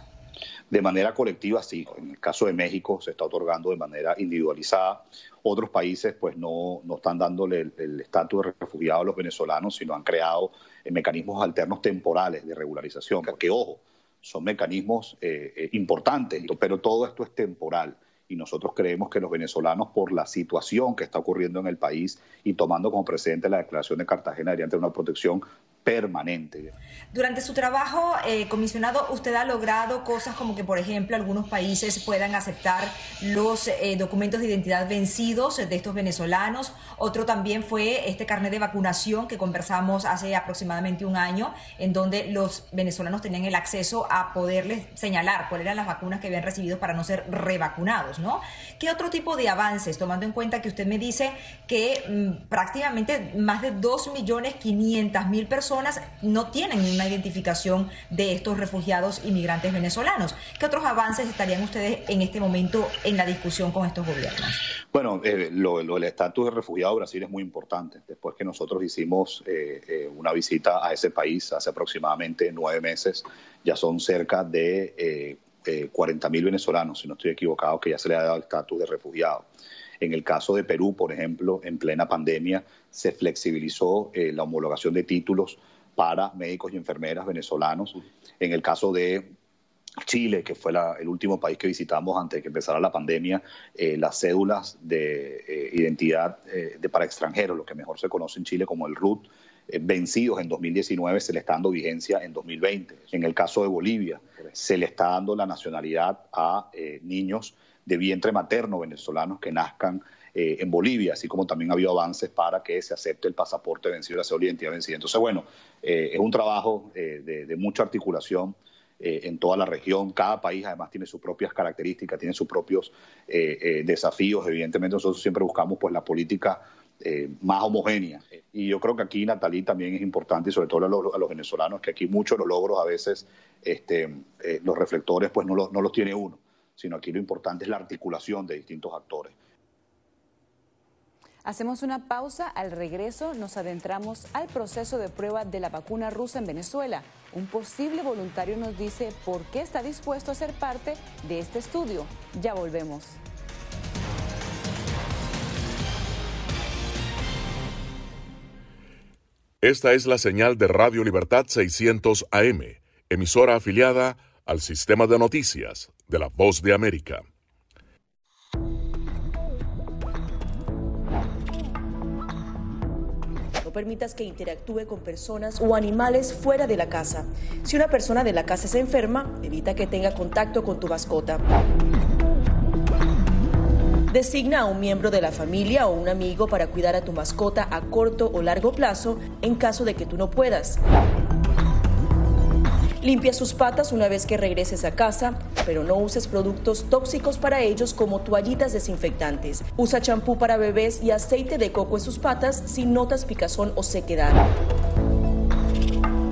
De manera colectiva, sí. En el caso de México se está otorgando de manera individualizada. Otros países pues no están dándole el estatus de refugiado a los venezolanos, sino han creado mecanismos alternos temporales de regularización. Que, ojo, son mecanismos importantes, pero todo esto es temporal. Y nosotros creemos que los venezolanos, por la situación que está ocurriendo en el país y tomando como precedente la declaración de Cartagena, deberían tener una protección permanente. Durante su trabajo, comisionado, usted ha logrado cosas como que, por ejemplo, algunos países puedan aceptar los documentos de identidad vencidos de estos venezolanos. Otro también fue este carnet de vacunación que conversamos hace aproximadamente un año, en donde los venezolanos tenían el acceso a poderles señalar cuáles eran las vacunas que habían recibido para no ser revacunados, ¿no? ¿Qué otro tipo de avances, tomando en cuenta que usted me dice que prácticamente más de 2.500.000 personas no tienen una identificación de estos refugiados inmigrantes venezolanos? ¿Qué otros avances estarían ustedes en este momento en la discusión con estos gobiernos? Bueno, el estatus de refugiado de Brasil es muy importante. Después que nosotros hicimos una visita a ese país hace aproximadamente 9 meses, ya son cerca de 40.000 venezolanos, si no estoy equivocado, que ya se le ha dado el estatus de refugiado. En el caso de Perú, por ejemplo, en plena pandemia se flexibilizó la homologación de títulos para médicos y enfermeras venezolanos. En el caso de Chile, que fue el último país que visitamos antes de que empezara la pandemia, las cédulas de identidad para extranjeros, lo que mejor se conoce en Chile como el RUT, vencidos en 2019, se le está dando vigencia en 2020. En el caso de Bolivia, se le está dando la nacionalidad a niños de vientre materno venezolanos que nazcan en Bolivia, así como también ha habido avances para que se acepte el pasaporte vencido, la cédula de identidad vencida. Entonces, bueno, es un trabajo de mucha articulación en toda la región. Cada país además tiene sus propias características, tiene sus propios desafíos. Evidentemente nosotros siempre buscamos pues la política más homogénea. Y yo creo que aquí, Natalí, también es importante, y sobre todo a los venezolanos, que aquí muchos de los logros a veces los reflectores pues no los tiene uno, sino aquí lo importante es la articulación de distintos actores. Hacemos una pausa. Al regreso nos adentramos al proceso de prueba de la vacuna rusa en Venezuela. Un posible voluntario nos dice por qué está dispuesto a ser parte de este estudio. Ya volvemos. Esta es la señal de Radio Libertad 600 AM, emisora afiliada al sistema de noticias de La Voz de América. No permitas que interactúe con personas o animales fuera de la casa. Si una persona de la casa se enferma, evita que tenga contacto con tu mascota. Designa a un miembro de la familia o un amigo para cuidar a tu mascota a corto o largo plazo en caso de que tú no puedas. Limpia sus patas una vez que regreses a casa, pero no uses productos tóxicos para ellos como toallitas desinfectantes. Usa champú para bebés y aceite de coco en sus patas si notas picazón o sequedad.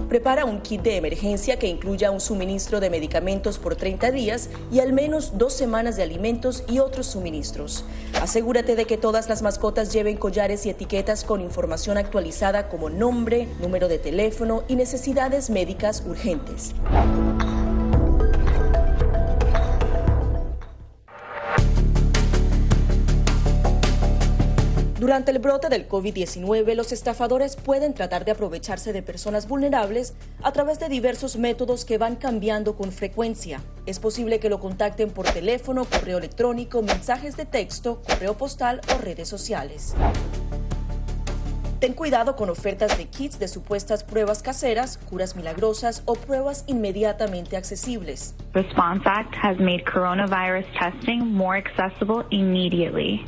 Prepara un kit de emergencia que incluya un suministro de medicamentos por 30 días y al menos 2 semanas de alimentos y otros suministros. Asegúrate de que todas las mascotas lleven collares y etiquetas con información actualizada como nombre, número de teléfono y necesidades médicas urgentes. Durante el brote del COVID-19, los estafadores pueden tratar de aprovecharse de personas vulnerables a través de diversos métodos que van cambiando con frecuencia. Es posible que lo contacten por teléfono, correo electrónico, mensajes de texto, correo postal o redes sociales. Ten cuidado con ofertas de kits de supuestas pruebas caseras, curas milagrosas o pruebas inmediatamente accesibles. Response Act has made coronavirus testing more accessible immediately.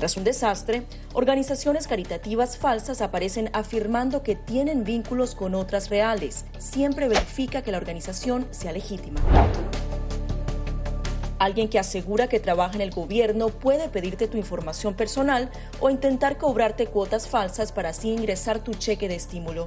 Tras un desastre, organizaciones caritativas falsas aparecen afirmando que tienen vínculos con otras reales. Siempre verifica que la organización sea legítima. Alguien que asegura que trabaja en el gobierno puede pedirte tu información personal o intentar cobrarte cuotas falsas para así ingresar tu cheque de estímulo.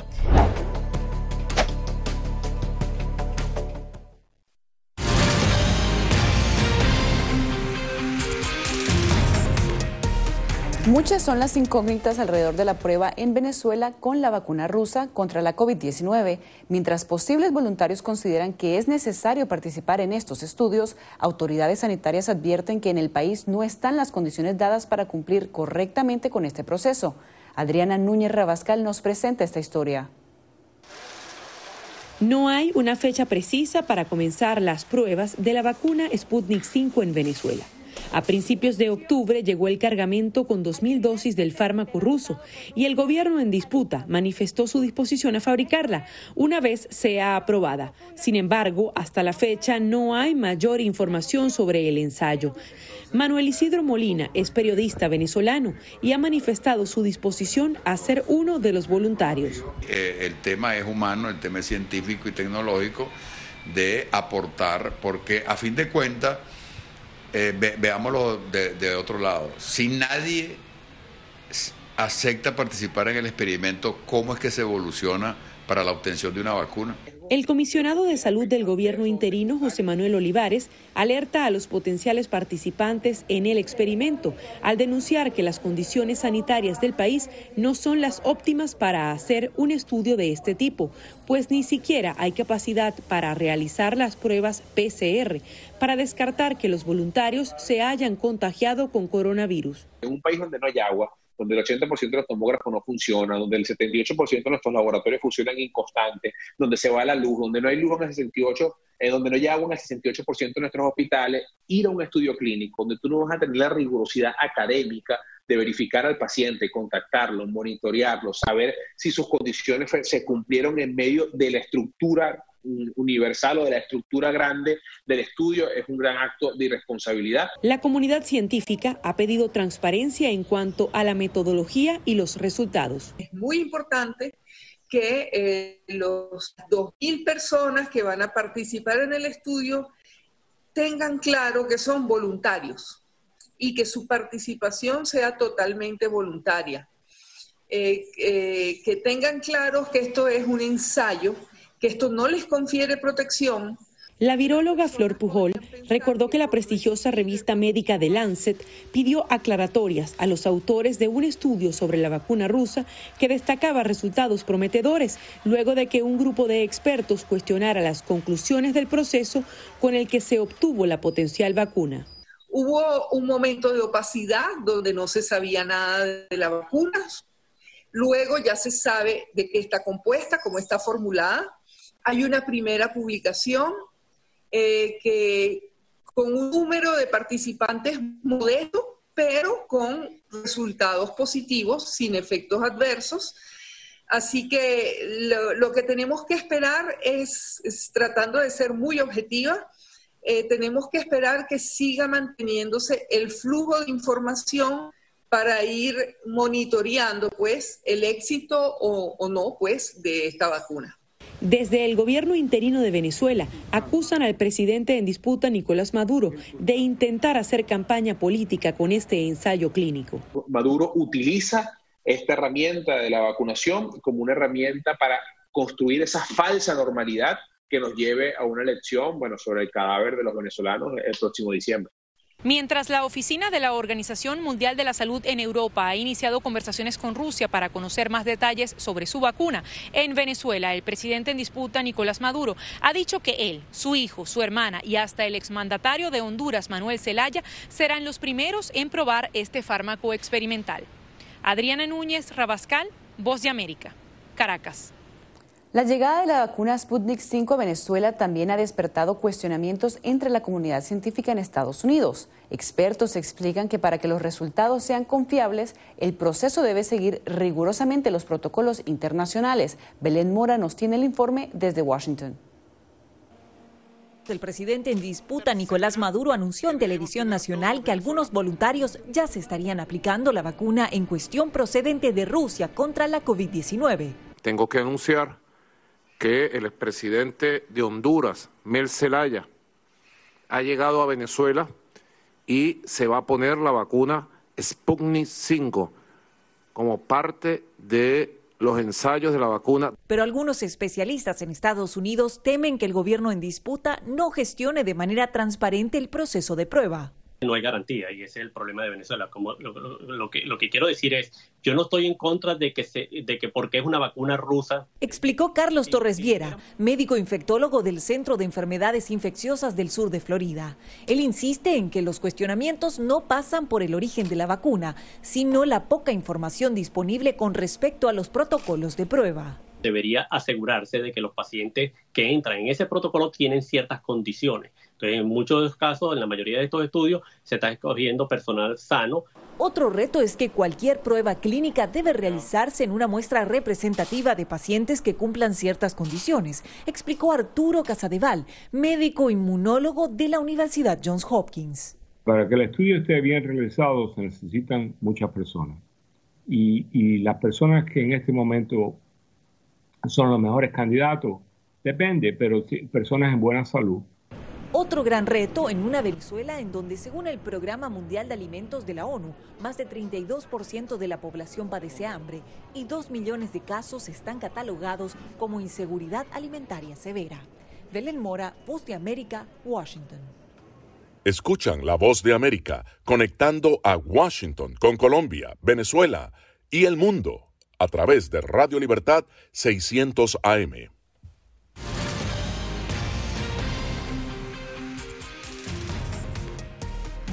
Muchas son las incógnitas alrededor de la prueba en Venezuela con la vacuna rusa contra la COVID-19. Mientras posibles voluntarios consideran que es necesario participar en estos estudios, autoridades sanitarias advierten que en el país no están las condiciones dadas para cumplir correctamente con este proceso. Adriana Núñez Rabascal nos presenta esta historia. No hay una fecha precisa para comenzar las pruebas de la vacuna Sputnik V en Venezuela. A principios de octubre llegó el cargamento con 2.000 dosis del fármaco ruso y el gobierno en disputa manifestó su disposición a fabricarla una vez sea aprobada. Sin embargo, hasta la fecha no hay mayor información sobre el ensayo. Manuel Isidro Molina es periodista venezolano y ha manifestado su disposición a ser uno de los voluntarios. El tema es humano, el tema es científico y tecnológico de aportar, porque a fin de cuentas, veámoslo de otro lado. Si nadie acepta participar en el experimento, ¿cómo es que se evoluciona para la obtención de una vacuna? El comisionado de salud del gobierno interino, José Manuel Olivares, alerta a los potenciales participantes en el experimento al denunciar que las condiciones sanitarias del país no son las óptimas para hacer un estudio de este tipo, pues ni siquiera hay capacidad para realizar las pruebas PCR para descartar que los voluntarios se hayan contagiado con coronavirus. En un país donde no hay agua, donde el 80% de los tomógrafos no funcionan, donde el 78% de nuestros laboratorios funcionan inconstantes, donde se va la luz, donde no hay luz en el 68%, donde no hay agua en el 68% de nuestros hospitales, ir a un estudio clínico donde tú no vas a tener la rigurosidad académica de verificar al paciente, contactarlo, monitorearlo, saber si sus condiciones se cumplieron en medio de la estructura universal o de la estructura grande del estudio, es un gran acto de irresponsabilidad. La comunidad científica ha pedido transparencia en cuanto a la metodología y los resultados. Es muy importante que los 2.000 personas que van a participar en el estudio tengan claro que son voluntarios y que su participación sea totalmente voluntaria. Que tengan claro que esto es un ensayo, que esto no les confiere protección. La viróloga Flor Pujol recordó que la prestigiosa revista médica The Lancet pidió aclaratorias a los autores de un estudio sobre la vacuna rusa que destacaba resultados prometedores, luego de que un grupo de expertos cuestionara las conclusiones del proceso con el que se obtuvo la potencial vacuna. Hubo un momento de opacidad donde no se sabía nada de la vacuna. Luego ya se sabe de qué está compuesta, cómo está formulada. Hay una primera publicación que con un número de participantes modesto, pero con resultados positivos, sin efectos adversos. Así que lo que tenemos que esperar es tratando de ser muy objetiva, tenemos que esperar que siga manteniéndose el flujo de información para ir monitoreando pues el éxito o no pues de esta vacuna. Desde el gobierno interino de Venezuela acusan al presidente en disputa, Nicolás Maduro, de intentar hacer campaña política con este ensayo clínico. Maduro utiliza esta herramienta de la vacunación como una herramienta para construir esa falsa normalidad que nos lleve a una elección, sobre el cadáver de los venezolanos el próximo diciembre. Mientras la oficina de la Organización Mundial de la Salud en Europa ha iniciado conversaciones con Rusia para conocer más detalles sobre su vacuna, en Venezuela el presidente en disputa, Nicolás Maduro, ha dicho que él, su hijo, su hermana y hasta el exmandatario de Honduras, Manuel Zelaya, serán los primeros en probar este fármaco experimental. Adriana Núñez Rabascal, Voz de América, Caracas. La llegada de la vacuna Sputnik V a Venezuela también ha despertado cuestionamientos entre la comunidad científica en Estados Unidos. Expertos explican que para que los resultados sean confiables, el proceso debe seguir rigurosamente los protocolos internacionales. Belén Mora nos tiene el informe desde Washington. El presidente en disputa, Nicolás Maduro, anunció en Televisión Nacional que algunos voluntarios ya se estarían aplicando la vacuna en cuestión procedente de Rusia contra la COVID-19. Tengo que anunciar que el expresidente de Honduras, Mel Zelaya, ha llegado a Venezuela y se va a poner la vacuna Sputnik 5 como parte de los ensayos de la vacuna. Pero algunos especialistas en Estados Unidos temen que el gobierno en disputa no gestione de manera transparente el proceso de prueba. No hay garantía y ese es el problema de Venezuela. Como lo que quiero decir es, yo no estoy en contra de que porque es una vacuna rusa. Explicó Carlos Torres Viera, médico infectólogo del Centro de Enfermedades Infecciosas del Sur de Florida. Él insiste en que los cuestionamientos no pasan por el origen de la vacuna, sino la poca información disponible con respecto a los protocolos de prueba. Debería asegurarse de que los pacientes que entran en ese protocolo tienen ciertas condiciones. Entonces, en muchos de los casos, en la mayoría de estos estudios, se está escogiendo personal sano. Otro reto es que cualquier prueba clínica debe realizarse en una muestra representativa de pacientes que cumplan ciertas condiciones, explicó Arturo Casadeval, médico inmunólogo de la Universidad Johns Hopkins. Para que el estudio esté bien realizado se necesitan muchas personas. Y las personas que en este momento son los mejores candidatos, depende, pero personas en buena salud. Otro gran reto en una Venezuela en donde, según el Programa Mundial de Alimentos de la ONU, más de 32% de la población padece hambre y 2 millones de casos están catalogados como inseguridad alimentaria severa. Belén Mora, Voz de América, Washington. Escuchan la Voz de América conectando a Washington con Colombia, Venezuela y el mundo, a través de Radio Libertad 600 AM.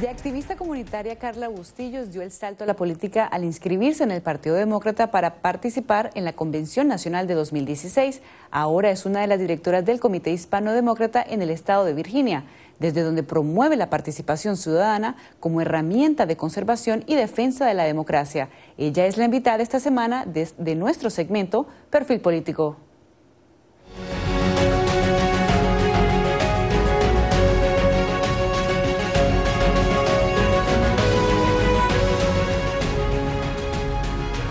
De activista comunitaria, Carla Bustillos dio el salto a la política al inscribirse en el Partido Demócrata para participar en la Convención Nacional de 2016. Ahora es una de las directoras del Comité Hispano-Demócrata en el estado de Virginia, desde donde promueve la participación ciudadana como herramienta de conservación y defensa de la democracia. Ella es la invitada esta semana de nuestro segmento Perfil Político.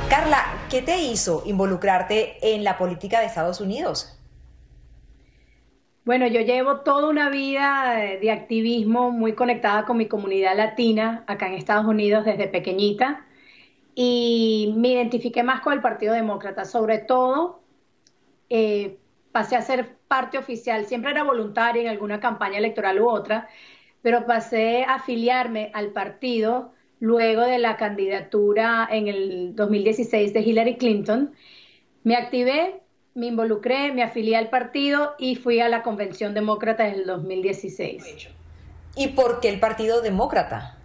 Carla, ¿qué te hizo involucrarte en la política de Estados Unidos? Bueno, yo llevo toda una vida de activismo muy conectada con mi comunidad latina acá en Estados Unidos desde pequeñita y me identifiqué más con el Partido Demócrata. Sobre todo, pasé a ser parte oficial, siempre era voluntaria en alguna campaña electoral u otra, pero pasé a afiliarme al partido luego de la candidatura en el 2016 de Hillary Clinton. Me activé. Me involucré, me afilié al partido y fui a la Convención Demócrata en el 2016. ¿Y por qué el Partido Demócrata?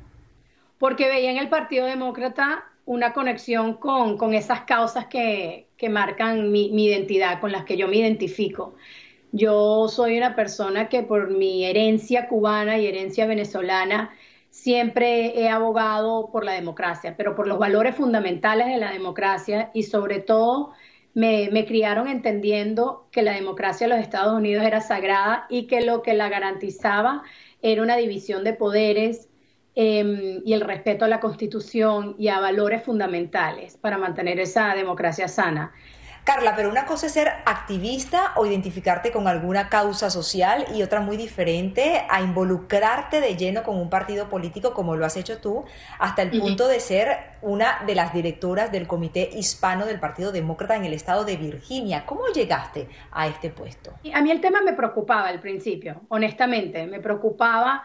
Porque veía en el Partido Demócrata una conexión con esas causas que marcan mi identidad, con las que yo me identifico. Yo soy una persona que por mi herencia cubana y herencia venezolana siempre he abogado por la democracia, pero por los valores fundamentales de la democracia y sobre todo Me criaron entendiendo que la democracia de los Estados Unidos era sagrada y que lo que la garantizaba era una división de poderes y el respeto a la Constitución y a valores fundamentales para mantener esa democracia sana. Carla, pero una cosa es ser activista o identificarte con alguna causa social y otra muy diferente a involucrarte de lleno con un partido político como lo has hecho tú, hasta el punto de ser una de las directoras del Comité Hispano del Partido Demócrata en el estado de Virginia. ¿Cómo llegaste a este puesto? A mí el tema me preocupaba al principio, honestamente. Me preocupaba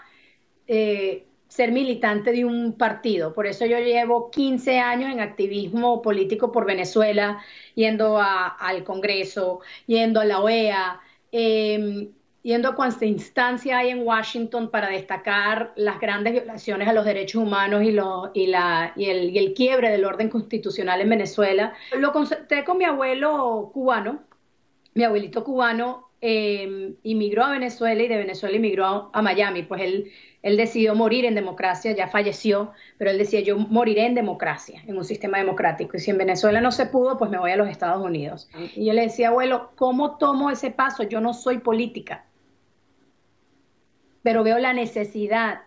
ser militante de un partido. Por eso yo llevo 15 años en activismo político por Venezuela, yendo al Congreso, yendo a la OEA, yendo a cuánta instancia hay en Washington para destacar las grandes violaciones a los derechos humanos y el quiebre del orden constitucional en Venezuela. Lo consulté con mi abuelo cubano, mi abuelito cubano, inmigró a Venezuela y de Venezuela inmigró a Miami. Pues él decidió morir en democracia, ya falleció, pero él decía: yo moriré en democracia, en un sistema democrático, y si en Venezuela no se pudo, pues me voy a los Estados Unidos. Y yo le decía: abuelo, ¿cómo tomo ese paso? Yo no soy política. pero veo la necesidad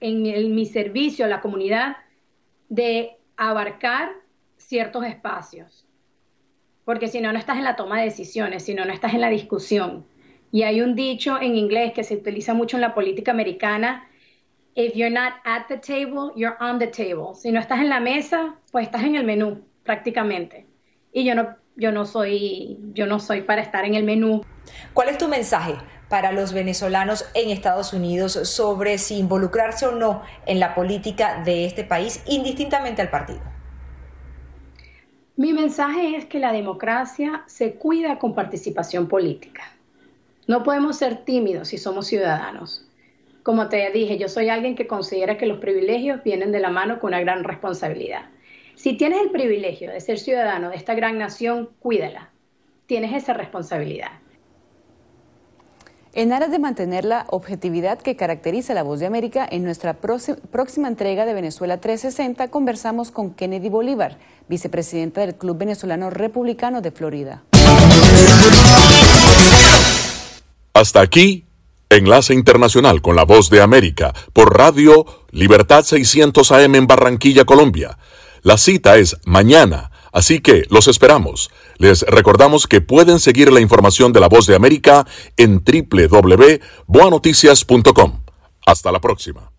en mi servicio a la comunidad de abarcar ciertos espacios. Porque si no, no estás en la toma de decisiones, si no, no estás en la discusión. Y hay un dicho en inglés que se utiliza mucho en la política americana: if you're not at the table, you're on the table. Si no estás en la mesa, pues estás en el menú, prácticamente. Y yo no soy para estar en el menú. ¿Cuál es tu mensaje para los venezolanos en Estados Unidos sobre si involucrarse o no en la política de este país, indistintamente al partido? Mi mensaje es que la democracia se cuida con participación política. No podemos ser tímidos si somos ciudadanos. Como te dije, yo soy alguien que considera que los privilegios vienen de la mano con una gran responsabilidad. Si tienes el privilegio de ser ciudadano de esta gran nación, cuídala. Tienes esa responsabilidad. En aras de mantener la objetividad que caracteriza La Voz de América, en nuestra próxima entrega de Venezuela 360 conversamos con Kennedy Bolívar, vicepresidenta del Club Venezolano Republicano de Florida. Hasta aquí, Enlace Internacional con La Voz de América por Radio Libertad 600 AM en Barranquilla, Colombia. La cita es mañana, así que los esperamos. Les recordamos que pueden seguir la información de La Voz de América en www.boanoticias.com. Hasta la próxima.